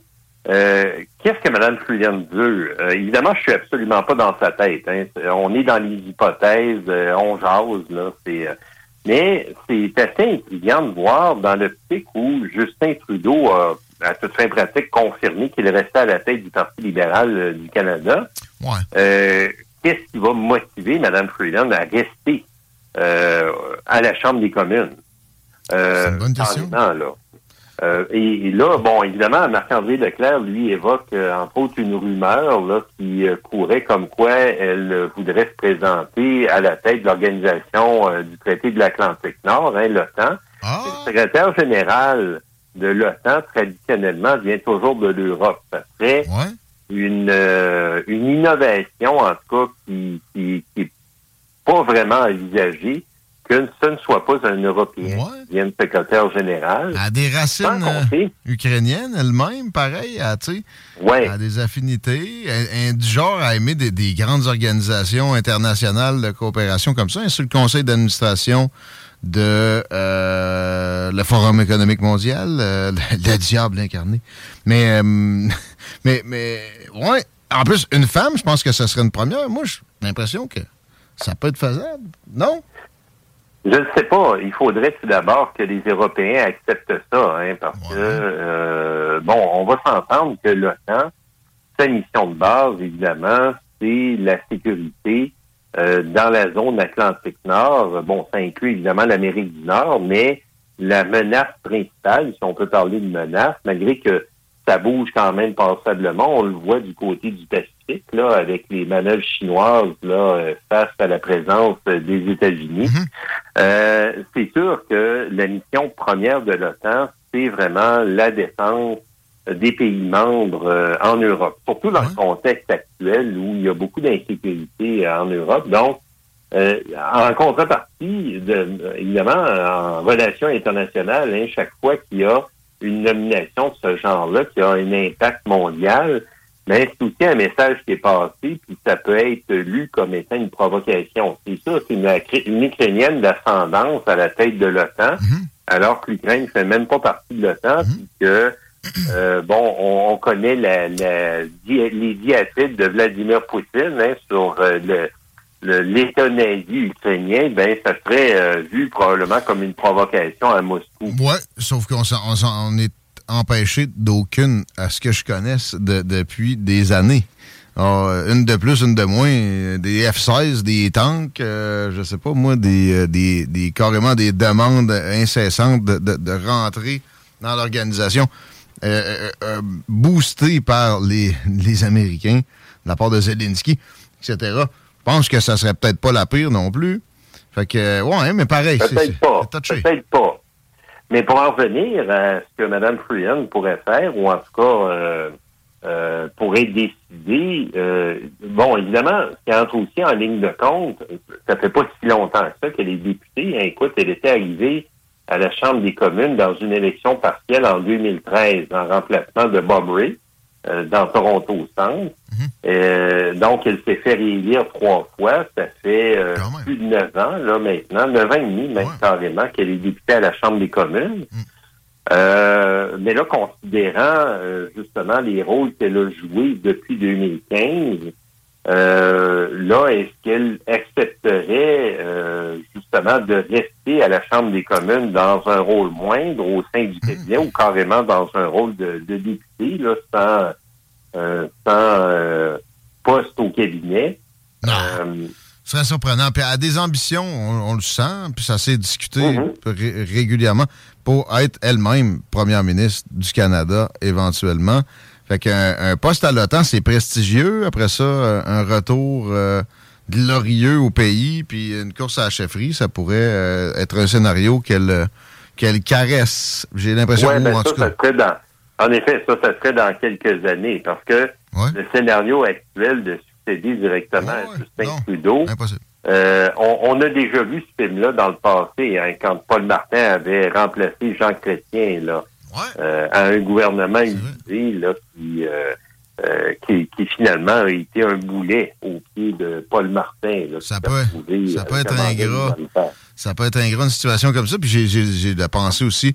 euh, qu'est-ce que Mme Freeland veut? Euh, évidemment, je suis absolument pas dans sa tête. Hein. On est dans les hypothèses, euh, on jase, là. C'est, euh, mais c'est assez intriguant de voir dans l'optique où Justin Trudeau a... à toute fin pratique, confirmé qu'il restait à la tête du Parti libéral euh, du Canada. Ouais. Euh, qu'est-ce qui va motiver Mme Freeland à rester euh, à la Chambre des communes? Euh, C'est une bonne question. Temps, là. Euh, et, et là, bon, évidemment, Marc-André Leclerc, lui, évoque, euh, entre autres, une rumeur là qui euh, courait comme quoi elle euh, voudrait se présenter à la tête de l'Organisation euh, du Traité de l'Atlantique Nord, hein, l'OTAN. Ah. Le secrétaire général... de l'OTAN, traditionnellement, vient toujours de l'Europe. Ça serait ouais. une, euh, une innovation, en tout cas, qui n'est qui, qui pas vraiment envisagée, que ce ne soit pas un Européen ouais. qui vienne secrétaire général. Elle a des racines euh, ukrainiennes, elle-même, pareil, à, ouais. à des affinités, elle, elle, du genre à aimer des, des grandes organisations internationales de coopération comme ça, et sur le conseil d'administration de euh, le Forum économique mondial, euh, le, le diable incarné. Mais, euh, mais, mais, ouais. En plus, une femme, je pense que ce serait une première. Moi, j'ai l'impression que ça peut être faisable. Non? Je ne sais pas. Il faudrait tout d'abord que les Européens acceptent ça, hein, parce ouais. que, euh, bon, on va s'entendre que l'OTAN, sa mission de base, évidemment, c'est la sécurité. Euh, dans la zone Atlantique Nord, bon, ça inclut évidemment l'Amérique du Nord, mais la menace principale, si on peut parler de menace, malgré que ça bouge quand même passablement, on le voit du côté du Pacifique, là, avec les manœuvres chinoises, là, euh, face à la présence des États-Unis. Mm-hmm. Euh, c'est sûr que la mission première de l'OTAN, c'est vraiment la défense des pays membres euh, en Europe, surtout dans ouais. le contexte actuel où il y a beaucoup d'insécurité euh, en Europe. Donc, euh, en contrepartie, de, évidemment, en relations internationales, hein, chaque fois qu'il y a une nomination de ce genre-là qui a un impact mondial, ben, c'est aussi un message qui est passé, puis ça peut être lu comme étant une provocation. C'est sûr, c'est une, une Ukrainienne d'ascendance à la tête de l'OTAN, mm-hmm. alors que l'Ukraine ne fait même pas partie de l'OTAN, mm-hmm. puis que Euh, bon, on, on connaît la, la, di, les diatribes de Vladimir Poutine hein, sur euh, le, le, l'État nazi ukrainien. Ben, ça serait euh, vu probablement comme une provocation à Moscou. Oui, sauf qu'on s'en, on s'en, on est empêché d'aucune, à ce que je connaisse, de, depuis des années. Oh, une de plus, une de moins, des F seize, des tanks, euh, je sais pas moi, des, des, des carrément des demandes incessantes de, de, de rentrer dans l'organisation, euh, euh, boostée par les, les Américains, de la part de Zelensky, et cetera. Je pense que ça serait peut-être pas la pire non plus. Fait que, ouais, mais pareil. Peut-être c'est, pas, c'est peut-être pas. Mais pour en revenir à ce que Mme Freeland pourrait faire, ou en tout cas... Euh, Euh, pourrait décider... Euh, bon, évidemment, ce qui entre aussi en ligne de compte, ça fait pas si longtemps que ça que les députés, hein, écoute, elle était arrivée à la Chambre des communes dans une élection partielle en deux mille treize, en remplacement de Bob Ray, euh, dans Toronto Centre. Mm-hmm. Euh, donc, elle s'est fait réélire trois fois. Ça fait euh, plus de neuf ans, là, maintenant, neuf ans et demi, même, ouais. carrément, qu'elle est députée à la Chambre des communes. Mm. Euh, mais là, considérant euh, justement les rôles qu'elle a joués depuis deux mille quinze, euh, là, est-ce qu'elle accepterait euh, justement de rester à la Chambre des communes dans un rôle moindre au sein du cabinet, mmh. ou carrément dans un rôle de, de député, là, sans, euh, sans euh, poste au cabinet? Non. Euh, Ce serait surprenant. Puis elle a des ambitions, on, on le sent, puis ça s'est discuté mm-hmm. ré- régulièrement pour être elle-même première ministre du Canada éventuellement. Fait qu'un un poste à l'OTAN, c'est prestigieux. Après ça, un retour euh, glorieux au pays, puis une course à la chefferie, ça pourrait euh, être un scénario qu'elle, euh, qu'elle caresse. J'ai l'impression ouais, ou, ben en ça, tout cas. Ça dans, en effet, ça, ça serait dans quelques années, parce que ouais. le scénario actuel de dit directement ouais, à Justin non, Trudeau. Euh, on, on a déjà vu ce film-là dans le passé, hein, quand Paul Martin avait remplacé Jean Chrétien là, ouais. euh, à un gouvernement unité qui, euh, euh, qui, qui finalement a été un boulet au pied de Paul Martin. Là, ça, peut, trouvé, ça, peut euh, ingrat, ça peut être ingrat une situation comme ça. Puis j'ai, j'ai, j'ai la pensée aussi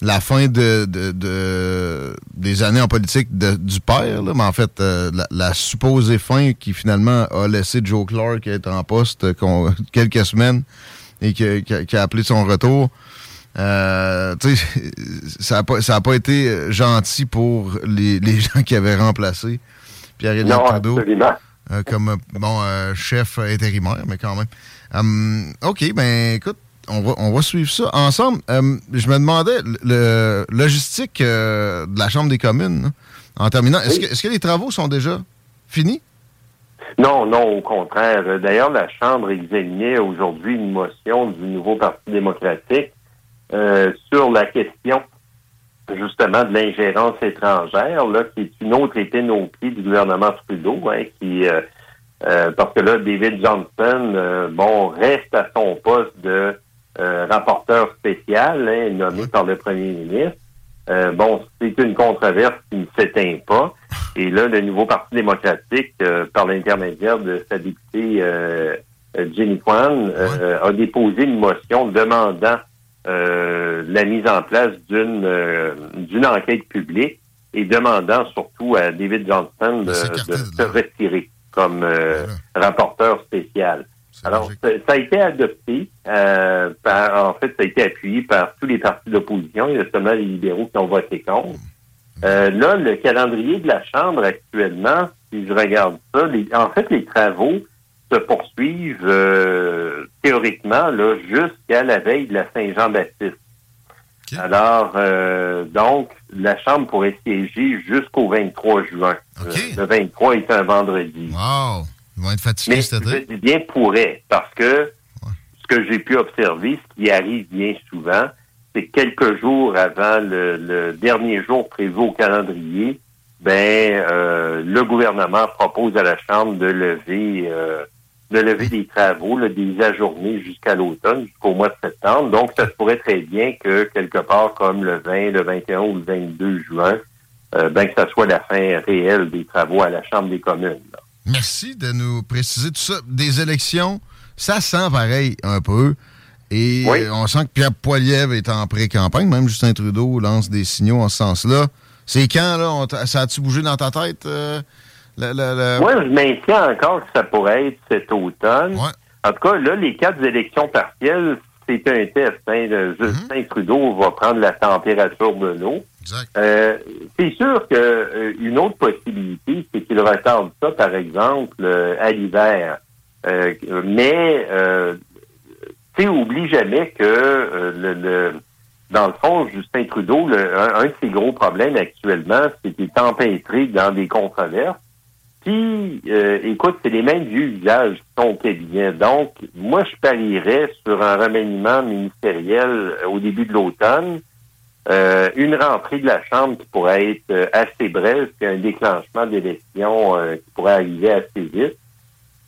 la fin de, de, de, des années en politique de, du père, là, mais en fait, euh, la, la supposée fin qui, finalement, a laissé Joe Clark être en poste qu'on, quelques semaines et qui, qui, qui a appelé de son retour. Euh, tu sais, ça n'a pas, pas été gentil pour les, les gens qui avaient remplacé Pierre-Éliott Trudeau euh, comme bon euh, chef intérimaire, mais quand même. Um, OK, ben écoute, On va, on va suivre ça ensemble. Euh, je me demandais, le logistique euh, de la Chambre des communes, hein, en terminant, est-ce, oui. que, est-ce que les travaux sont déjà finis? Non, non, au contraire. D'ailleurs, la Chambre examinait aujourd'hui une motion du nouveau Parti démocratique euh, sur la question, justement, de l'ingérence étrangère, là, qui est une autre épine au pied du gouvernement Trudeau, hein, qui... Euh, euh, parce que là, David Johnston, euh, bon, reste à son poste de Euh, rapporteur spécial, hein, nommé oui. par le premier ministre. Euh, bon, c'est une controverse qui ne s'éteint pas. Et là, le nouveau Parti démocratique, euh, par l'intermédiaire de sa députée euh, Jenny Kwan, euh, oui. a déposé une motion demandant euh, la mise en place d'une euh, d'une enquête publique et demandant surtout à David Johnston de, de se retirer comme euh, voilà. rapporteur spécial. Alors, ça, ça a été adopté, euh, par, en fait, ça a été appuyé par tous les partis d'opposition, il y a seulement les libéraux qui ont voté contre. Euh, là, le calendrier de la Chambre actuellement, si je regarde ça, les, en fait, les travaux se poursuivent euh, théoriquement là jusqu'à la veille de la Saint-Jean-Baptiste. Okay. Alors, euh, donc, la Chambre pourrait siéger jusqu'au vingt-trois juin. Okay. Euh, le vingt-trois est un vendredi. Wow! Ils vont être fatigués, c'est-à-dire? Mais je dis bien pourrait, parce que ouais. ce que j'ai pu observer, ce qui arrive bien souvent, c'est que quelques jours avant le, le dernier jour prévu au calendrier, ben euh, le gouvernement propose à la Chambre de lever euh, de lever des travaux, là, des ajournées jusqu'à l'automne, jusqu'au mois de septembre. Donc, ça se pourrait très bien que, quelque part, comme le vingt, le vingt et un ou le vingt-deux juin, euh, ben que ça soit la fin réelle des travaux à la Chambre des communes, là. Merci de nous préciser tout ça. Des élections, ça sent pareil un peu. Et oui. on sent que Pierre Poilievre est en pré-campagne. Même Justin Trudeau lance des signaux en ce sens-là. C'est quand, là? On t- ça a-tu bougé dans ta tête? Euh, la, la, la... Oui, je maintiens encore que ça pourrait être cet automne. Ouais. En tout cas, là, les quatre élections partielles, c'est un test. Hein. Justin mm-hmm. Trudeau va prendre la température de l'eau. Exact. Euh, c'est sûr que euh, une autre possibilité, c'est qu'ils retardent ça, par exemple, euh, à l'hiver. Euh, mais, euh, tu sais, oublie jamais que, euh, le, le, dans le fond, Justin Trudeau, le, un, un de ses gros problèmes actuellement, c'est qu'il est empêtré dans des controverses. Puis, euh, écoute, c'est les mêmes vieux visages qui sont au cabinet. Donc, moi, je parierais sur un remaniement ministériel au début de l'automne, euh, une rentrée de la Chambre qui pourrait être euh, assez brève, puis un déclenchement d'élections euh, qui pourrait arriver assez vite.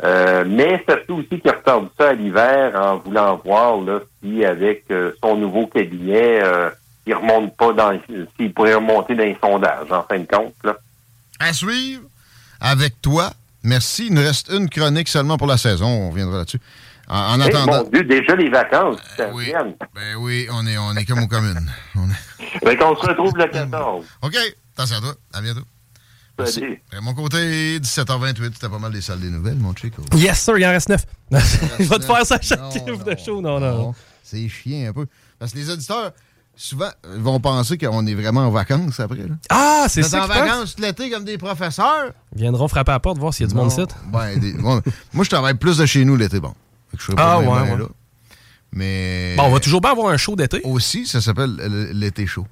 Euh, mais surtout aussi qu'il retarde ça à l'hiver en voulant voir là, si avec euh, son nouveau cabinet, euh, il remonte pas dans, s'il pourrait remonter dans les sondages, en fin de compte. Là. À suivre avec toi. Merci. Il nous reste une chronique seulement pour la saison. On reviendra là-dessus. En, en hey, attendant... Mon Dieu, déjà les vacances. Euh, oui. Ben oui, on est, on est comme aux communes. On est... ben, on se retrouve le quatorze. OK. Attention à toi. À bientôt. Salut. À mon côté, dix-sept heures vingt-huit, c'était pas mal des salles des nouvelles, mon Chico. Yes, sir, il en reste neuf. Il va te faire ça chaque kiff de show. Non, non, non. C'est chiant un peu. Parce que les auditeurs... souvent, ils vont penser qu'on est vraiment en vacances après. Là. Ah, c'est ça. Ils sont en vacances tout l'été comme des professeurs. Ils viendront frapper à la porte, voir s'il y a non, du monde ici. Ben, des, bon, moi, je travaille plus de chez nous l'été. Bon. Je serai pas ah, ouais, ouais. Là. Mais. Bon, on va toujours bien avoir un show d'été. Aussi, ça s'appelle l'été chaud.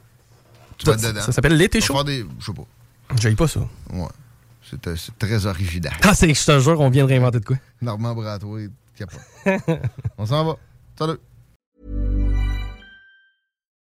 Tu vas dedans. Ça s'appelle l'été chaud? Des, je sais pas. J'aille pas ça. Ouais. C'est, c'est très original. Ah, c'est que je te jure, on vient de réinventer de quoi? Normand Bratois, capable. On s'en va. Salut.